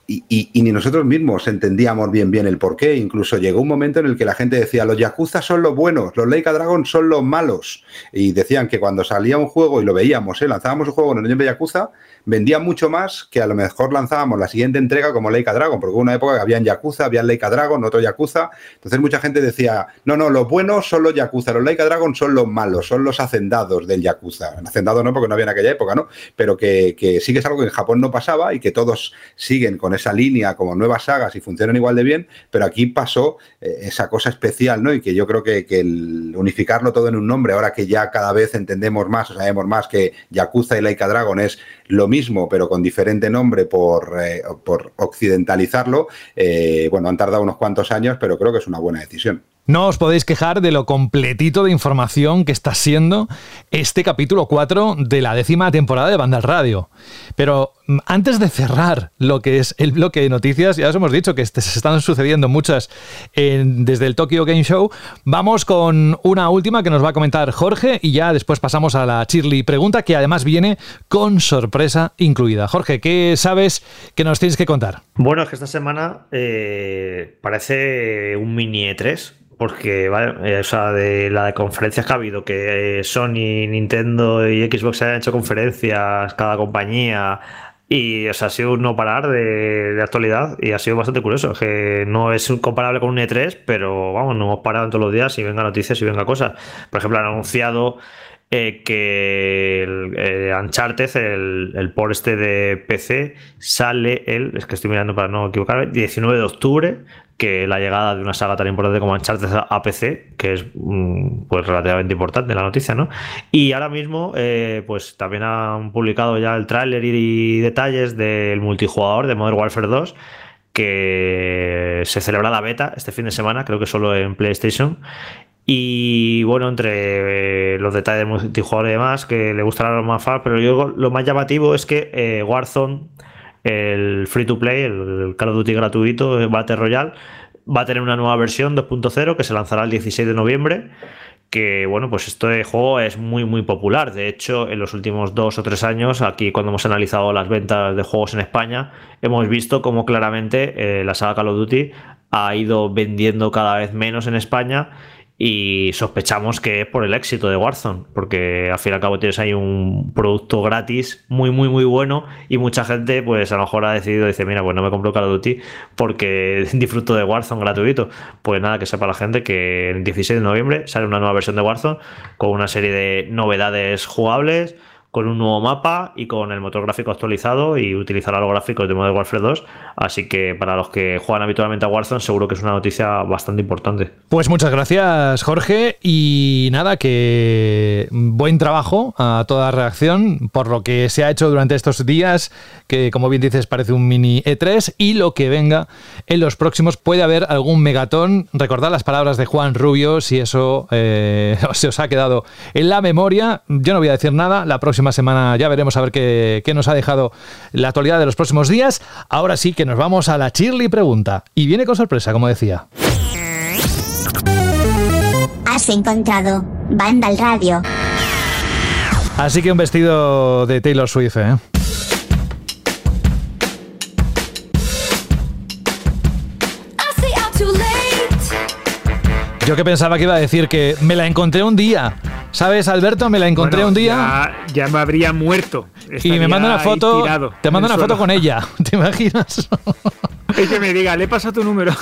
y ni nosotros mismos entendíamos bien el porqué. Incluso llegó un momento en el que la gente decía, los Yakuza son los buenos, los Like a Dragon son los malos, y decían que cuando salía un juego, y lo veíamos, lanzábamos un juego en el nombre de Yakuza, vendía mucho más que a lo mejor lanzábamos la siguiente entrega como Like a Dragon, porque hubo una época que habían Yakuza, habían Like a Dragon, otro Yakuza, entonces mucha gente decía, no, los buenos son los Yakuza, los Like a Dragon son los malos, son los hacendados del Yakuza. Hacendados no, porque no había en aquella época, ¿no? Pero que sí que es algo que en Japón no pasaba y que todos siguen con esa línea como nuevas sagas y funcionan igual de bien, pero aquí pasó esa cosa especial, ¿no? Y que yo creo que el unificarlo todo en un nombre, ahora que ya cada vez entendemos más o sabemos más que Yakuza y Like a Dragon es lo mismo, pero con diferente nombre por occidentalizarlo, bueno, han tardado unos cuantos años, pero creo que es una buena decisión. No os podéis quejar de lo completito de información que está siendo este capítulo 4 de la 10ª temporada de Vandal Radio. Pero antes de cerrar lo que es el bloque de noticias, ya os hemos dicho que se están sucediendo muchas desde el Tokyo Game Show, vamos con una última que nos va a comentar Jorge y ya después pasamos a la Chirly Pregunta, que además viene con sorpresa incluida. Jorge, ¿qué sabes que nos tienes que contar? Bueno, es que esta semana parece un mini E3, porque vale, o sea, de la de conferencias que ha habido, que Sony, Nintendo y Xbox han hecho conferencias, cada compañía, y o sea, ha sido un no parar de actualidad, y ha sido bastante curioso, que no es comparable con un E3, pero vamos, no hemos parado en todos los días, y venga noticias y venga cosas. Por ejemplo, han anunciado que el Uncharted, el port este de PC, sale el, es que estoy mirando para no equivocarme, 19 de octubre, que la llegada de una saga tan importante como Uncharted a PC, que es pues relativamente importante la noticia, ¿no? Y ahora mismo pues también han publicado ya el tráiler y detalles del multijugador de Modern Warfare 2, que se celebra la beta este fin de semana, creo que solo en PlayStation. Y bueno, entre los detalles de multijugador y demás, que le gustará a los más fans, pero yo lo más llamativo es que Warzone, el free to play, el Call of Duty gratuito, el Battle Royale, va a tener una nueva versión 2.0 que se lanzará el 16 de noviembre. Que bueno, pues este juego es muy muy popular. De hecho, en los últimos 2 o 3 años, aquí cuando hemos analizado las ventas de juegos en España, hemos visto cómo claramente la saga Call of Duty ha ido vendiendo cada vez menos en España. Y sospechamos que es por el éxito de Warzone, porque al fin y al cabo tienes ahí un producto gratis muy muy muy bueno, y mucha gente pues a lo mejor ha decidido, dice, mira, pues no me compro Call of Duty porque disfruto de Warzone gratuito. Pues nada, que sepa la gente que el 16 de noviembre sale una nueva versión de Warzone con una serie de novedades jugables, con un nuevo mapa y con el motor gráfico actualizado, y utilizará los gráficos de Modern Warfare 2, así que para los que juegan habitualmente a Warzone seguro que es una noticia bastante importante. Pues muchas gracias, Jorge, y nada, que buen trabajo a toda la redacción por lo que se ha hecho durante estos días, que como bien dices parece un mini E3, y lo que venga en los próximos, puede haber algún megatón. Recordad las palabras de Juan Rubio, si eso se os ha quedado en la memoria. Yo no voy a decir nada, la próxima semana ya veremos a ver qué nos ha dejado la actualidad de los próximos días. Ahora sí que nos vamos a la Chirly pregunta, y viene con sorpresa, como decía. Has encontrado Vandal Radio. Así que un vestido de Taylor Swift, ¿eh? Yo que pensaba que iba a decir que me la encontré un día. ¿Sabes, Alberto? Me la encontré un día. Ya me habría muerto. Estaría, y me manda una foto. Te manda una foto con ella. ¿Te imaginas? Es que me diga, le pasa tu número.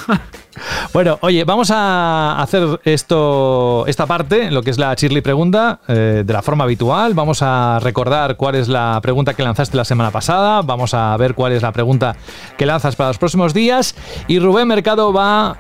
Bueno, oye, vamos a hacer esta parte, lo que es la Shirley pregunta, de la forma habitual. Vamos a recordar cuál es la pregunta que lanzaste la semana pasada. Vamos a ver cuál es la pregunta que lanzas para los próximos días. Y Rubén Mercado va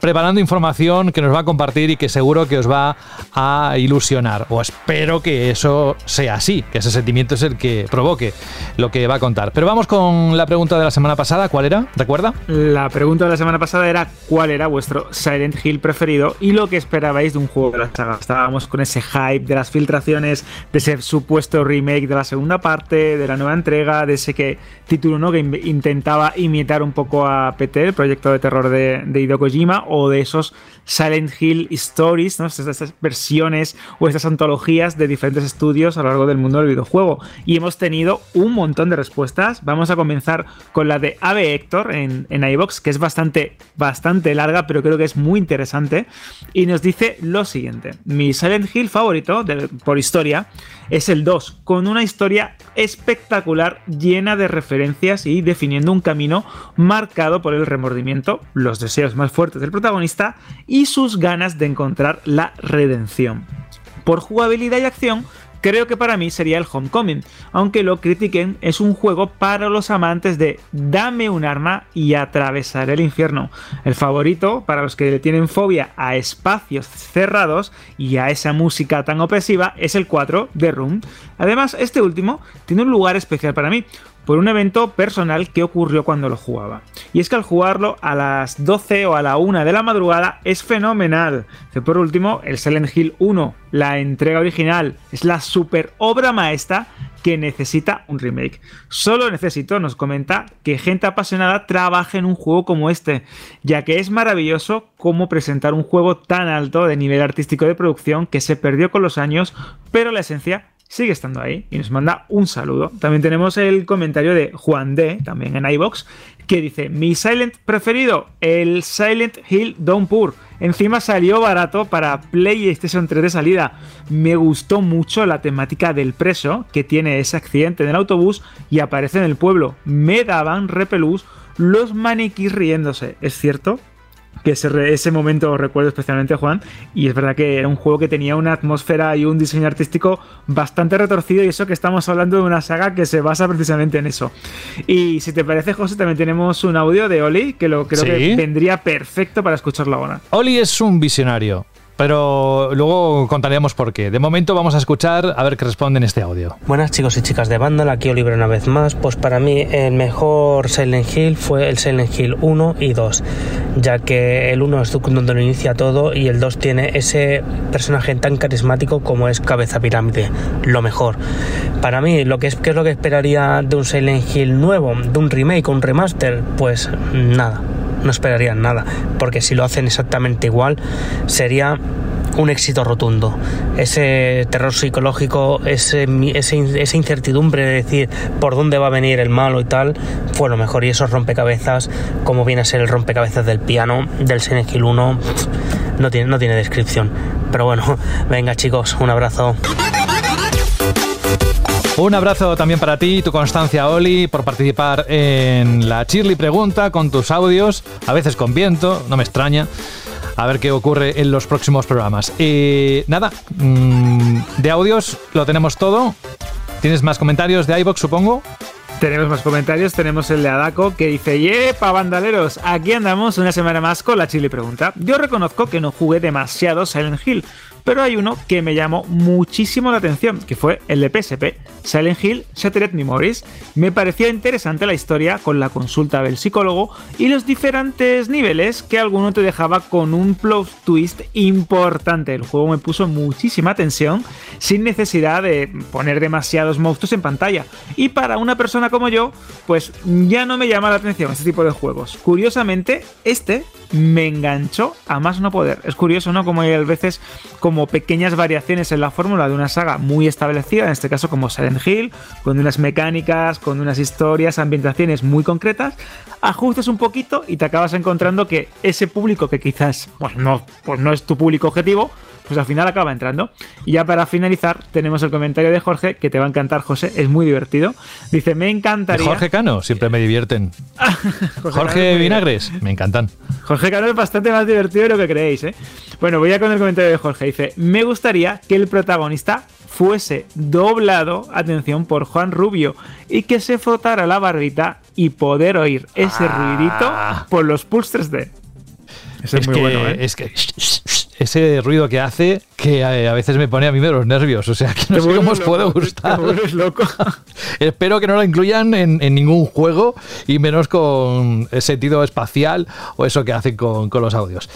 preparando información que nos va a compartir y que seguro que os va a ilusionar, o espero que eso sea así, que ese sentimiento es el que provoque lo que va a contar. Pero vamos con la pregunta de la semana pasada. ¿Cuál era? ¿Recuerda? La pregunta de la semana pasada era ¿cuál era vuestro Silent Hill preferido y lo que esperabais de un juego de la saga? Estábamos con ese hype de las filtraciones, de ese supuesto remake de la segunda parte, de la nueva entrega, de ese que título, ¿no?, que intentaba imitar un poco a PT, el proyecto de terror de Hideo Kojima, o de esos Silent Hill Stories, ¿no?, estas versiones o estas antologías de diferentes estudios a lo largo del mundo del videojuego. Y hemos tenido un montón de respuestas. Vamos a comenzar con la de Ave Héctor en iVox, que es bastante larga, pero creo que es muy interesante, y nos dice lo siguiente: mi Silent Hill favorito por historia es el 2, con una historia espectacular, llena de referencias y definiendo un camino marcado por el remordimiento, los deseos más fuertes del protagonista y sus ganas de encontrar la redención. Por jugabilidad y acción, creo que para mí sería el Homecoming, aunque lo critiquen, es un juego para los amantes de dame un arma y atravesaré el infierno. El favorito para los que le tienen fobia a espacios cerrados y a esa música tan opresiva es el 4, The Room. Además, este último tiene un lugar especial para mí, por un evento personal que ocurrió cuando lo jugaba. Y es que al jugarlo a las 12 o a la 1 de la madrugada es fenomenal. Por último, el Silent Hill 1, la entrega original, es la super obra maestra que necesita un remake. Solo necesito, nos comenta, que gente apasionada trabaje en un juego como este, ya que es maravilloso cómo presentar un juego tan alto de nivel artístico de producción que se perdió con los años, pero la esencia sigue estando ahí, y nos manda un saludo. También tenemos el comentario de Juan D, también en iVox, que dice: mi Silent preferido, el Silent Hill Downpour. Encima salió barato para PlayStation 3 de salida. Me gustó mucho la temática del preso, que tiene ese accidente en el autobús y aparece en el pueblo. Me daban repelús los maniquís riéndose. Es cierto que ese momento recuerdo especialmente, Juan, y es verdad que era un juego que tenía una atmósfera y un diseño artístico bastante retorcido, y eso que estamos hablando de una saga que se basa precisamente en eso. Y si te parece, José, también tenemos un audio de Oli, que lo creo que vendría perfecto para escucharlo ahora. Oli es un visionario, pero luego contaremos por qué. De momento vamos a escuchar a ver qué responden este audio. Buenas, chicos y chicas de Vandal, aquí Oliver una vez más. Pues para mí el mejor Silent Hill fue el Silent Hill 1 y 2, ya que el 1 es donde lo inicia todo y el 2 tiene ese personaje tan carismático como es Cabeza Pirámide, lo mejor. Para mí, ¿qué es lo que esperaría de un Silent Hill nuevo, de un remake o un remaster? Pues nada. No esperarían nada, porque si lo hacen exactamente igual sería un éxito rotundo. Ese terror psicológico, esa incertidumbre de decir por dónde va a venir el malo y tal, fue lo mejor. Y esos rompecabezas, como viene a ser el rompecabezas del piano del Silent Hill 1, no tiene descripción. Pero bueno, venga chicos, un abrazo. Un abrazo también para ti, tu constancia, Oli, por participar en la Chirly Pregunta con tus audios, a veces con viento, no me extraña, a ver qué ocurre en los próximos programas. Nada, de audios lo tenemos todo. ¿Tienes más comentarios de iVoox, supongo? Tenemos más comentarios, tenemos el de Adako que dice: ¡Yepa, bandaleros! Aquí andamos una semana más con la Chirly Pregunta. Yo reconozco que no jugué demasiado Silent Hill, pero hay uno que me llamó muchísimo la atención, que fue el de PSP, Silent Hill Shattered Memories. Me pareció interesante la historia con la consulta del psicólogo y los diferentes niveles, que alguno te dejaba con un plot twist importante. El juego me puso muchísima tensión sin necesidad de poner demasiados monstruos en pantalla, y para una persona como yo, pues ya no me llama la atención este tipo de juegos. Curiosamente, este me enganchó a más no poder. Es curioso, ¿no?, como hay a veces como pequeñas variaciones en la fórmula de una saga muy establecida, en este caso como Silent Hill, con unas mecánicas, con unas historias, ambientaciones muy concretas, ajustas un poquito y te acabas encontrando que ese público que quizás pues no es tu público objetivo, pues al final acaba entrando. Y ya para finalizar tenemos el comentario de Jorge, que te va a encantar, José, es muy divertido. Dice: me encantaría... Jorge Cano, siempre me divierten. Jorge Vinagres, me encantan. Jorge Cano es bastante más divertido de lo que creéis, ¿eh? Bueno, voy a con el comentario de Jorge. Dice: me gustaría que el protagonista fuese doblado, atención, por Juan Rubio, y que se frotara la barbita y poder oír ese ruidito por los Pulse 3D. Eso es muy bueno, ¿eh? Es que... ese ruido que hace, que a veces me pone a mí de los nervios, o sea, que no sé cómo os puede gustar. Te vuelves loco. Espero que no lo incluyan en ningún juego, y menos con sentido espacial o eso que hacen con los audios.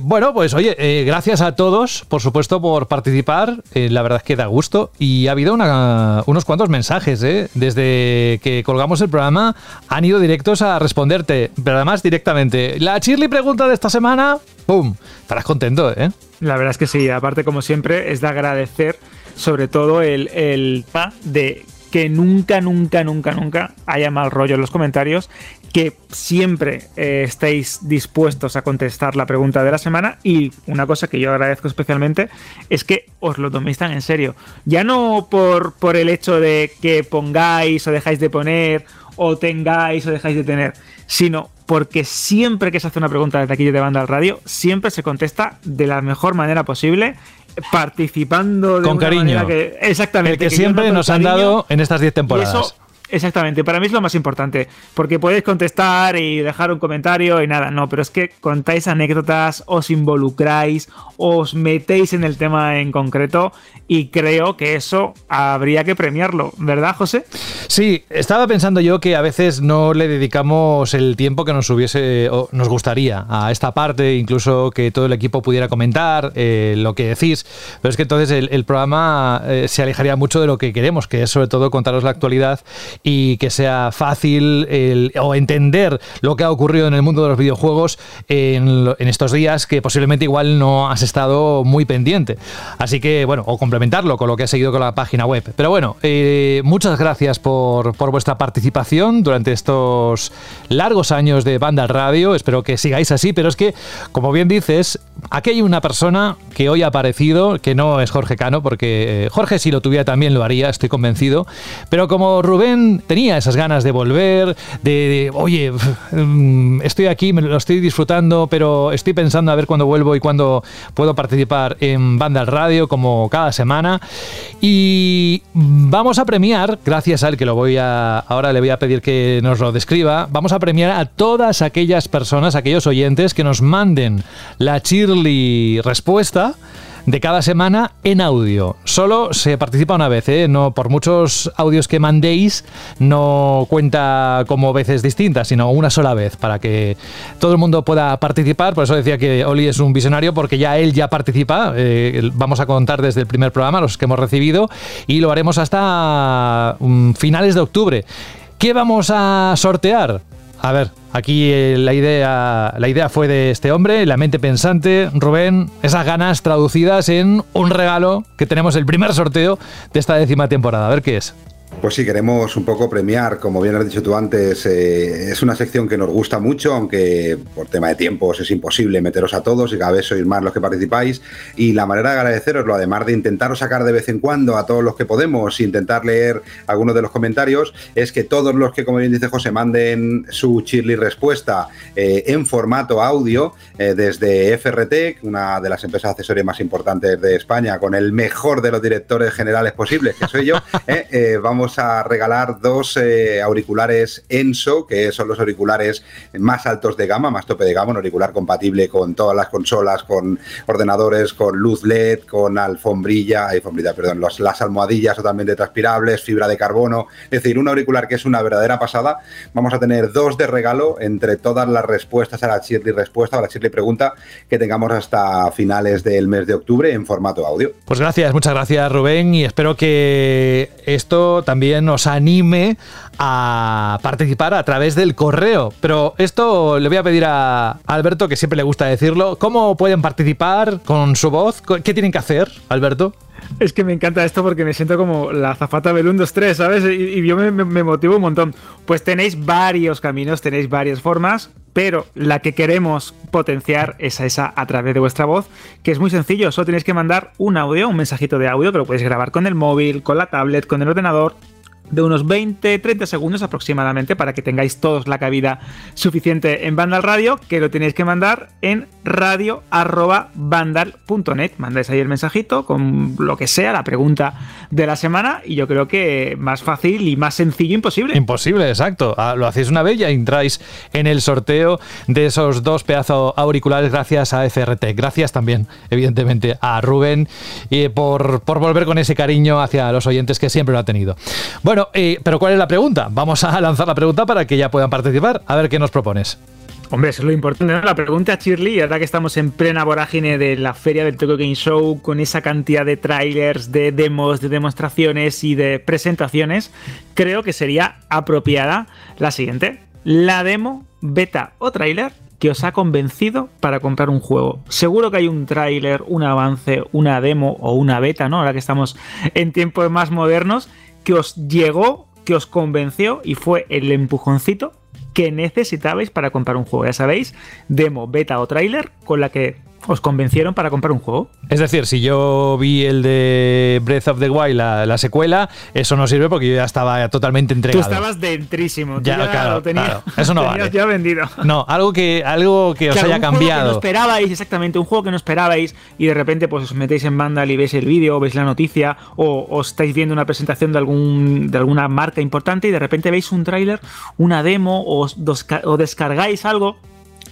Bueno, pues oye, gracias a todos, por supuesto, por participar. La verdad es que da gusto, y ha habido unos cuantos mensajes, desde que colgamos el programa han ido directos a responderte, pero además directamente. La Chirly Pregunta de esta semana, ¡pum! Estarás contento, ¿eh? La verdad es que sí. Aparte, como siempre, es de agradecer sobre todo el de que nunca haya mal rollo en los comentarios, que siempre estéis dispuestos a contestar la pregunta de la semana. Y una cosa que yo agradezco especialmente es que os lo toméis tan en serio. Ya no por el hecho de que pongáis o dejáis de poner, o tengáis o dejáis de tener, sino porque siempre que se hace una pregunta desde aquí de Vandal Radio, siempre se contesta de la mejor manera posible, participando de con una cariño. Manera que... Exactamente. El que siempre nos han dado en estas 10 temporadas. Eso, exactamente. Para mí es lo más importante, porque podéis contestar y dejar un comentario y nada, no, pero es que contáis anécdotas, os involucráis, os metéis en el tema en concreto, y creo que eso habría que premiarlo, ¿verdad, José? Sí, estaba pensando yo que a veces no le dedicamos el tiempo que nos hubiese o nos gustaría a esta parte, incluso que todo el equipo pudiera comentar lo que decís, pero es que entonces el programa se alejaría mucho de lo que queremos, que es sobre todo contaros la actualidad y que sea fácil o entender lo que ha ocurrido en el mundo de los videojuegos en estos días, que posiblemente igual no has estado muy pendiente. Así que, bueno, o complementarlo con lo que has seguido con la página web. Pero bueno, muchas gracias por vuestra participación durante estos largos años de Vandal Radio. Espero que sigáis así, pero es que, como bien dices, aquí hay una persona que hoy ha aparecido, que no es Jorge Cano, porque Jorge, si lo tuviera, también lo haría, estoy convencido. Pero como Rubén también tenía esas ganas de volver, de oye, estoy aquí, me lo estoy disfrutando, pero estoy pensando a ver cuándo vuelvo y cuándo puedo participar en Vandal Radio, como cada semana. Y vamos a premiar, gracias al que lo voy a... ahora le voy a pedir que nos lo describa, vamos a premiar a todas aquellas personas, aquellos oyentes que nos manden la Cheerly respuesta de cada semana en audio. Solo se participa una vez, ¿eh? No, por muchos audios que mandéis no cuenta como veces distintas, sino una sola vez, para que todo el mundo pueda participar. Por eso decía que Oli es un visionario, porque ya él ya participa. Vamos a contar desde el primer programa los que hemos recibido y lo haremos hasta finales de octubre. ¿Qué vamos a sortear? A ver, aquí la idea fue de este hombre, la mente pensante, Rubén, esas ganas traducidas en un regalo que tenemos, el primer sorteo de esta 10ª temporada. A ver qué es. Pues sí, queremos un poco premiar, como bien has dicho tú antes, es una sección que nos gusta mucho, aunque por tema de tiempos es imposible meteros a todos y cada vez sois más los que participáis, y la manera de agradeceroslo, además de intentaros sacar de vez en cuando a todos los que podemos, intentar leer algunos de los comentarios, es que todos los que, como bien dice José, manden su cheerly respuesta en formato audio desde FRT, una de las empresas accesorias más importantes de España, con el mejor de los directores generales posibles, que soy yo, vamos a regalar dos auriculares Enso, que son los auriculares más altos de gama, más tope de gama, un auricular compatible con todas las consolas, con ordenadores, con luz LED, con las almohadillas totalmente transpirables, fibra de carbono, es decir, un auricular que es una verdadera pasada. Vamos a tener dos de regalo entre todas las respuestas a la Cheerly respuesta, a la Cheerly pregunta, que tengamos hasta finales del mes de octubre en formato audio. Pues gracias, muchas gracias, Rubén, y espero que esto también os anime a participar a través del correo. Pero esto le voy a pedir a Alberto, que siempre le gusta decirlo. ¿Cómo pueden participar con su voz? ¿Qué tienen que hacer, Alberto? Es que me encanta esto porque me siento como la azafata del 1, 2, 3, ¿sabes? Y yo me motivo un montón. Pues tenéis varios caminos, tenéis varias formas, pero la que queremos potenciar es esa a través de vuestra voz, que es muy sencillo. Solo tenéis que mandar un audio, un mensajito de audio, que lo podéis grabar con el móvil, con la tablet, con el ordenador, de unos 20-30 segundos aproximadamente, para que tengáis todos la cabida suficiente en Vandal Radio, que lo tenéis que mandar en radio@vandal.net. mandáis ahí el mensajito con lo que sea, la pregunta de la semana, y yo creo que más fácil y más sencillo imposible, exacto. Lo hacéis una vez y entráis en el sorteo de esos dos pedazos auriculares, gracias a FRT. Gracias también, evidentemente, a Rubén por volver con ese cariño hacia los oyentes que siempre lo ha tenido. Bueno, pero ¿cuál es la pregunta? Vamos a lanzar la pregunta para que ya puedan participar. A ver qué nos propones. Hombre, eso es lo importante, ¿no? La pregunta, Cheerly, ahora que estamos en plena vorágine de la feria del Tokyo Game Show, con esa cantidad de trailers, de demos, de demostraciones y de presentaciones, creo que sería apropiada la siguiente. La demo, beta o trailer que os ha convencido para comprar un juego. Seguro que hay un tráiler, un avance, una demo o una beta, ¿no? Ahora que estamos en tiempos más modernos, que os llegó, que os convenció y fue el empujoncito que necesitabais para comprar un juego. Ya sabéis, demo, beta o tráiler con la que os convencieron para comprar un juego. Es decir, si yo vi el de Breath of the Wild, la secuela, eso no sirve porque yo ya estaba totalmente entregado. Tú estabas dentrísimo. Ya, claro, lo tenías, claro. Eso no vale. Ya vendido. No, algo que os haya cambiado. Un juego que no esperabais, exactamente, un juego que no esperabais, y de repente pues os metéis en Vandal y veis el vídeo, veis la noticia, o estáis viendo una presentación de alguna marca importante y de repente veis un tráiler, una demo, o descargáis algo.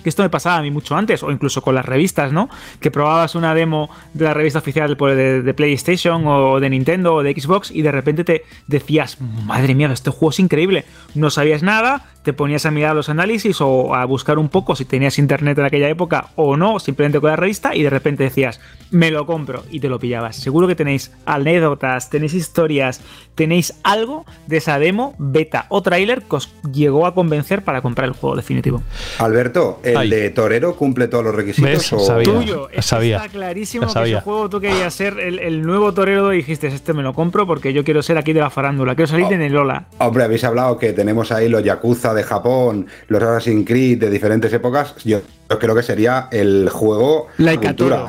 Que esto me pasaba a mí mucho antes, o incluso con las revistas, ¿no? Que probabas una demo de la revista oficial de PlayStation o de Nintendo o de Xbox y de repente te decías, madre mía, este juego es increíble. No sabías nada, te ponías a mirar los análisis o a buscar un poco si tenías internet en aquella época o no, simplemente con la revista, y de repente decías, me lo compro, y te lo pillabas. Seguro que tenéis anécdotas, tenéis historias, tenéis algo de esa demo, beta o tráiler que os llegó a convencer para comprar el juego definitivo. Alberto, ¿el de Torero cumple todos los requisitos? ¿Ves? O... Tuyo, sabía. Está clarísimo que ese juego tú querías ser el nuevo Torero y dijiste, este me lo compro porque yo quiero ser aquí de la farándula, quiero salir de Nelola. Hombre, habéis hablado que tenemos ahí los Yakuza Yakuza de Japón, los Assassin's Creed de diferentes épocas, yo creo que sería el juego like aventura,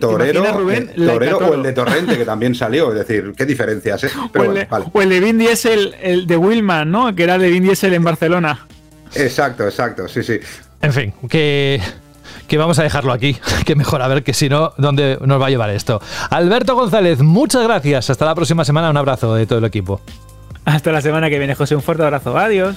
Torero, Rubén, Torero like o el de Torrente, que también salió, es decir, qué diferencias, pero bueno, vale. O el de Vin Diesel, el de Willman, ¿no? Que era el de Vin Diesel en Barcelona. Exacto, exacto, sí, sí. En fin, que vamos a dejarlo aquí, que mejor, a ver que si no, ¿dónde nos va a llevar esto? Alberto González, muchas gracias, hasta la próxima semana, un abrazo de todo el equipo. Hasta la semana que viene, José, un fuerte abrazo, adiós.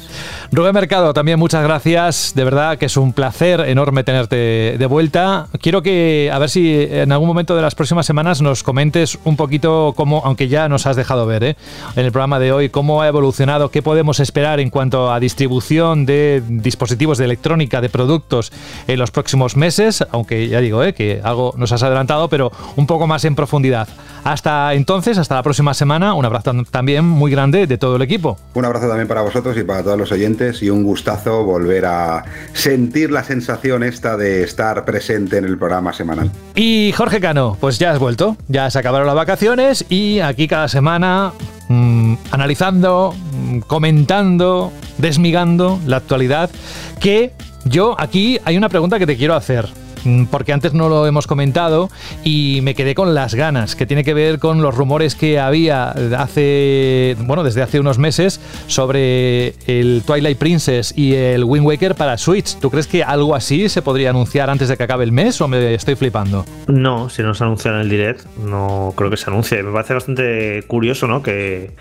Rubén Mercado, también muchas gracias, de verdad que es un placer enorme tenerte de vuelta. Quiero que, a ver si en algún momento de las próximas semanas nos comentes un poquito cómo, aunque ya nos has dejado ver en el programa de hoy, cómo ha evolucionado, qué podemos esperar en cuanto a distribución de dispositivos de electrónica, de productos en los próximos meses, aunque ya digo que algo nos has adelantado, pero un poco más en profundidad. Hasta entonces, hasta la próxima semana, un abrazo también muy grande de todo el equipo. Un abrazo también para vosotros y para todos los oyentes, y un gustazo volver a sentir la sensación esta de estar presente en el programa semanal. Y Jorge Cano, pues ya has vuelto, ya se acabaron las vacaciones y aquí cada semana analizando, comentando, desmigando la actualidad, que yo aquí hay una pregunta que te quiero hacer, porque antes no lo hemos comentado y me quedé con las ganas, que tiene que ver con los rumores que había desde hace unos meses sobre el Twilight Princess y el Wind Waker para Switch. ¿Tú crees que algo así se podría anunciar antes de que acabe el mes o me estoy flipando? No, si no se anuncia en el Direct, no creo que se anuncie. Me parece bastante curioso, ¿no?, que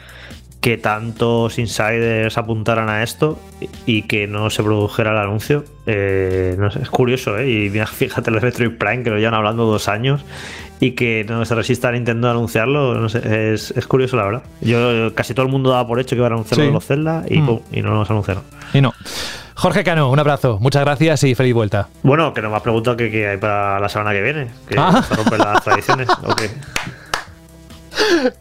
tantos insiders apuntaran a esto y que no se produjera el anuncio. No sé, es curioso, y mira, fíjate el Metroid Prime, que lo llevan hablando 2 años y que no se resista a Nintendo a anunciarlo. No sé, es curioso, la verdad. Yo casi todo el mundo daba por hecho que iban a anunciarlo los Zelda y pum, y no lo anunciaron. Y no. Jorge Cano, un abrazo, muchas gracias y feliz vuelta. Bueno, que no me has preguntado qué hay para la semana que viene, que se rompen las tradiciones o qué.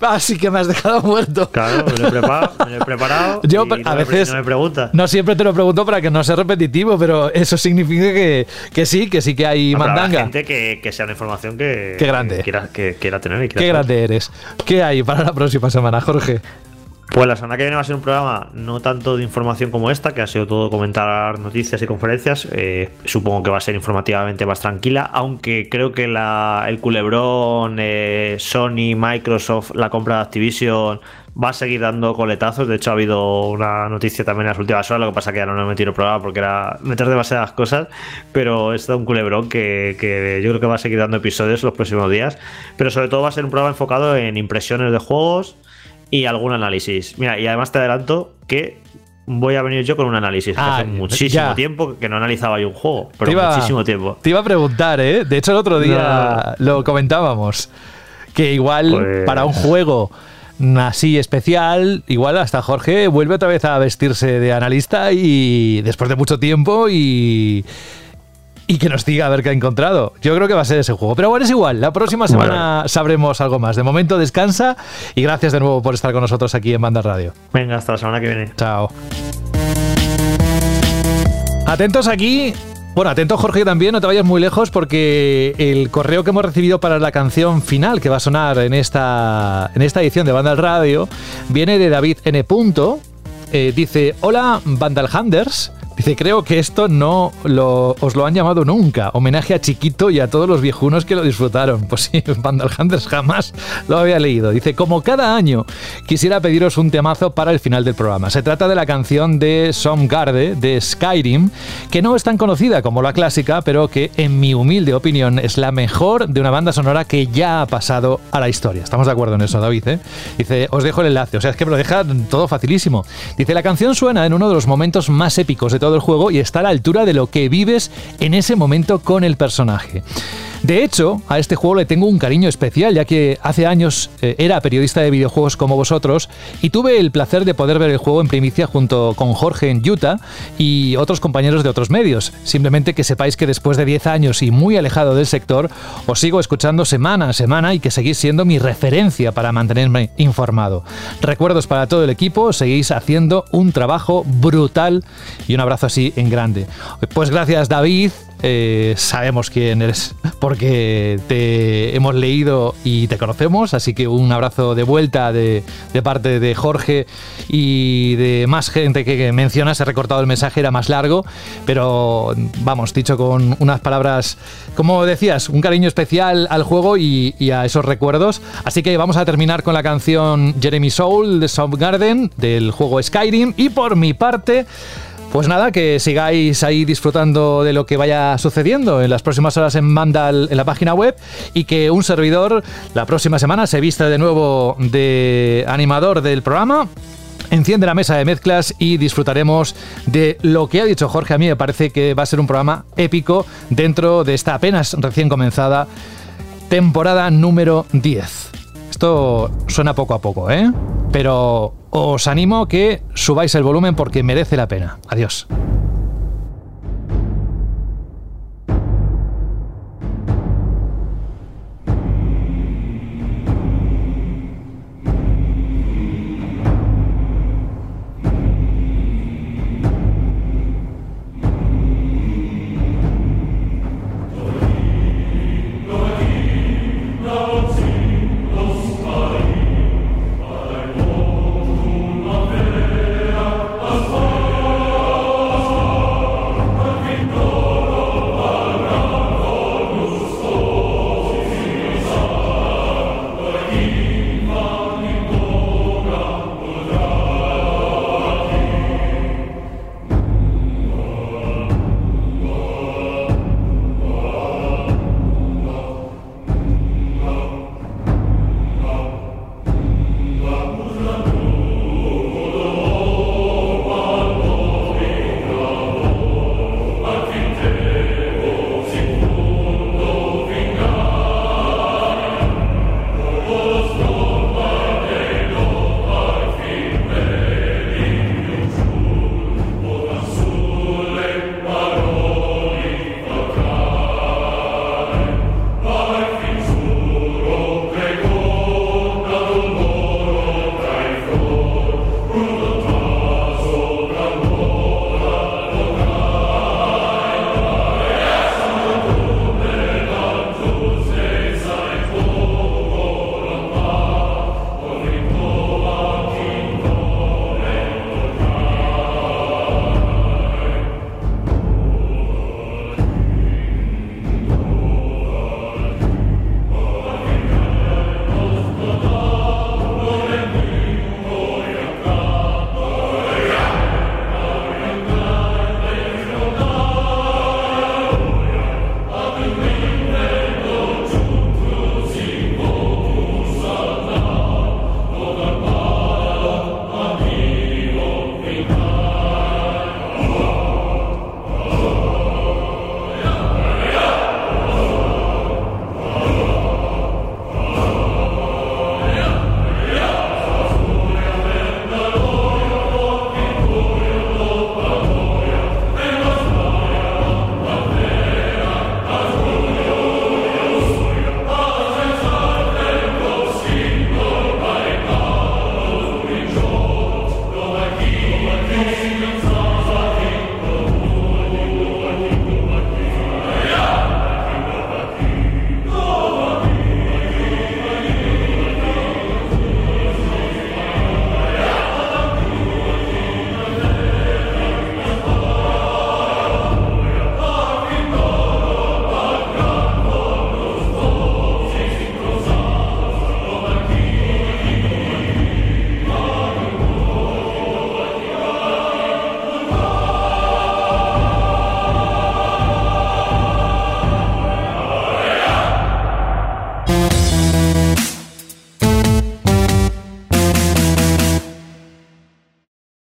Así que me has dejado muerto. Claro, me lo he preparado. Yo a veces no me pregunta. No siempre te lo pregunto para que no sea repetitivo, pero eso significa que sí que hay mandanga. Hay gente que sea una información que grande. Que quiera tener. Qué grande eres. ¿Qué hay para la próxima semana, Jorge? Pues la semana que viene va a ser un programa no tanto de información como esta, que ha sido todo comentar noticias y conferencias. Supongo que va a ser informativamente más tranquila, aunque creo que el culebrón, Sony, Microsoft, la compra de Activision va a seguir dando coletazos. De hecho, ha habido una noticia también en las últimas horas, lo que pasa que ya no me he metido el programa porque era meter demasiadas cosas, pero es un culebrón que yo creo que va a seguir dando episodios los próximos días, pero sobre todo va a ser un programa enfocado en impresiones de juegos y algún análisis. Mira, y además te adelanto que voy a venir yo con un análisis. Hace muchísimo tiempo que no analizaba yo un juego, pero muchísimo tiempo. Te iba a preguntar, de hecho el otro día lo comentábamos, que igual para un juego así especial, igual hasta Jorge vuelve otra vez a vestirse de analista y después de mucho tiempo y que nos diga a ver qué ha encontrado. Yo creo que va a ser ese juego. Pero bueno, es igual. La próxima semana sabremos algo más. De momento, descansa y gracias de nuevo por estar con nosotros aquí en Vandal Radio. Venga, hasta la semana que viene. Chao. Atentos aquí. Bueno, atento Jorge también, no te vayas muy lejos porque el correo que hemos recibido para la canción final que va a sonar en esta edición de Vandal Radio viene de David N. Dice, hola Vandal Handers. Dice, creo que esto os lo han llamado nunca. Homenaje a Chiquito y a todos los viejunos que lo disfrutaron. Pues sí, Vandal Hunters jamás lo había leído. Dice, como cada año, quisiera pediros un temazo para el final del programa. Se trata de la canción de Soundgarden, de Skyrim, que no es tan conocida como la clásica, pero que, en mi humilde opinión, es la mejor de una banda sonora que ya ha pasado a la historia. Estamos de acuerdo en eso, David, Dice, os dejo el enlace. O sea, es que me lo deja todo facilísimo. Dice, la canción suena en uno de los momentos más épicos de todo el juego y está a la altura de lo que vives en ese momento con el personaje. De hecho, a este juego le tengo un cariño especial, ya que hace años era periodista de videojuegos como vosotros y tuve el placer de poder ver el juego en primicia junto con Jorge en Utah y otros compañeros de otros medios. Simplemente que sepáis que después de 10 años y muy alejado del sector, os sigo escuchando semana a semana y que seguís siendo mi referencia para mantenerme informado. Recuerdos para todo el equipo, seguís haciendo un trabajo brutal y un abrazo así en grande. Pues gracias, David. sabemos quién eres porque te hemos leído y te conocemos, así que un abrazo de vuelta de parte de Jorge y de más gente que mencionas. He recortado el mensaje, era más largo, pero vamos, dicho con unas palabras, como decías, un cariño especial al juego y a esos recuerdos. Así que vamos a terminar con la canción Jeremy Soul de Soundgarden del juego Skyrim, y por mi parte, pues nada, que sigáis ahí disfrutando de lo que vaya sucediendo en las próximas horas en Vandal, en la página web, y que un servidor la próxima semana se vista de nuevo de animador del programa, enciende la mesa de mezclas y disfrutaremos de lo que ha dicho Jorge. A mí me parece que va a ser un programa épico dentro de esta apenas recién comenzada temporada número 10. Esto suena poco a poco, ¿eh? Pero os animo a que subáis el volumen porque merece la pena. Adiós.